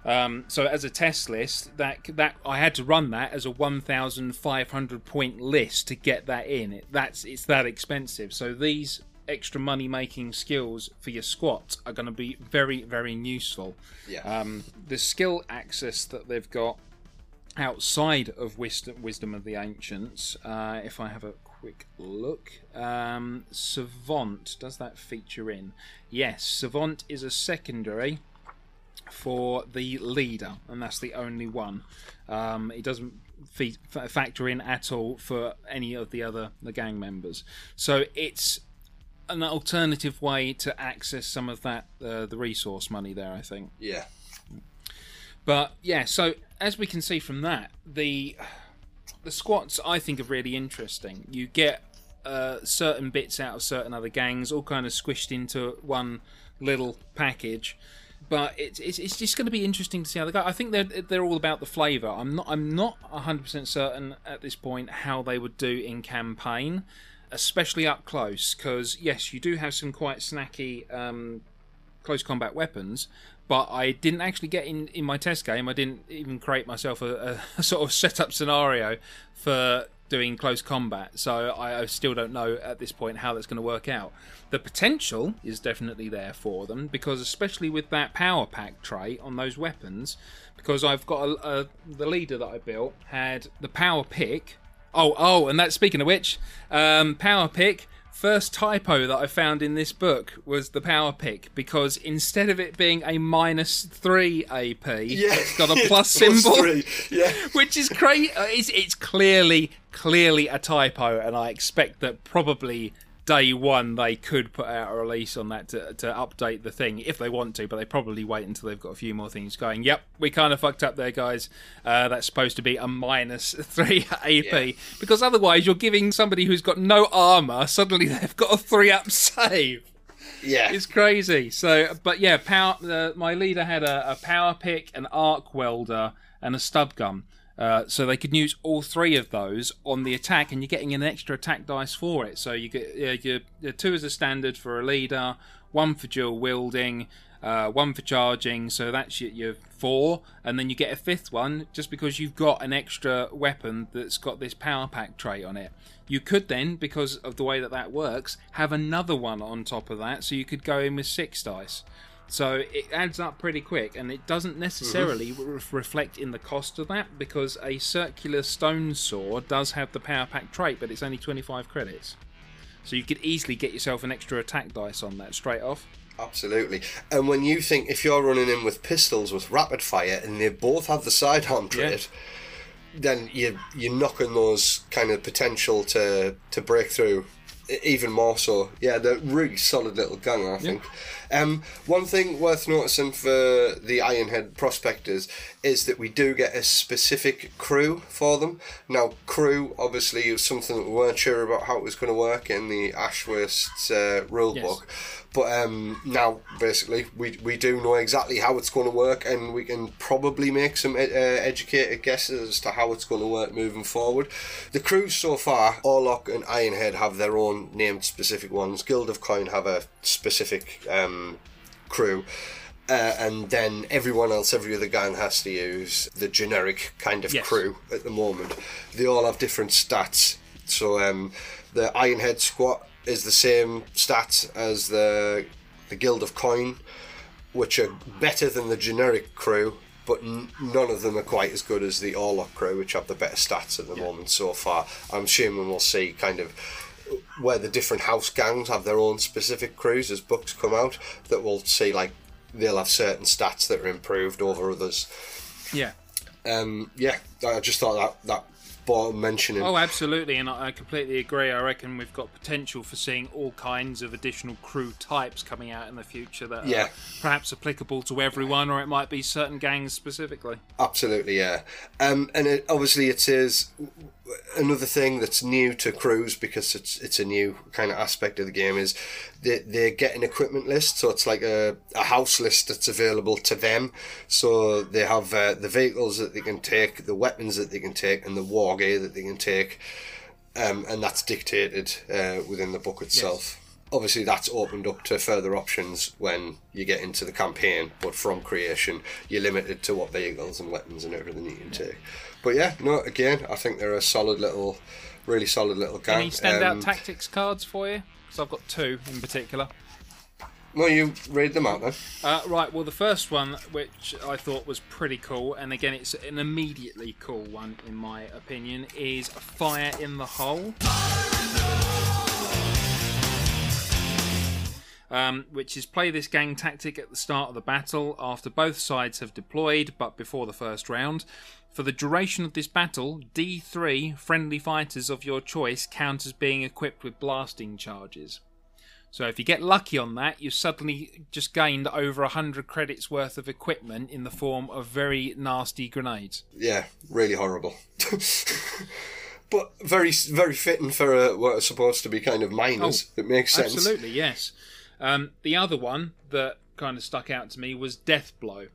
So as a test list, that I had to run that as a 1,500 point list to get that in. It's that expensive. So these extra money making skills for your squad are going to be very, very useful. Yeah. The skill access that they've got outside of Wisdom of the Ancients, if I have a quick look, Savant, does that feature in? Yes, Savant is a secondary for the leader, and that's the only one. It doesn't factor in at all for any of the gang members. So it's an alternative way to access some of that the resource money there, I think. Yeah. But yeah, so as we can see from that, the squats I think are really interesting. You get certain bits out of certain other gangs, all kind of squished into one little package. But it's just going to be interesting to see how they go. I think they're all about the flavour. I'm not 100% certain at this point how they would do in campaign, especially up close, because yes, you do have some quite snacky close combat weapons, but I didn't actually get in my test game, I didn't even create myself a sort of setup scenario for doing close combat, so I still don't know at this point how that's going to work out. The potential is definitely there for them, because especially with that power pack trait on those weapons, because I've got the leader that I built had the power pick. Oh, and that's, speaking of which, power pick, First typo that I found in this book was the power pick, because instead of it being a -3 AP, it's got a plus symbol, which is crazy. It's clearly a typo, and I expect that probably day one they could put out a release on that to update the thing if they want to, but they probably wait until they've got a few more things going. Yep, we kind of fucked up there, guys. That's supposed to be a -3 AP, because otherwise you're giving somebody who's got no armor, suddenly they've got a 3-up save. Yeah, it's crazy. So, but yeah, power. My leader had a power pick, an arc welder, and a stub gun. So they could use all three of those on the attack, and you're getting an extra attack dice for it. So you get your 2 as a standard for a leader, 1 for dual wielding, 1 for charging. So that's your 4, and then you get a 5th one just because you've got an extra weapon that's got this power pack trait on it. You could then, because of the way that works, have another one on top of that, so you could go in with 6 dice. So it adds up pretty quick, and it doesn't necessarily reflect in the cost of that, because a circular stone saw does have the power pack trait, but it's only 25 credits. So you could easily get yourself an extra attack dice on that straight off. Absolutely. And when you think, if you're running in with pistols with rapid fire and they both have the sidearm trait, then you're knocking those kind of potential to break through even more so. Yeah, they're really solid little gun, I think. Yeah. One thing worth noticing for the Ironhead prospectors is that we do get a specific crew for them. Now, crew, obviously, is something that we weren't sure about how it was going to work in the Ash Wastes rulebook. But now, basically, we do know exactly how it's going to work, and we can probably make some educated guesses as to how it's going to work moving forward. The crews so far, Orlok and Ironhead have their own named specific ones. Guild of Coin have a specific crew. And then everyone else, every other gang has to use the generic kind of crew at the moment. They all have different stats. So the Ironhead Squat is the same stats as the Guild of Coin, which are better than the generic crew, but none of them are quite as good as the Orlok crew, which have the better stats at the moment so far. I'm assuming we'll see kind of where the different house gangs have their own specific crews as books come out, that we'll see, like, they'll have certain stats that are improved over others. Yeah. Yeah, I just thought that mentioning. Oh, absolutely, and I completely agree. I reckon we've got potential for seeing all kinds of additional crew types coming out in the future that are perhaps applicable to everyone, or it might be certain gangs specifically. Absolutely, yeah. And obviously it is another thing that's new to crews, because it's a new kind of aspect of the game, is they get an equipment list, so it's like a house list that's available to them. So they have the vehicles that they can take, the weapons that they can take, and the war gear that they can take, and that's dictated within the book itself. Obviously that's opened up to further options when you get into the campaign, but from creation you're limited to what vehicles and weapons and everything you can take. But yeah, no, again, I think they're a really solid little gang. Any standout tactics cards for you? Because I've got 2 in particular. Well, you read them out then. Right, well, the first one, which I thought was pretty cool, and again, it's an immediately cool one, in my opinion, is Fire in the Hole. Which is play this gang tactic at the start of the battle after both sides have deployed, but before the first round. For the duration of this battle, D3 friendly fighters of your choice count as being equipped with blasting charges. So if you get lucky on that, you've suddenly just gained over 100 credits worth of equipment in the form of very nasty grenades. Yeah, really horrible. But very, very fitting for what are supposed to be kind of minors. It makes sense. Absolutely, yes. The other one that kind of stuck out to me was Death Blow,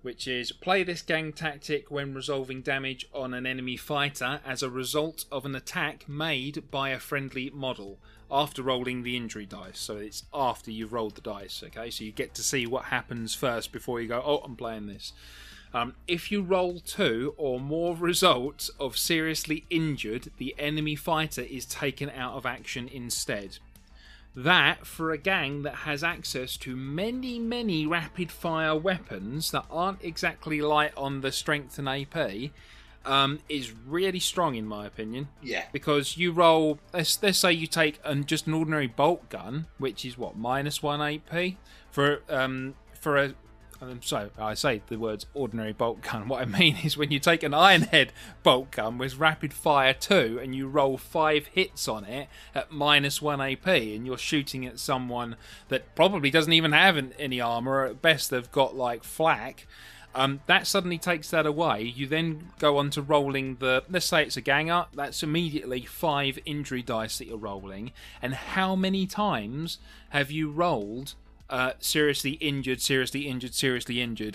which is play this gang tactic when resolving damage on an enemy fighter as a result of an attack made by a friendly model after rolling the injury dice. So it's after you've rolled the dice, okay? So you get to see what happens first before you go, oh, I'm playing this. If you roll 2 or more results of seriously injured, the enemy fighter is taken out of action instead. That, for a gang that has access to many, many rapid-fire weapons that aren't exactly light on the strength and AP, is really strong in my opinion. Yeah. Because you roll, let's say you take just an ordinary bolt gun, which is what, -1 AP for a. I'm sorry, I say the words ordinary bolt gun. What I mean is when you take an Ironhead bolt gun with rapid fire 2 and you roll 5 hits on it at -1 AP and you're shooting at someone that probably doesn't even have any armour, at best they've got like flak, that suddenly takes that away. You then go on to rolling the, let's say it's a gang up, that's immediately 5 injury dice that you're rolling. And how many times have you rolled seriously injured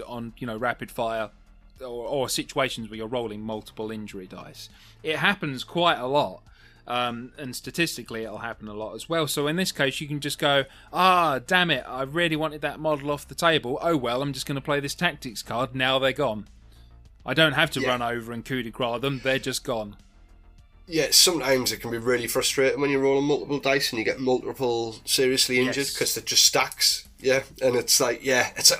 on, you know, rapid fire or situations where you're rolling multiple injury dice? It happens quite a lot, and statistically it'll happen a lot as well. So in this case you can just go, damn it, I really wanted that model off the table, oh well, I'm just going to play this tactics card, now they're gone. I don't have to run over and coup de grace them, they're just gone. Yeah, sometimes it can be really frustrating when you're rolling multiple dice and you get multiple seriously injured, because they're just stacks. Yeah, and it's like,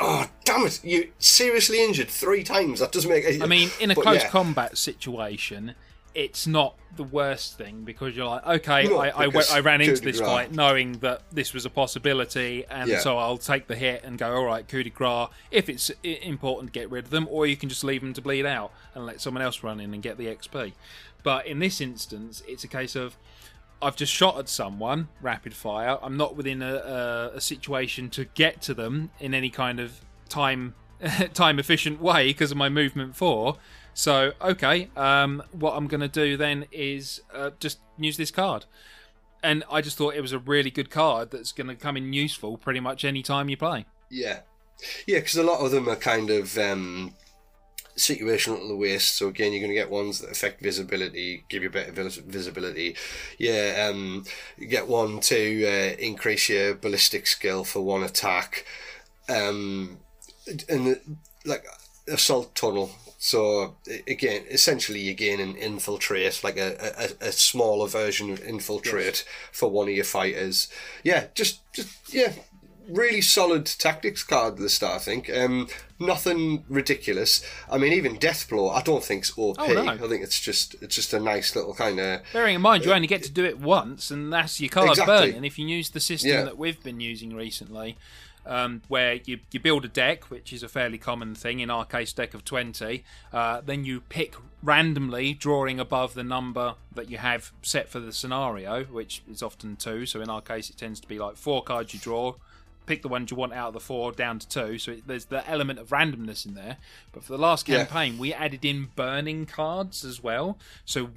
oh, damn it, you seriously injured 3 times. That doesn't make any sense. I mean, in a close combat situation, it's not the worst thing, because you're like, okay, I ran into this fight knowing that this was a possibility, and so I'll take the hit and go, all right, coup de grace. If it's important, get rid of them, or you can just leave them to bleed out and let someone else run in and get the XP. But in this instance, it's a case of, I've just shot at someone, rapid fire. I'm not within a situation to get to them in any kind of time efficient way because of my movement 4. So, okay, what I'm going to do then is just use this card. And I just thought it was a really good card that's going to come in useful pretty much any time you play. Yeah. Yeah, because a lot of them are kind of... situational to the waist, so again you're going to get ones that affect visibility, give you better visibility. You get one to increase your ballistic skill for 1 attack, and like assault tunnel, so again essentially you gain an infiltrate, like a smaller version of infiltrate for 1 of your fighters. Really solid tactics card at the start, I think. Nothing ridiculous. I mean, even Deathblow, I don't think's OP. Oh, no. I think it's just a nice little kind of... Bearing in mind, you only get to do it once, and that's your card burn. And if you use the system that we've been using recently, where you build a deck, which is a fairly common thing, in our case, deck of 20, then you pick randomly, drawing above the number that you have set for the scenario, which is often 2, so in our case it tends to be like 4 cards you draw, pick the ones you want out of the 4 down to 2, so there's the element of randomness in there. But for the last campaign we added in burning cards as well, so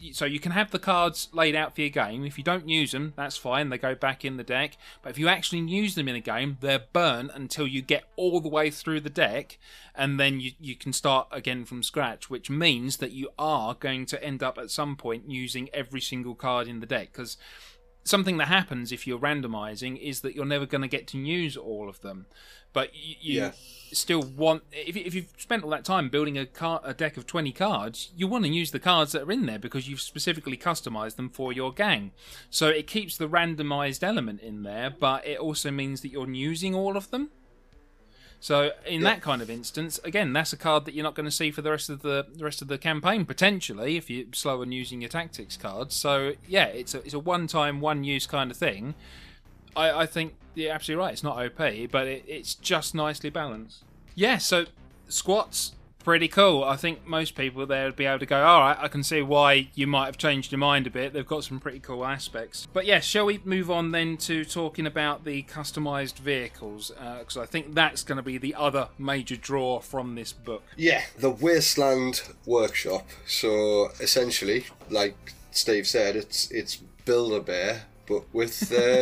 you can have the cards laid out for your game. If you don't use them, that's fine, they go back in the deck, but if you actually use them in a game, they're burnt until you get all the way through the deck, and then you can start again from scratch, which means that you are going to end up at some point using every single card in the deck, because something that happens if you're randomizing is that you're never going to get to use all of them, but you still want, if you've spent all that time building a deck of 20 cards, you want to use the cards that are in there because you've specifically customized them for your gang. So it keeps the randomized element in there, but it also means that you're using all of them. So in that kind of instance, again, that's a card that you're not going to see for the rest of the campaign potentially if you're slow on using your tactics cards. So yeah, it's a one-time, one-use kind of thing. I think you're absolutely right. It's not OP, but it's just nicely balanced. Yeah. So squats, pretty cool. I think most people there would be able to go, all right, I can see why you might have changed your mind a bit. They've got some pretty cool aspects. But yeah, shall we move on then to talking about the customised vehicles? Because I think that's going to be the other major draw from this book. Yeah, the Wasteland Workshop. So essentially, like Steve said, it's Build-A-Bear, but with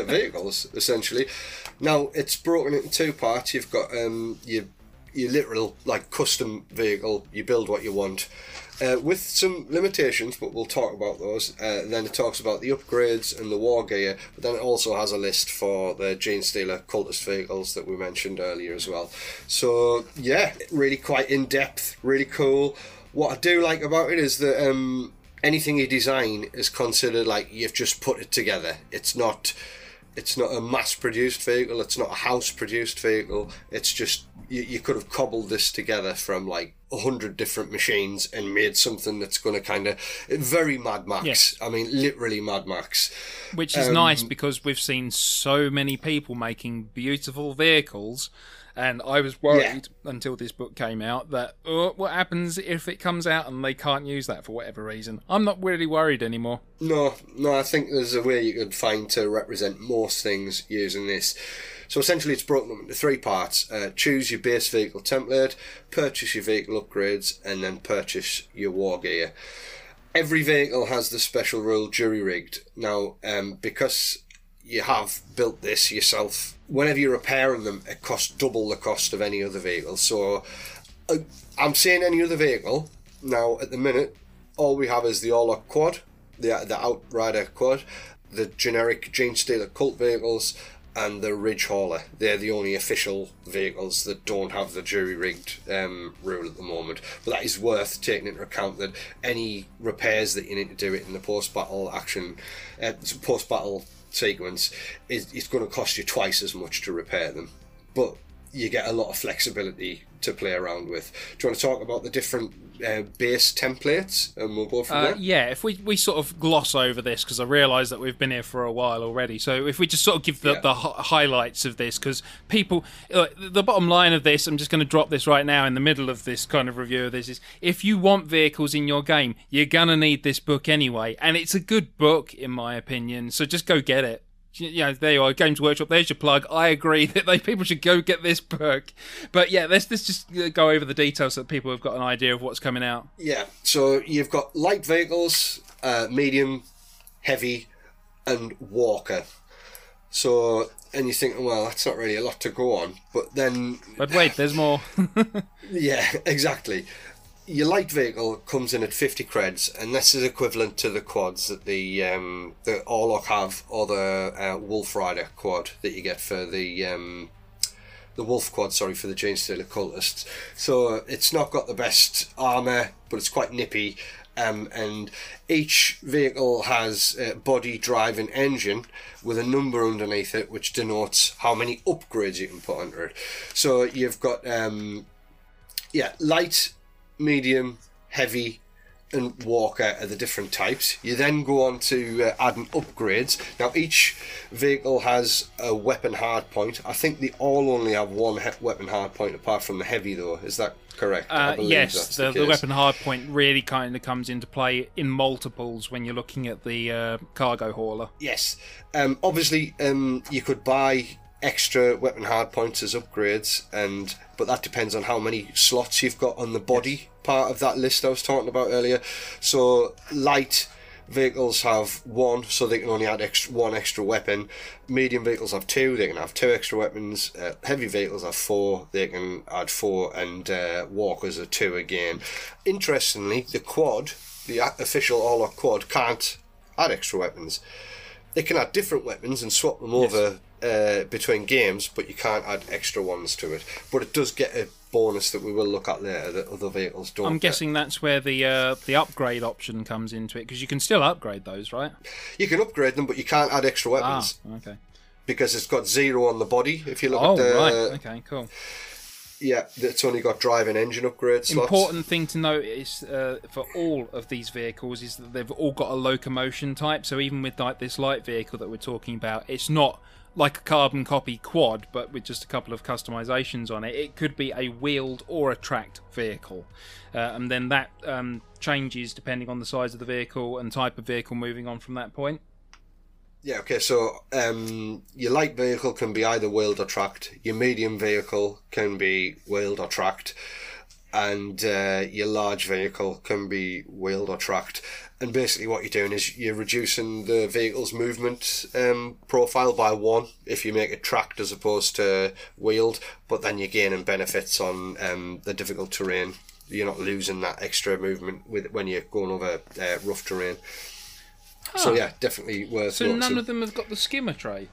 vehicles, essentially. Now, it's broken into 2 parts. You've got your literal like custom vehicle, you build what you want, with some limitations, but we'll talk about those. Then it talks about the upgrades and the war gear, but then it also has a list for the Gene Stealer cultist vehicles that we mentioned earlier as well. So yeah, really quite in depth, really cool. What I do like about it is that anything you design is considered like you've just put it together. It's not a mass produced vehicle, it's not a house produced vehicle, it's just you could have cobbled this together from like 100 different machines and made something that's going to kind of very Mad Max. Yes. I mean, literally Mad Max. Which is nice, because we've seen so many people making beautiful vehicles, and I was worried until this book came out that, oh, what happens if it comes out and they can't use that for whatever reason? I'm not really worried anymore. No, I think there's a way you could find to represent most things using this. So essentially it's broken up into three parts. Choose your base vehicle template, purchase your vehicle upgrades, and then purchase your war gear. Every vehicle has the special rule jury-rigged. Now, because you have built this yourself, whenever you're repairing them, it costs double the cost of any other vehicle. So I'm saying any other vehicle. Now, at the minute, all we have is the Orlok quad, the Outrider quad, the generic Gene Stealer cult vehicles, and the Ridge Hauler. They're the only official vehicles that don't have the jury-rigged rule at the moment. But that is worth taking into account, that any repairs that you need to do in the post-battle action, post-battle sequence, it's going to cost you twice as much to repair them. But you get a lot of flexibility to play around with. Do you want to talk about the different base templates, and we'll go from there? Yeah, if we sort of gloss over this, because I realise that we've been here for a while already, so if we just sort of give the highlights of this, because people, the bottom line of this, I'm just going to drop this right now in the middle of this kind of review of this, is if you want vehicles in your game, you're going to need this book anyway, and it's a good book in my opinion, so just go get it. Yeah, there you are, Games Workshop, there's your plug. I agree that people should go get this book. But yeah, let's just go over the details so that people have got an idea of what's coming out. Yeah, so you've got light vehicles, medium, heavy, and walker. So, and you're thinking, well, that's not really a lot to go on. But then... But wait, there's more. Yeah, exactly. Your light vehicle comes in at 50 creds, and this is equivalent to the quads that the Orlok have, or the Wolf Rider quad that you get for the Wolf quad, sorry, for the Gene Stealer cultists. So it's not got the best armour, but it's quite nippy, and each vehicle has a body, drive and engine with a number underneath it, which denotes how many upgrades you can put under it. So you've got light, medium, heavy and walker are the different types. You then go on to adding upgrades. Now each vehicle has a weapon hard point. I think they all only have one weapon hard point apart from the heavy, though. Is that correct? Yes, the weapon hard point really kind of comes into play in multiples when you're looking at the cargo hauler. Yes. Obviously you could buy extra weapon hard points as upgrades, but that depends on how many slots you've got on the body part of that list I was talking about earlier. So light vehicles have one, so they can only add one extra weapon. Medium vehicles have two, they can have two extra weapons. Heavy vehicles have four, they can add four, and walkers are two again. Interestingly, the quad, the official Orlok quad, can't add extra weapons. They can add different weapons and swap them over between games, but you can't add extra ones to it. But it does get a bonus that we will look at later that other vehicles don't. I'm guessing that's where the upgrade option comes into it, because you can still upgrade those, right? You can upgrade them, but you can't add extra weapons. Ah, okay. Because it's got zero on the body. If you look at the... Oh, right. Okay, cool. Yeah, it's only got drive and engine upgrade slots. Important thing to notice for all of these vehicles is that they've all got a locomotion type. So even with like this light vehicle that we're talking about, it's not like a carbon copy quad, but with just a couple of customizations on it. It could be a wheeled or a tracked vehicle. And then that changes depending on the size of the vehicle and type of vehicle moving on from that point. Yeah, okay, so your light vehicle can be either wheeled or tracked, your medium vehicle can be wheeled or tracked, and your large vehicle can be wheeled or tracked. And basically what you're doing is you're reducing the vehicle's movement profile by one if you make it tracked as opposed to wheeled, but then you're gaining benefits on the difficult terrain. You're not losing that extra movement when you're going over rough terrain. Huh. So yeah, definitely worth. So noticing. None of them have got the skimmer tray.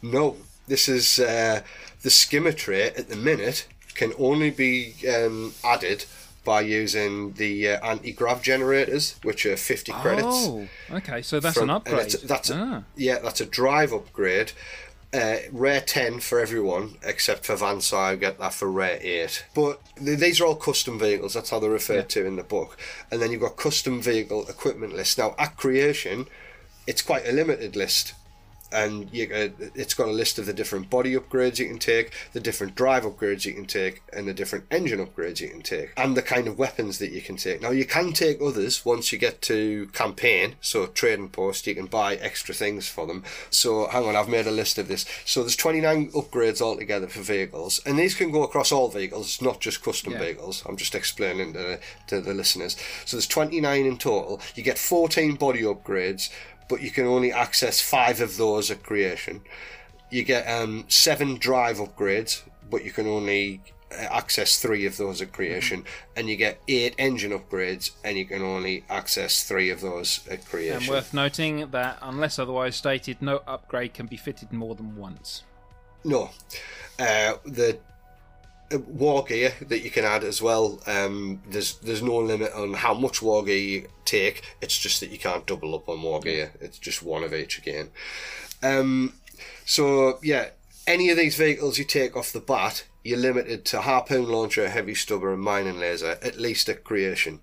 No, this is the skimmer tray at the minute can only be added by using the anti-grav generators, which are 50 credits. Oh, okay, so that's an upgrade. That's a drive upgrade. Rare 10 for everyone, except for Vansai, I get that for rare 8. But these are all custom vehicles, that's how they're referred to in the book. And then you've got custom vehicle equipment lists. Now, at creation, it's quite a limited list. And you, it's got a list of the different body upgrades you can take, the different drive upgrades you can take, and the different engine upgrades you can take, and the kind of weapons that you can take. Now, you can take others once you get to campaign, so trading post, you can buy extra things for them. So, hang on, I've made a list of this. So, there's 29 upgrades altogether for vehicles, and these can go across all vehicles, not just custom vehicles. I'm just explaining to the listeners. So, there's 29 in total. You get 14 body upgrades, but you can only access 5 of those at creation. You get 7 drive upgrades, but you can only access 3 of those at creation. And you get 8 engine upgrades, and you can only access 3 of those at creation. And worth noting that, unless otherwise stated, no upgrade can be fitted more than once. No. The war gear that you can add as well, there's no limit on how much war gear you take. It's just that you can't double up on war gear. It's just one of each again. So yeah, any of these vehicles you take off the bat, you're limited to harpoon launcher, heavy stubber, and mining laser, at least at creation.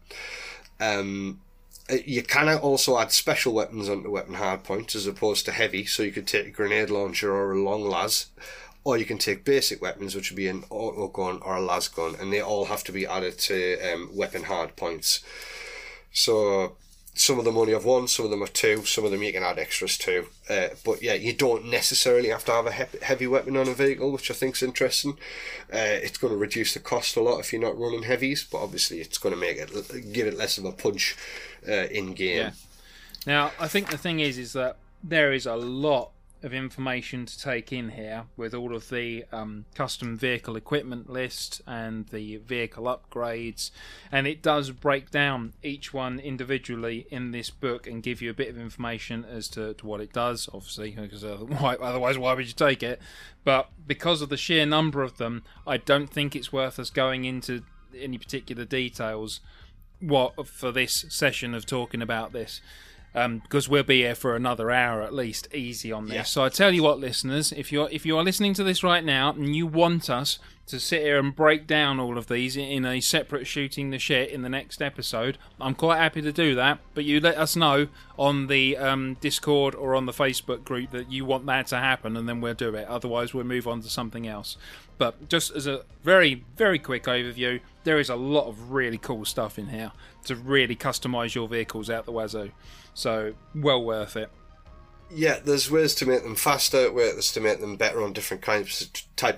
You can also add special weapons onto weapon hardpoints as opposed to heavy, so you could take a grenade launcher or a long las. Or you can take basic weapons, which would be an auto gun or a las gun, and they all have to be added to weapon hard points. So some of them only have 1, some of them are 2, some of them you can add extras to. But yeah, you don't necessarily have to have a heavy weapon on a vehicle, which I think is interesting. It's going to reduce the cost a lot if you're not running heavies, but obviously it's going to make it give it less of a punch in game. Yeah. Now, I think the thing is that there is a lot of information to take in here with all of the custom vehicle equipment list and the vehicle upgrades, and it does break down each one individually in this book and give you a bit of information as to what it does, obviously, because otherwise why would you take it? But because of the sheer number of them, I don't think it's worth us going into any particular details for this session of talking about this. Because we'll be here for another hour at least, easy on this. Yeah. So I tell you what, listeners, if you are listening to this right now and you want us to sit here and break down all of these in a separate Shooting the Shit in the next episode, I'm quite happy to do that. But you let us know on the Discord or on the Facebook group that you want that to happen, and then we'll do it. Otherwise, we'll move on to something else. But just as a very, very quick overview, there is a lot of really cool stuff in here to really customise your vehicles out the wazoo. So, well worth it. Yeah, there's ways to make them faster, ways to make them better on different types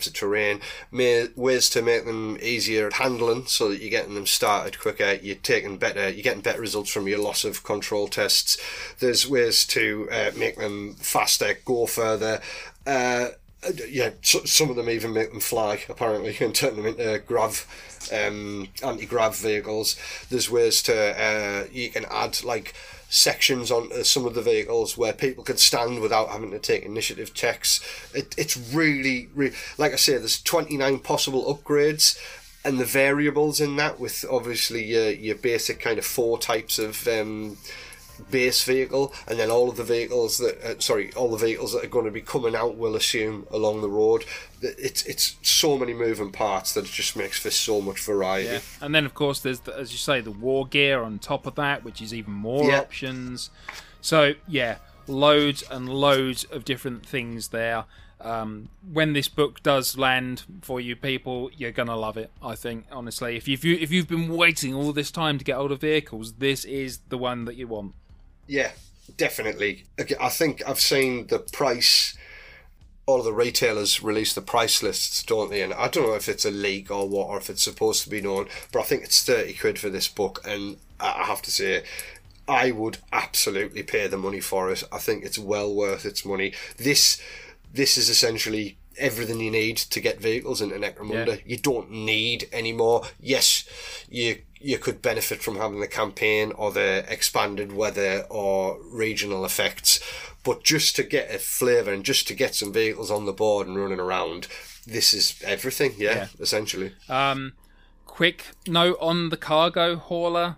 of terrain, ways to make them easier at handling so that you're getting them started quicker, you're getting better results from your loss of control tests. There's ways to make them faster, go further. Yeah, some of them even make them fly, apparently, and turn them into grav, anti-grav vehicles. There's ways to, you can add, like, sections on some of the vehicles where people can stand without having to take initiative checks. It's really, really, like I say, there's 29 possible upgrades, and the variables in that, with obviously your basic kind of 4 types of base vehicle, and then all of the vehicles that are going to be coming out, we'll assume, along the road. It's so many moving parts that it just makes for so much variety. Yeah. And then of course there's as you say, the war gear on top of that, which is even more options. So yeah, loads and loads of different things there. When this book does land for you people, you're gonna love it, I think, honestly. If you've been waiting all this time to get older vehicles, this is the one that you want. Yeah, definitely. I think I've seen the price. All of the retailers release the price lists, don't they? And I don't know if it's a leak or what, or if it's supposed to be known, but I think it's 30 quid for this book, and I have to say, I would absolutely pay the money for it. I think it's well worth its money. This is essentially everything you need to get vehicles into Necromunda. Yeah. You don't need any more. Yes, you could benefit from having the campaign or the expanded weather or regional effects, but just to get a flavour and just to get some vehicles on the board and running around, this is everything, essentially. Quick note on the cargo hauler,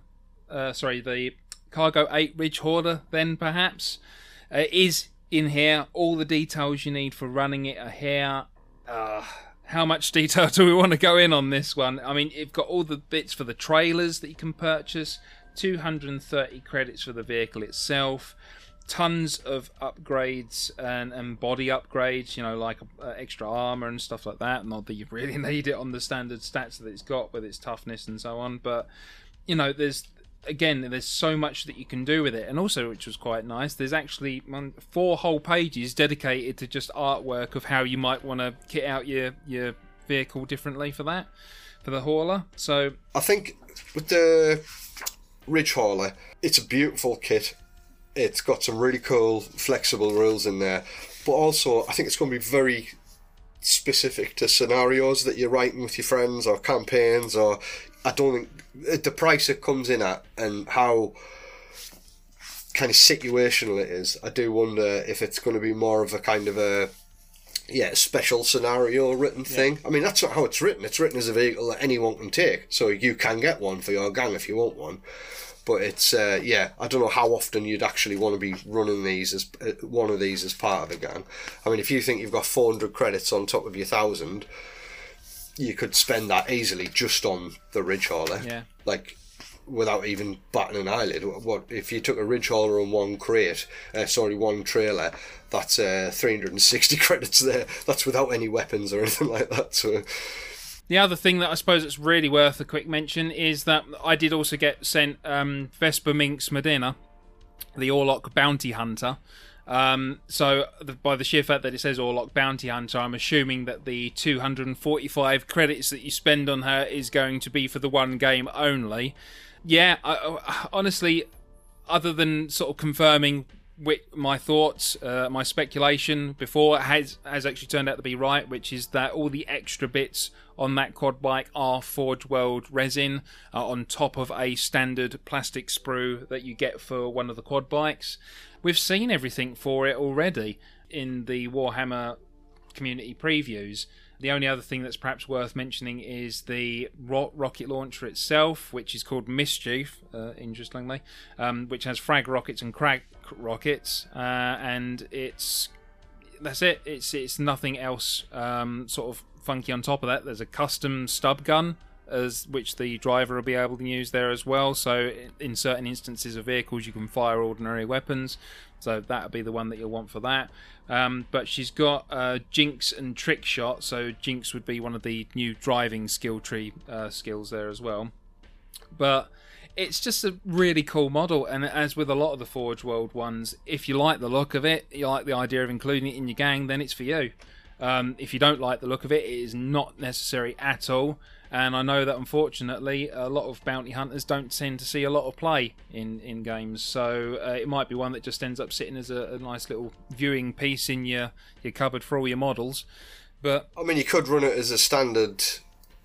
the Cargo 8 Ridge Hauler then perhaps. It is in here. All the details you need for running it are here. How much detail do we want to go in on this one? I mean, you've got all the bits for the trailers that you can purchase, 230 credits for the vehicle itself, tons of upgrades and body upgrades, you know, like extra armor and stuff like that. Not that you really need it on the standard stats that it's got with its toughness and so on, but, you know, there's so much that you can do with it. And also, which was quite nice, there's actually 4 whole pages dedicated to just artwork of how you might want to kit out your vehicle differently for the hauler. So I think with the Ridge Hauler, it's a beautiful kit. It's got some really cool flexible rules in there, but also I think it's going to be very specific to scenarios that you're writing with your friends or campaigns, or I don't think the price it comes in at and how kind of situational it is. I do wonder if it's going to be more of a kind of a special scenario written thing. I mean, that's not how it's written. It's written as a vehicle that anyone can take, so you can get one for your gang if you want one. But it's I don't know how often you'd actually want to be running these as one of these as part of the gang. I mean, if you think you've got 400 credits on top of your 1,000, you could spend that easily just on the Ridge Hauler, like without even batting an eyelid. What if you took a Ridge Hauler on one trailer? That's 360 credits there. That's without any weapons or anything like that. So. The other thing that I suppose it's really worth a quick mention is that I did also get sent Vesper Minx Modena, the Orlok Bounty Hunter. By the sheer fact that it says Orlok Bounty Hunter, I'm assuming that the 245 credits that you spend on her is going to be for the one game only. Yeah, I, honestly, other than sort of confirming my thoughts, my speculation before has actually turned out to be right, which is that all the extra bits on that quad bike are Forge World resin on top of a standard plastic sprue that you get for one of the quad bikes. We've seen everything for it already in the Warhammer community previews. The only other thing that's perhaps worth mentioning is the rocket launcher itself, which is called Mischief, interestingly, which has frag rockets and crag rockets, and that's it. It's nothing else sort of funky on top of that. There's a custom stub gun, which the driver will be able to use there as well. So in certain instances of vehicles, you can fire ordinary weapons. So that'll be the one that you'll want for that. But she's got Jinx and Trick Shot. So Jinx would be one of the new driving skill tree skills there as well. But it's just a really cool model, and as with a lot of the Forge World ones, if you like the look of it, you like the idea of including it in your gang, then it's for you. If you don't like the look of it, it is not necessary at all. And I know that unfortunately a lot of bounty hunters don't tend to see a lot of play in games, so it might be one that just ends up sitting as a nice little viewing piece in your cupboard for all your models. But I mean, you could run it as a standard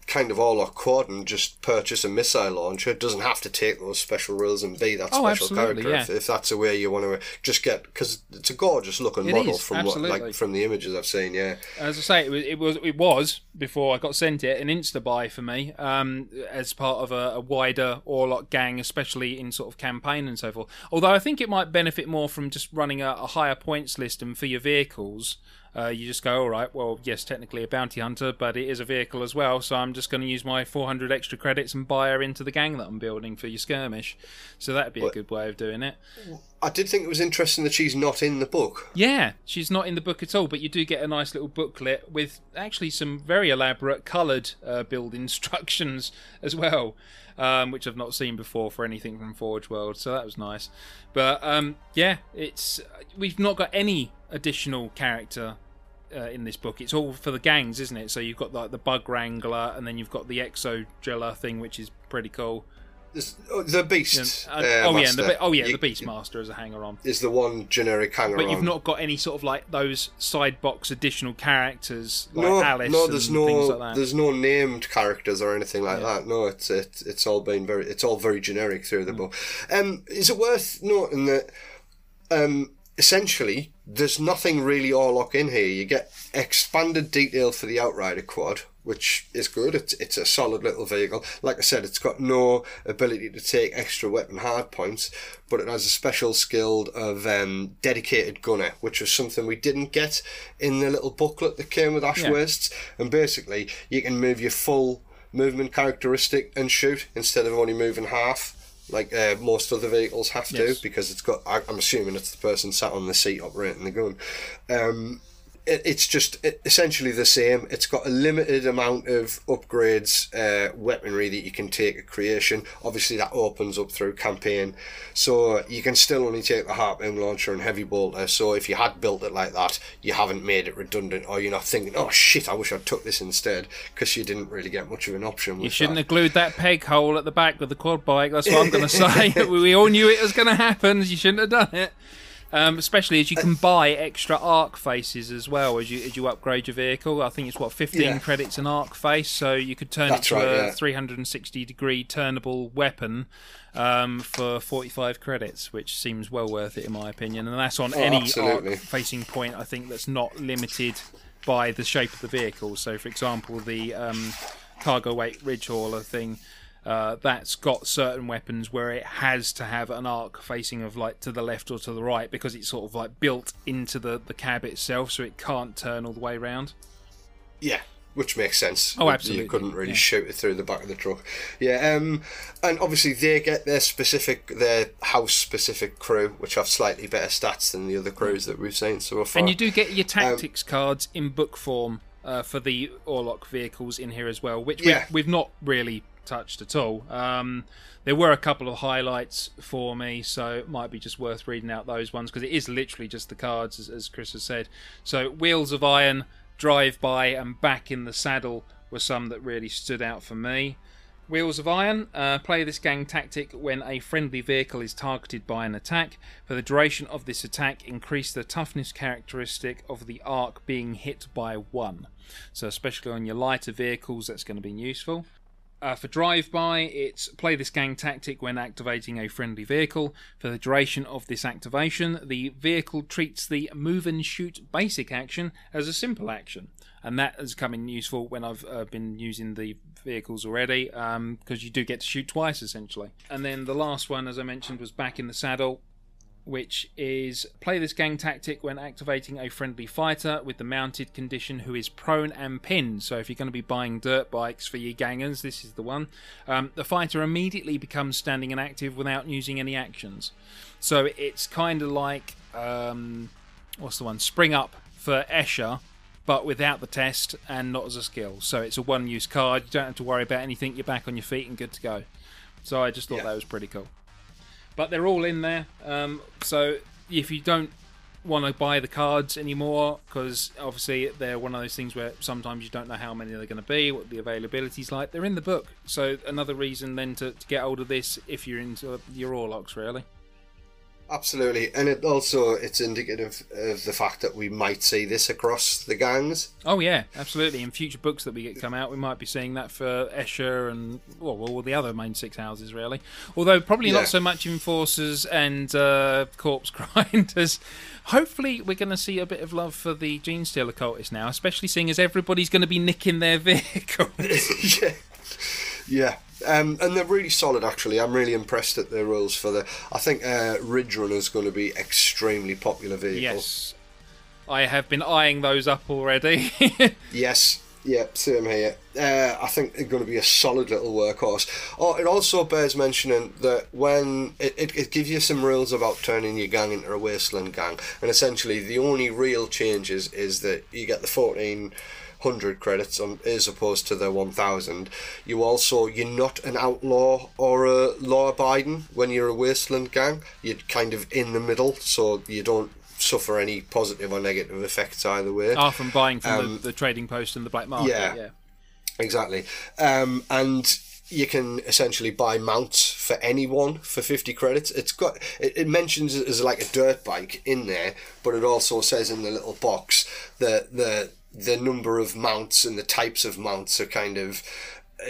kind of Orlok quad and just purchase a missile launcher. It doesn't have to take those special rules and be that special character, if that's the way you want to just get, because it's a gorgeous looking model from from the images I've seen. As I say, it was before I got sent it an insta buy for me, as part of a wider Orlok gang, especially in sort of campaign and so forth. Although I think it might benefit more from just running a higher points list, and for your vehicles, you just go, all right, well, yes, technically a bounty hunter, but it is a vehicle as well, so I'm just going to use my 400 extra credits and buy her into the gang that I'm building for your skirmish. So that'd be a good way of doing it. I did think it was interesting that she's not in the book. Yeah, she's not in the book at all, but you do get a nice little booklet with actually some very elaborate coloured build instructions as well, which I've not seen before for anything from Forge World, so that was nice. But we've not got any additional character in this book. It's all for the gangs, isn't it? So you've got like the Bug Wrangler, and then you've got the Exodriller thing, which is pretty cool. The Beast. The Beast Master as a hanger-on is the one generic hanger-on. But you've not got any sort of like those side box additional characters like Alice. No, things like that. There's no named characters or anything like that. No, it's all been very generic through the book. Is it worth noting that essentially there's nothing really Orlok in here? You get expanded detail for the Outrider quad, which is good. It's a solid little vehicle. Like I said, it's got no ability to take extra weapon hard points, but it has a special skill of dedicated gunner, which was something we didn't get in the little booklet that came with Ash Wastes. And basically, you can move your full movement characteristic and shoot instead of only moving half, like most other vehicles have to, because it's got, I'm assuming it's the person sat on the seat operating the gun. It's just essentially the same. It's got a limited amount of upgrades, weaponry that you can take at creation. Obviously, that opens up through campaign. So you can still only take the harpoon launcher and heavy bolter. So if you had built it like that, you haven't made it redundant, or you're not thinking, oh shit, I wish I took this instead, because you didn't really get much of an option with that. You shouldn't have glued that peg hole at the back with the quad bike. That's what I'm going to say. We all knew it was going to happen. You shouldn't have done it. Especially as you can buy extra arc faces as well as you upgrade your vehicle. I think it's what 15 credits an arc face, so you could turn a 360 degree turnable weapon for 45 credits, which seems well worth it in my opinion. And that's on any arc facing point. I think that's not limited by the shape of the vehicle. So, for example, the Cargo 8 Ridge Hauler thing. That's got certain weapons where it has to have an arc facing of like to the left or to the right, because it's sort of like built into the cab itself, so it can't turn all the way around. Yeah, which makes sense. Oh, absolutely. You couldn't really shoot it through the back of the truck. Yeah, and obviously they get their house-specific crew, which have slightly better stats than the other crews that we've seen so far. And you do get your tactics cards in book form for the Orlok vehicles in here as well, which we've not really touched at all. There were a couple of highlights for me, so it might be just worth reading out those ones, because it is literally just the cards, as Chris has said. So Wheels of Iron, Drive By, and Back in the Saddle were some that really stood out for me. Wheels of Iron, play this gang tactic when a friendly vehicle is targeted by an attack. For the duration of this attack, increase the toughness characteristic of the arc being hit by 1. So especially on your lighter vehicles, that's going to be useful. For Drive-By, it's play this gang tactic when activating a friendly vehicle. For the duration of this activation, the vehicle treats the move and shoot basic action as a simple action. And that has come in useful when I've been using the vehicles already, because you do get to shoot twice, essentially. And then the last one, as I mentioned, was Back in the Saddle, which is play this gang tactic when activating a friendly fighter with the mounted condition who is prone and pinned. So if you're going to be buying dirt bikes for your gangers, this is the one. The fighter immediately becomes standing and active without using any actions. So it's kind of like, what's the one? Spring Up for Escher, but without the test and not as a skill. So it's a one-use card. You don't have to worry about anything. You're back on your feet and good to go. So I just thought that was pretty cool. But they're all in there, so if you don't want to buy the cards anymore, because obviously they're one of those things where sometimes you don't know how many they're going to be, what the availability's like, they're in the book. So another reason then to get hold of this if you're into your Orloks, really. Absolutely, and it also it's indicative of the fact that we might see this across the gangs. Oh yeah, absolutely. In future books that we get come out, we might be seeing that for Escher and all the other main 6 houses, really. Although probably not so much Enforcers and Corpse Grinders. Hopefully, we're going to see a bit of love for the Gene Stealer cultists now, especially seeing as everybody's going to be nicking their vehicles. Yeah. And they're really solid, actually. I'm really impressed at their rules for the... I think Ridge Runner is going to be extremely popular vehicle. Yes. I have been eyeing those up already. Yes. Yeah, same here. I think they're going to be a solid little workhorse. Oh, it also bears mentioning that when... It gives you some rules about turning your gang into a wasteland gang. And essentially, the only real changes is that you get the 1,400 credits as opposed to the 1,000. You're not an outlaw or a law-abiding when you're a wasteland gang. You're kind of in the middle, so you don't suffer any positive or negative effects either way. From buying from the trading post and the black market. Yeah, exactly. And you can essentially buy mounts for anyone for 50 credits. It mentions it as like a dirt bike in there, but it also says in the little box that the number of mounts and the types of mounts are kind of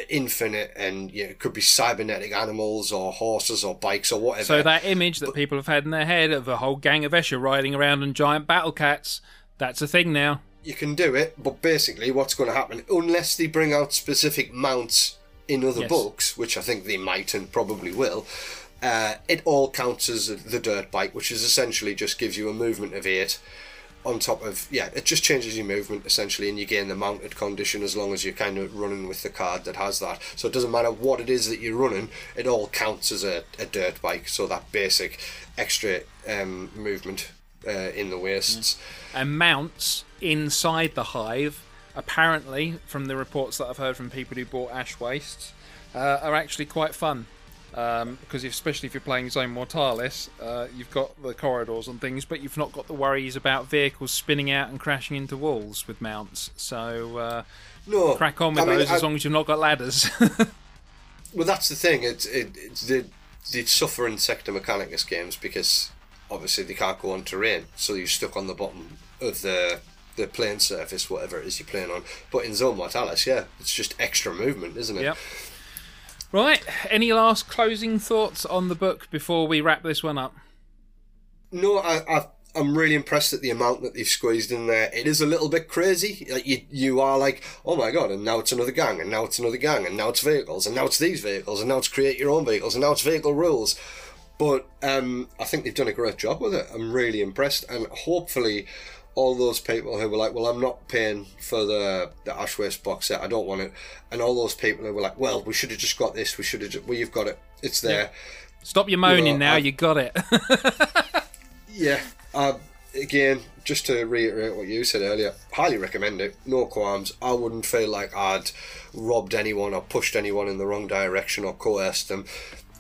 infinite, and it could be cybernetic animals or horses or bikes or whatever. So that image that people have had in their head of a whole gang of Escher riding around on giant battle cats, that's a thing now. you can do it, but basically what's going to happen, unless they bring out specific mounts in other books, which I think they might and probably will, it all counts as the dirt bike, which is essentially just gives you a movement of 8 on top of, it just changes your movement essentially, and you gain the mounted condition as long as you're kind of running with the card that has that. So it doesn't matter what it is that you're running, it all counts as a dirt bike. So that basic extra movement in the wastes. And mounts inside the hive, apparently, from the reports that I've heard from people who bought Ash Wastes, are actually quite fun. Because especially if you're playing Zone Mortalis, you've got the corridors and things, but you've not got the worries about vehicles spinning out and crashing into walls with mounts. So no, crack on with those as long as you've not got ladders. Well, that's the thing. It's the suffering sector mechanicus games, because obviously they can't go on terrain, so you're stuck on the bottom of the plane surface, whatever it is you're playing on. But in Zone Mortalis, it's just extra movement, isn't it? Yep. Right, any last closing thoughts on the book before we wrap this one up? No, I'm really impressed at the amount that they've squeezed in there. It is a little bit crazy. Like you are like, oh my god, and now it's another gang, and now it's another gang, and now it's vehicles, and now it's these vehicles, and now it's create your own vehicles, and now it's vehicle rules. But I think they've done a great job with it. I'm really impressed, and hopefully all those people who were like, well, I'm not paying for the Ash Waste box set, I don't want it, and all those people who were like, well, we should have just got this, well, you've got it, it's there. Stop your moaning, now you got it. Again, just to reiterate what you said earlier, highly recommend it, no qualms. I wouldn't feel like I'd robbed anyone or pushed anyone in the wrong direction or coerced them.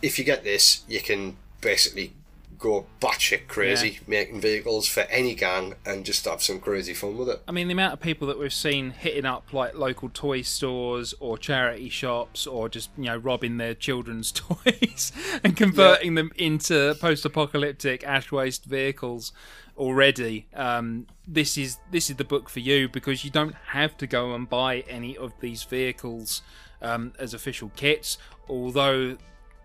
If you get this, you can basically go batshit crazy making vehicles for any gang and just have some crazy fun with it. I mean, the amount of people that we've seen hitting up like local toy stores or charity shops, or just robbing their children's toys and converting them into post-apocalyptic Ash Waste vehicles already. This is the book for you, because you don't have to go and buy any of these vehicles as official kits, although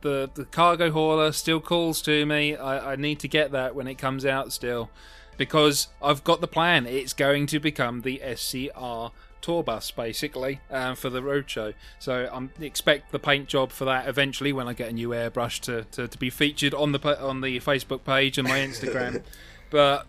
the cargo hauler still calls to me. I need to get that when it comes out still, because I've got the plan. It's going to become the SCR tour bus, basically, for the roadshow. So I expect the paint job for that eventually when I get a new airbrush to be featured on the Facebook page and my Instagram. But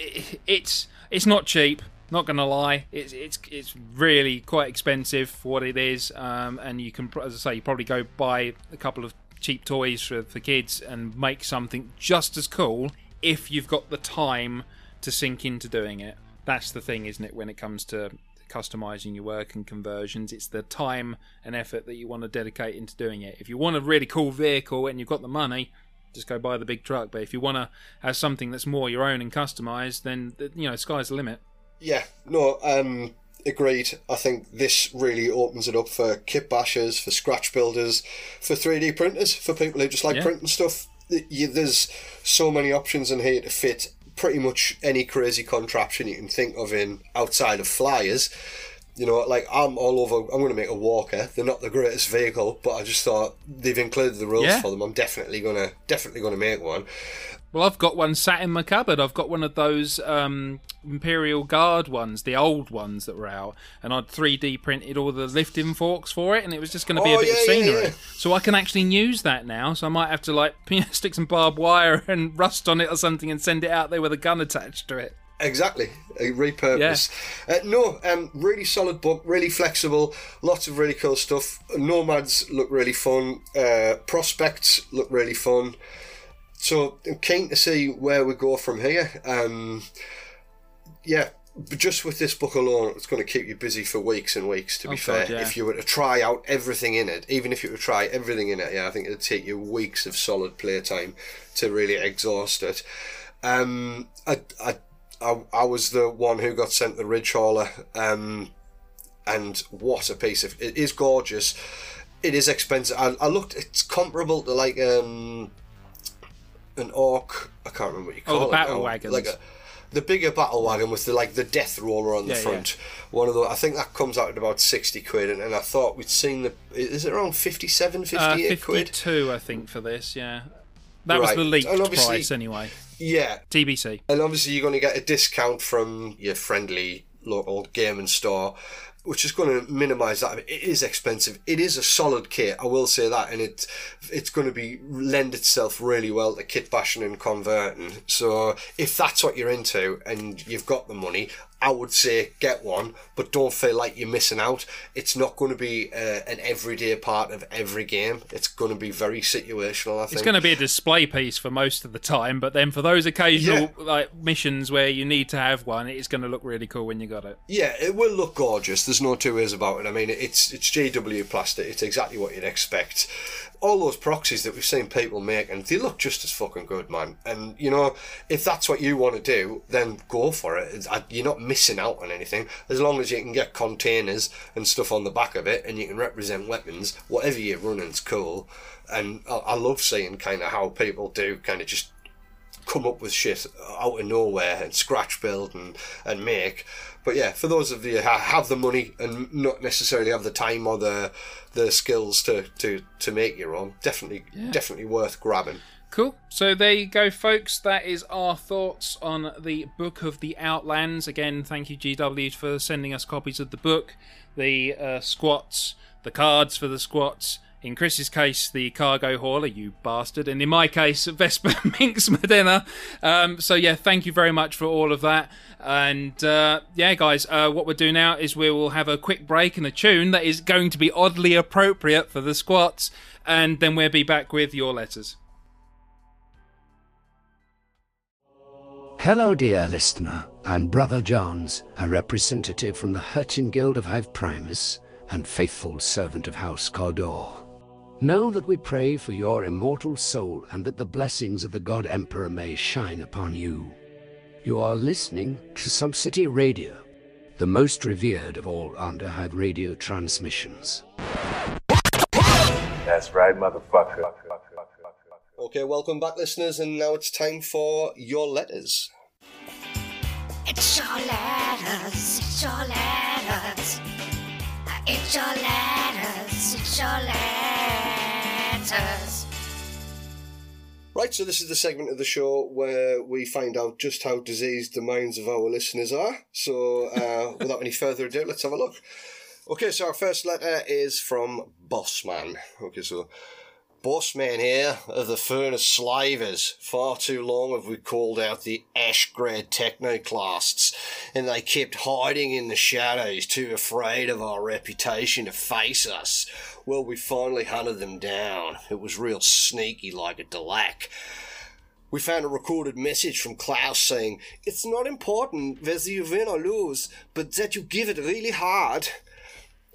it's not cheap. Not gonna lie, it's really quite expensive for what it is. And you can, as I say, you probably go buy a couple of cheap toys for kids and make something just as cool if you've got the time to sink into doing it. That's the thing, isn't it, when it comes to customizing your work and conversions? It's the time and effort that you want to dedicate into doing it. If you want a really cool vehicle and you've got the money, just go buy the big truck. But if you want to have something that's more your own and customized, then sky's the limit. Agreed. I think this really opens it up for kit bashers, for scratch builders, for 3D printers, for people who just like printing stuff. There's so many options in here to fit pretty much any crazy contraption you can think of in outside of flyers. I'm all over, I'm going to make a walker. They're not the greatest vehicle, but I just thought they've included the rules for them. I'm definitely going to make one. Well, I've got one sat in my cupboard. I've got one of those Imperial Guard ones, the old ones that were out, and I'd 3D printed all the lifting forks for it, and it was just going to be a bit of scenery. So I can actually use that now, so I might have to stick some barbed wire and rust on it or something and send it out there with a gun attached to it. Exactly, a repurpose. Really solid book, really flexible, lots of really cool stuff. Nomads look really fun, prospects look really fun. So I'm keen to see where we go from here. Just with this book alone, it's going to keep you busy for weeks and weeks, to be fair. God, if you were to try out everything in it, I think it'd take you weeks of solid playtime to really exhaust it. I was the one who got sent the Ridge Hauler, and what a piece of... It is gorgeous. It is expensive. I looked, it's comparable to like... an orc, I can't remember what you call it. Oh, the battle wagon. Like the bigger battle wagon with the death roller on the front. Yeah. One of those. I think that comes out at about 60 quid, and I thought we'd seen is it around 57, 58 quid? 52, I think, for this, That was the leaked price anyway. Yeah. TBC. And obviously you're going to get a discount from your friendly local game and store, which is going to minimise that. It is expensive. It is a solid kit, I will say that, and it's going to be lend itself really well to kit bashing and converting. So if that's what you're into and you've got the money, I would say get one, but don't feel like you're missing out. It's not going to be an everyday part of every game. It's going to be very situational, I think. It's going to be a display piece for most of the time, but then for those occasional like missions where you need to have one, it's going to look really cool when you got it. Yeah, it will look gorgeous. There's no two ways about it. I mean, it's GW plastic. It's exactly what you'd expect. All those proxies that we've seen people make, and they look just as fucking good, man. And, you know, if that's what you want to do, then go for it. You're not missing out on anything, as long as you can get containers and stuff on the back of it, and you can represent weapons. Whatever you're running's cool. And I love seeing kind of how people do kind of just come up with shit out of nowhere and scratch build and make. But yeah, for those of you who have the money and not necessarily have the time or the skills to make your own, definitely worth grabbing. Cool. So there you go, folks. That is our thoughts on the Book of the Outlands. Again, thank you, GW, for sending us copies of the book, the squats, the cards for the squats. In Chris's case, the cargo hauler, you bastard. And in my case, Vesper Minx Modena. So, yeah, thank you very much for all of that. And, yeah, guys, what we'll do now is we will have a quick break and a tune that is going to be oddly appropriate for the squats. And then we'll be back with your letters. Hello, dear listener. I'm Brother Johns, a representative from the Hurting Guild of Hive Primus and faithful servant of House Cawdor. Know that we pray for your immortal soul and that the blessings of the God Emperor may shine upon you. You are listening to Sump City Radio, the most revered of all Underhive radio transmissions. That's right, motherfucker. Okay, welcome back, listeners, and now it's time for your letters. It's your letters, it's your letters. It's your letters, it's your letters. Right, so this is the segment of the show where we find out just how diseased the minds of our listeners are. So without any further ado, let's have a look. Okay, so our first letter is from Bossman. Okay, so Bossman here of the Furnace Slavers. Far too long have we called out the Ash Grad Technoclasts, and they kept hiding in the shadows, too afraid of our reputation to face us. Well, we finally hunted them down. It was real sneaky, like a delac. We found a recorded message from Klaus saying, "It's not important whether you win or lose, but that you give it really hard."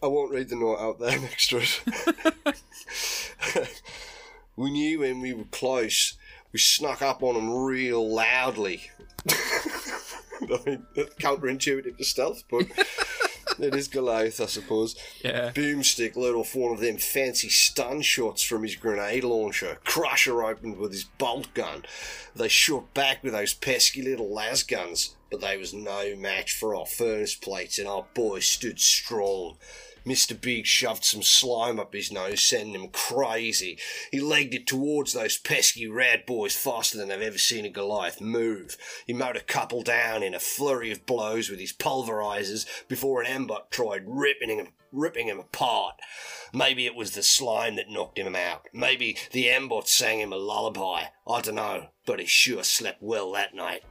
I won't read the note out there next to it. We knew when we were close. We snuck up on them real loudly. I mean, counterintuitive to stealth, but it is Goliath, I suppose. Yeah. Boomstick let off one of them fancy stun shots from his grenade launcher. Crusher opened with his bolt gun. They shot back with those pesky little las guns, but they was no match for our furnace plates, and our boys stood strong. Mr. Big shoved some slime up his nose, sending him crazy. He legged it towards those pesky rad boys faster than I've ever seen a Goliath move. He mowed a couple down in a flurry of blows with his pulverizers before an ambot tried ripping him apart. Maybe it was the slime that knocked him out. Maybe the ambot sang him a lullaby. I dunno, but he sure slept well that night.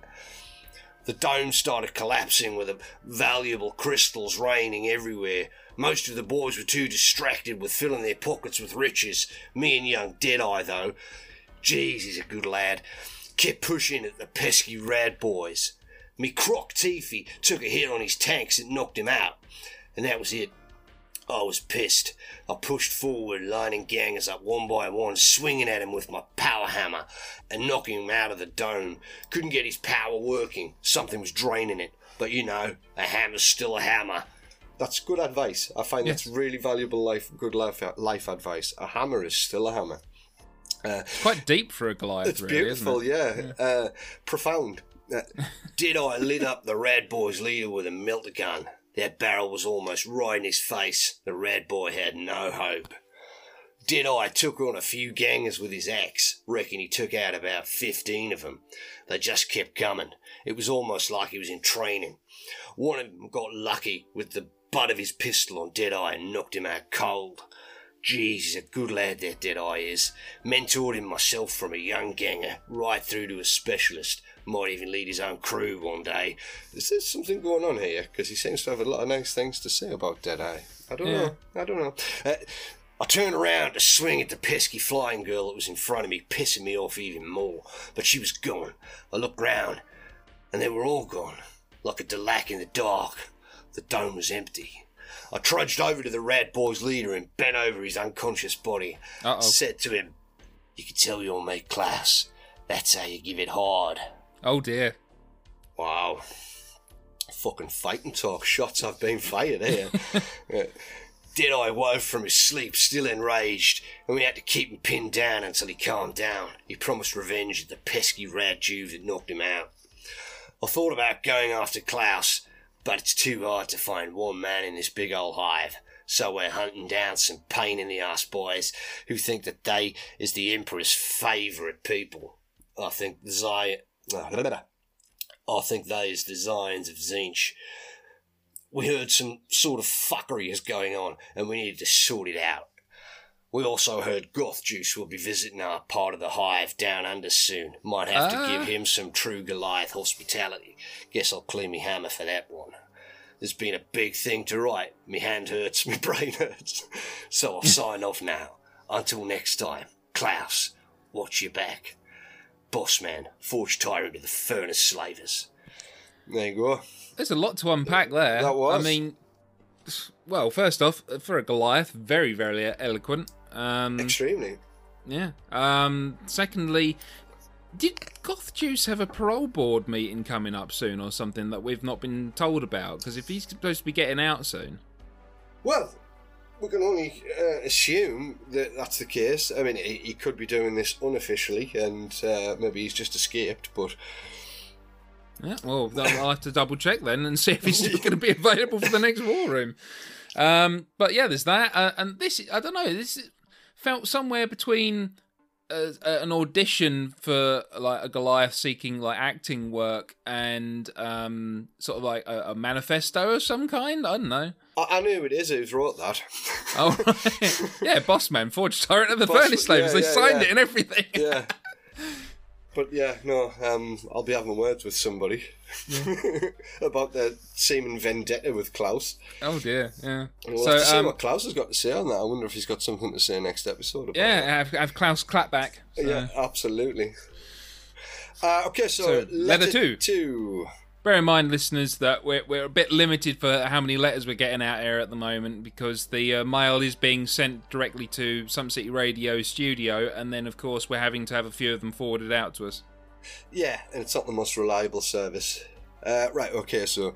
The dome started collapsing with valuable crystals raining everywhere. Most of the boys were too distracted with filling their pockets with riches. Me and young Deadeye, though, geez, he's a good lad, kept pushing at the pesky rad boys. Me croc Teefy took a hit on his tanks and knocked him out. And that was it. I was pissed. I pushed forward, lining gangers up one by one, swinging at him with my power hammer and knocking him out of the dome. Couldn't get his power working. Something was draining it. But you know, a hammer's still a hammer. That's good advice. I find that's really valuable life advice. A hammer is still a hammer. It's quite deep for a Goliath, it's really, beautiful, isn't it? Yeah. Profound. Deadeye lit up the rad boy's leader with a melter gun. That barrel was almost right in his face. The rad boy had no hope. Deadeye took on a few gangers with his axe. Reckon he took out about 15 of them. They just kept coming. It was almost like he was in training. One of them got lucky with the butt of his pistol on Deadeye and knocked him out cold. Geez, he's a good lad, that Deadeye is. Mentored him myself from a young ganger right through to a specialist. Might even lead his own crew one day. Is there something going on here? Because he seems to have a lot of nice things to say about Deadeye. I don't know. I turned around to swing at the pesky flying girl that was in front of me, pissing me off even more. But she was gone. I looked round, and they were all gone. Like a delac in the dark. The dome was empty. I trudged over to the Rad Boys leader and bent over his unconscious body. Uh-oh. Said to him, "You can tell your mate Klaus. That's how you give it hard." Oh dear. Wow. Fucking fighting talk. Shots I've been fired here. Deadeye woke from his sleep, still enraged, and we had to keep him pinned down until he calmed down. He promised revenge at the pesky Rad Juve that knocked him out. I thought about going after Klaus, but it's too hard to find one man in this big old hive. So we're hunting down some pain in the ass boys who think that they is the Emperor's favourite people. I think they is the Zions of Zinch. We heard some sort of fuckery is going on, and we needed to sort it out. We also heard Goth Juice will be visiting our part of the hive down under soon. Might have to give him some true Goliath hospitality. Guess I'll clean me hammer for that one. There's been a big thing to write. Me hand hurts, me brain hurts. So I'll sign off now. Until next time, Klaus, watch your back. Bossman, Forge Tyrant of the Furnace Slavers. There you go. There's a lot to unpack there. That was. I mean, well, first off, for a Goliath, very, very eloquent. Extremely. Yeah. Secondly, did Goth Juice have a parole board meeting coming up soon or something that we've not been told about? Because if he's supposed to be getting out soon... Well, we can only assume that that's the case. I mean, he could be doing this unofficially and maybe he's just escaped, but... Yeah, well, I'll have to double check then and see if he's still going to be available for the next war room. But yeah, there's that. And this, I don't know, this felt somewhere between an audition for like a Goliath seeking like acting work and sort of like a manifesto of some kind. I don't know. I know who it is who's wrote that. Oh, right. Yeah, Bossman, Forge Tyrant of the Furnace Slavers. Yeah, they signed it and everything. Yeah. But yeah, no, I'll be having words with somebody about their seeming vendetta with Klaus. Oh dear, yeah. We'll have to see what Klaus has got to say on that. I wonder if he's got something to say next episode about it. Yeah, have Klaus clap back. So. Yeah, absolutely. Okay, so letter two. Bear in mind, listeners, that we're a bit limited for how many letters we're getting out here at the moment because the mail is being sent directly to Sump City Radio studio, and then, of course, we're having to have a few of them forwarded out to us. Yeah, and it's not the most reliable service. Right, okay, so...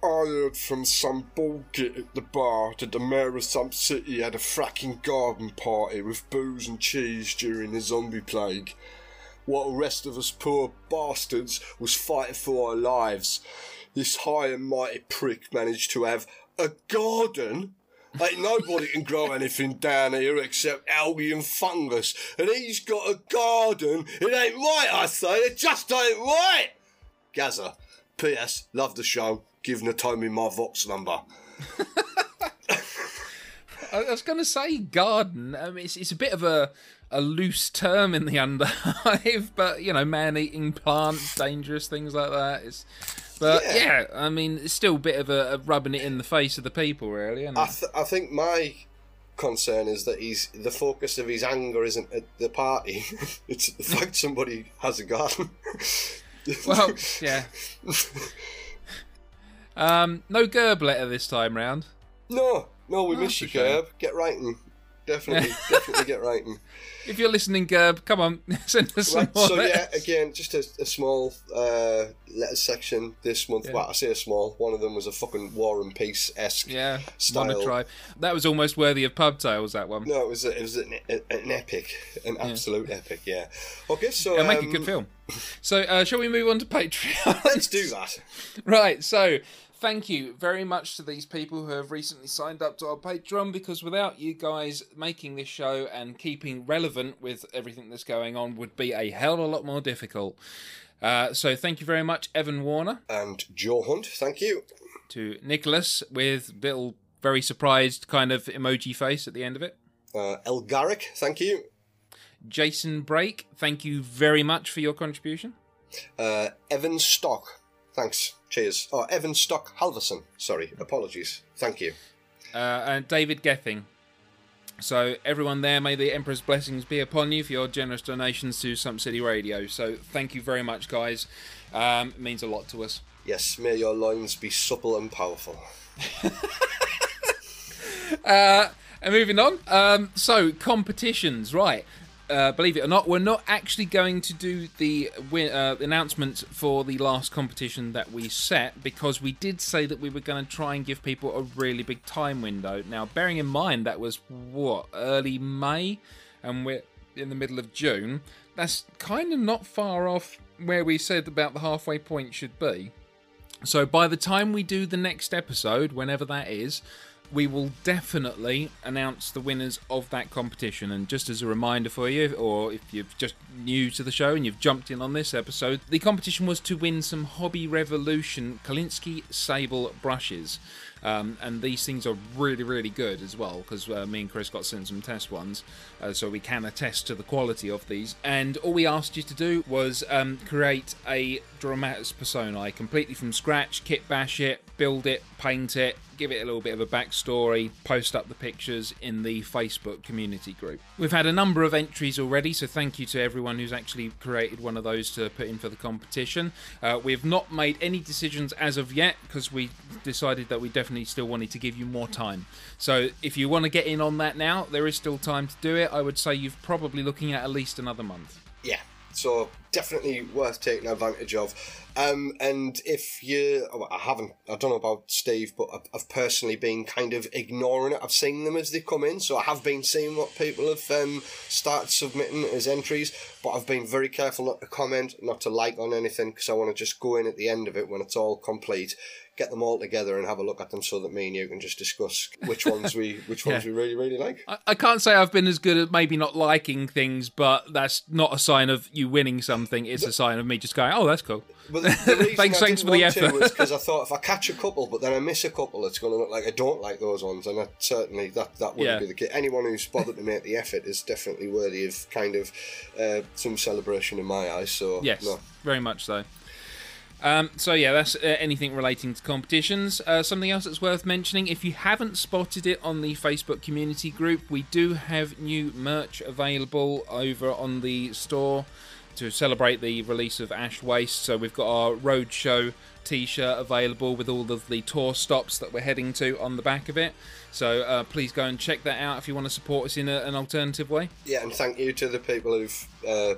I heard from some bullgit at the bar that the mayor of Sump City had a fracking garden party with booze and cheese during the zombie plague, while the rest of us poor bastards was fighting for our lives. This high and mighty prick managed to have a garden. Ain't nobody can grow anything down here except algae and fungus. And he's got a garden. It ain't right, I say. It just ain't right. Gaza. P.S. Love the show. Give Natomi my Vox number. I was going to say garden. I mean, it's a bit of a loose term in the Underhive, but, you know, man-eating plants, dangerous things like that. But, yeah, I mean, it's still a bit of a rubbing it in the face of the people, really, isn't it? I think my concern is that the focus of his anger isn't at the party. It's the fact somebody has a garden. Well, yeah. No Gerb letter this time round. No, we miss you, Gerb. Get writing. Definitely get writing. If you're listening, Gerb, come on, send us some more letters. Yeah, again, just a small letter section this month. Yeah. Well, I say a small. One of them was a fucking War and Peace-esque style. Monotribe. That was almost worthy of Pub Tales, that one. No, it was an epic. An absolute epic, yeah. Okay, so... It'll make a good film. So, shall we move on to Patreon? Let's do that. Right, so... thank you very much to these people who have recently signed up to our Patreon, because without you guys making this show and keeping relevant with everything that's going on would be a hell of a lot more difficult. So thank you very much, Evan Warner. And Joe Hunt, thank you. To Nicholas, with little very surprised kind of emoji face at the end of it. El Garrick, thank you. Jason Brake, thank you very much for your contribution. Evan Stock, thanks. Cheers. Oh, Evan Stock Halverson. Sorry, apologies. Thank you. And David Gething. So everyone there, may the Emperor's blessings be upon you for your generous donations to Sump City Radio. So thank you very much, guys. It means a lot to us. Yes, may your loins be supple and powerful. And moving on. So competitions, right. Believe it or not, we're not actually going to do the announcements for the last competition that we set, because we did say that we were going to try and give people a really big time window. Now, bearing in mind that was, what, early May? And we're in the middle of June. That's kind of not far off where we said about the halfway point should be. So by the time we do the next episode, whenever that is, we will definitely announce the winners of that competition. And just as a reminder for you, or if you're just new to the show and you've jumped in on this episode, the competition was to win some Hobby Revolution Kolinsky Sable brushes. And these things are really, really good as well, because me and Chris got sent some test ones, so we can attest to the quality of these. And all we asked you to do was create a Dramatis Personae completely from scratch, kit bash it, build it, paint it, give it a little bit of a backstory, post up the pictures in the Facebook community group. We've had a number of entries already, so thank you to everyone who's actually created one of those to put in for the competition. We've not made any decisions as of yet, because we decided that we definitely still wanted to give you more time. So if you want to get in on that now, there is still time to do it. I would say you're probably looking at least another month. Yeah, so definitely worth taking advantage of. And if you... Oh, I don't know about Steve, but I've personally been kind of ignoring it. I've seen them as they come in, so I have been seeing what people have started submitting as entries, but I've been very careful not to comment, not to like on anything, because I want to just go in at the end of it when it's all complete, get them all together and have a look at them so that me and you can just discuss which ones we really, really like. I can't say I've been as good at maybe not liking things, but that's not a sign of you winning something. It's a sign of me just going, oh, that's cool. But the thanks for the effort. Because I thought, if I catch a couple but then I miss a couple, it's going to look like I don't like those ones, and that wouldn't be the case. Anyone who's bothered to make the effort is definitely worthy of kind of some celebration in my eyes. So yes, very much so. So yeah, that's anything relating to competitions. Something else that's worth mentioning, if you haven't spotted it on the Facebook community group, we do have new merch available over on the store to celebrate the release of Ash Waste. So we've got our Roadshow t-shirt available with all of the tour stops that we're heading to on the back of it. So please go and check that out if you want to support us in an alternative way. Yeah, and thank you to the people who've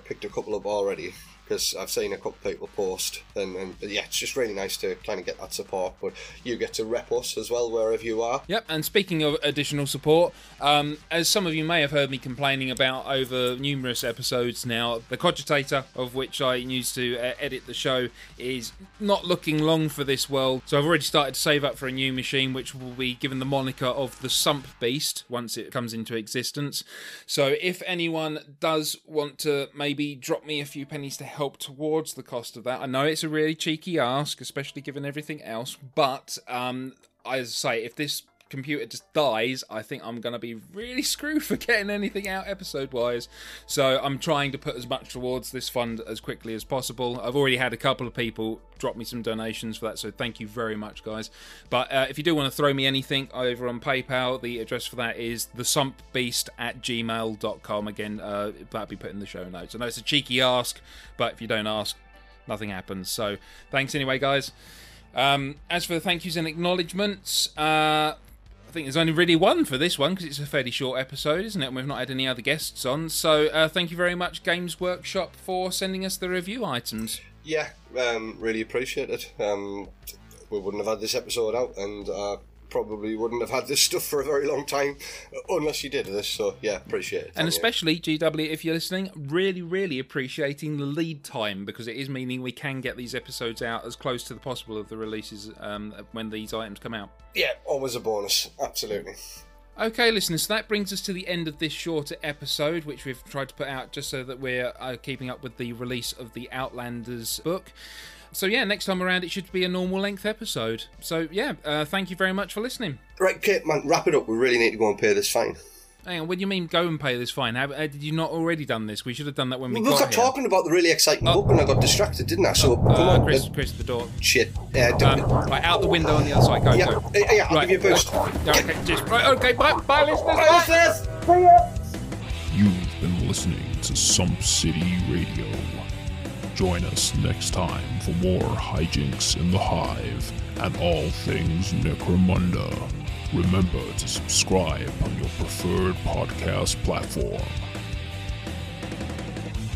picked a couple up already, because I've seen a couple of people post, and yeah, it's just really nice to kind of get that support, but you get to rep us as well wherever you are. Yep, and speaking of additional support, as some of you may have heard me complaining about over numerous episodes now, the Cogitator, of which I used to edit the show, is not looking long for this world, so I've already started to save up for a new machine, which will be given the moniker of the Sump Beast once it comes into existence. So if anyone does want to maybe drop me a few pennies to help towards the cost of that, I know it's a really cheeky ask, especially given everything else, but as I say, if this computer just dies, I think I'm gonna be really screwed for getting anything out episode wise, so I'm trying to put as much towards this fund as quickly as possible. I've already had a couple of people drop me some donations for that, so thank you very much, guys. But if you do want to throw me anything over on PayPal, the address for that is thesumpbeast@gmail.com. again, that'll be put in the show notes. I know it's a cheeky ask, but if you don't ask, nothing happens, so thanks anyway, guys. As for the thank yous and acknowledgements, I think there's only really one for this one, because it's a fairly short episode, isn't it? And we've not had any other guests on. So thank you very much, Games Workshop, for sending us the review items. Yeah, really appreciate it. We wouldn't have had this episode out, and probably wouldn't have had this stuff for a very long time unless you did this. So yeah, appreciate it. And especially GW, if you're listening, really appreciating the lead time, because it is meaning we can get these episodes out as close to the possible of the releases when these items come out. Yeah, always a bonus, absolutely. Okay, listeners, so that brings us to the end of this shorter episode, which we've tried to put out just so that we're keeping up with the release of the Outlanders book. So yeah, next time around it should be a normal length episode. So yeah, thank you very much for listening. Right, Kit, man, wrap it up. We really need to go and pay this fine. Hang on, what do you mean go and pay this fine? How did you not already done this? We should have done that when we got here. We got talking about the really exciting book and I got distracted, didn't I? So come on. Chris, the door. Shit. Right, out the window on the other side. Go, yeah. Go. Yeah, I'll give you a boost. Okay, bye, listeners. See ya. You've been listening to Sump City Radio. Join us next time for more hijinks in the Hive and all things Necromunda. Remember to subscribe on your preferred podcast platform.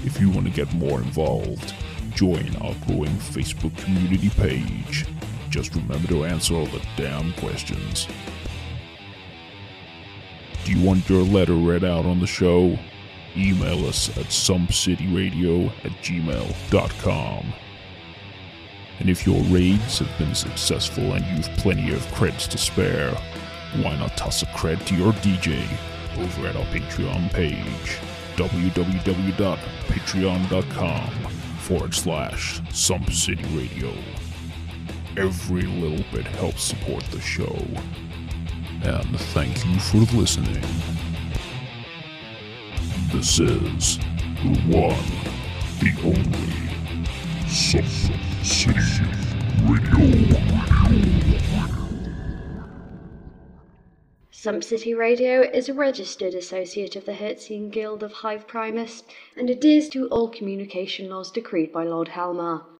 If you want to get more involved, join our growing Facebook community page. Just remember to answer all the damn questions. Do you want your letter read out on the show? Email us at sumpcityradio@gmail.com. And if your raids have been successful and you've plenty of creds to spare, why not toss a cred to your DJ over at our Patreon page, www.patreon.com/SumpCityRadio. Every little bit helps support the show. And thank you for listening. This is the one, the only, Sump City Radio. Sump City Radio is a registered associate of the Hertzian Guild of Hive Primus and adheres to all communication laws decreed by Lord Halmar.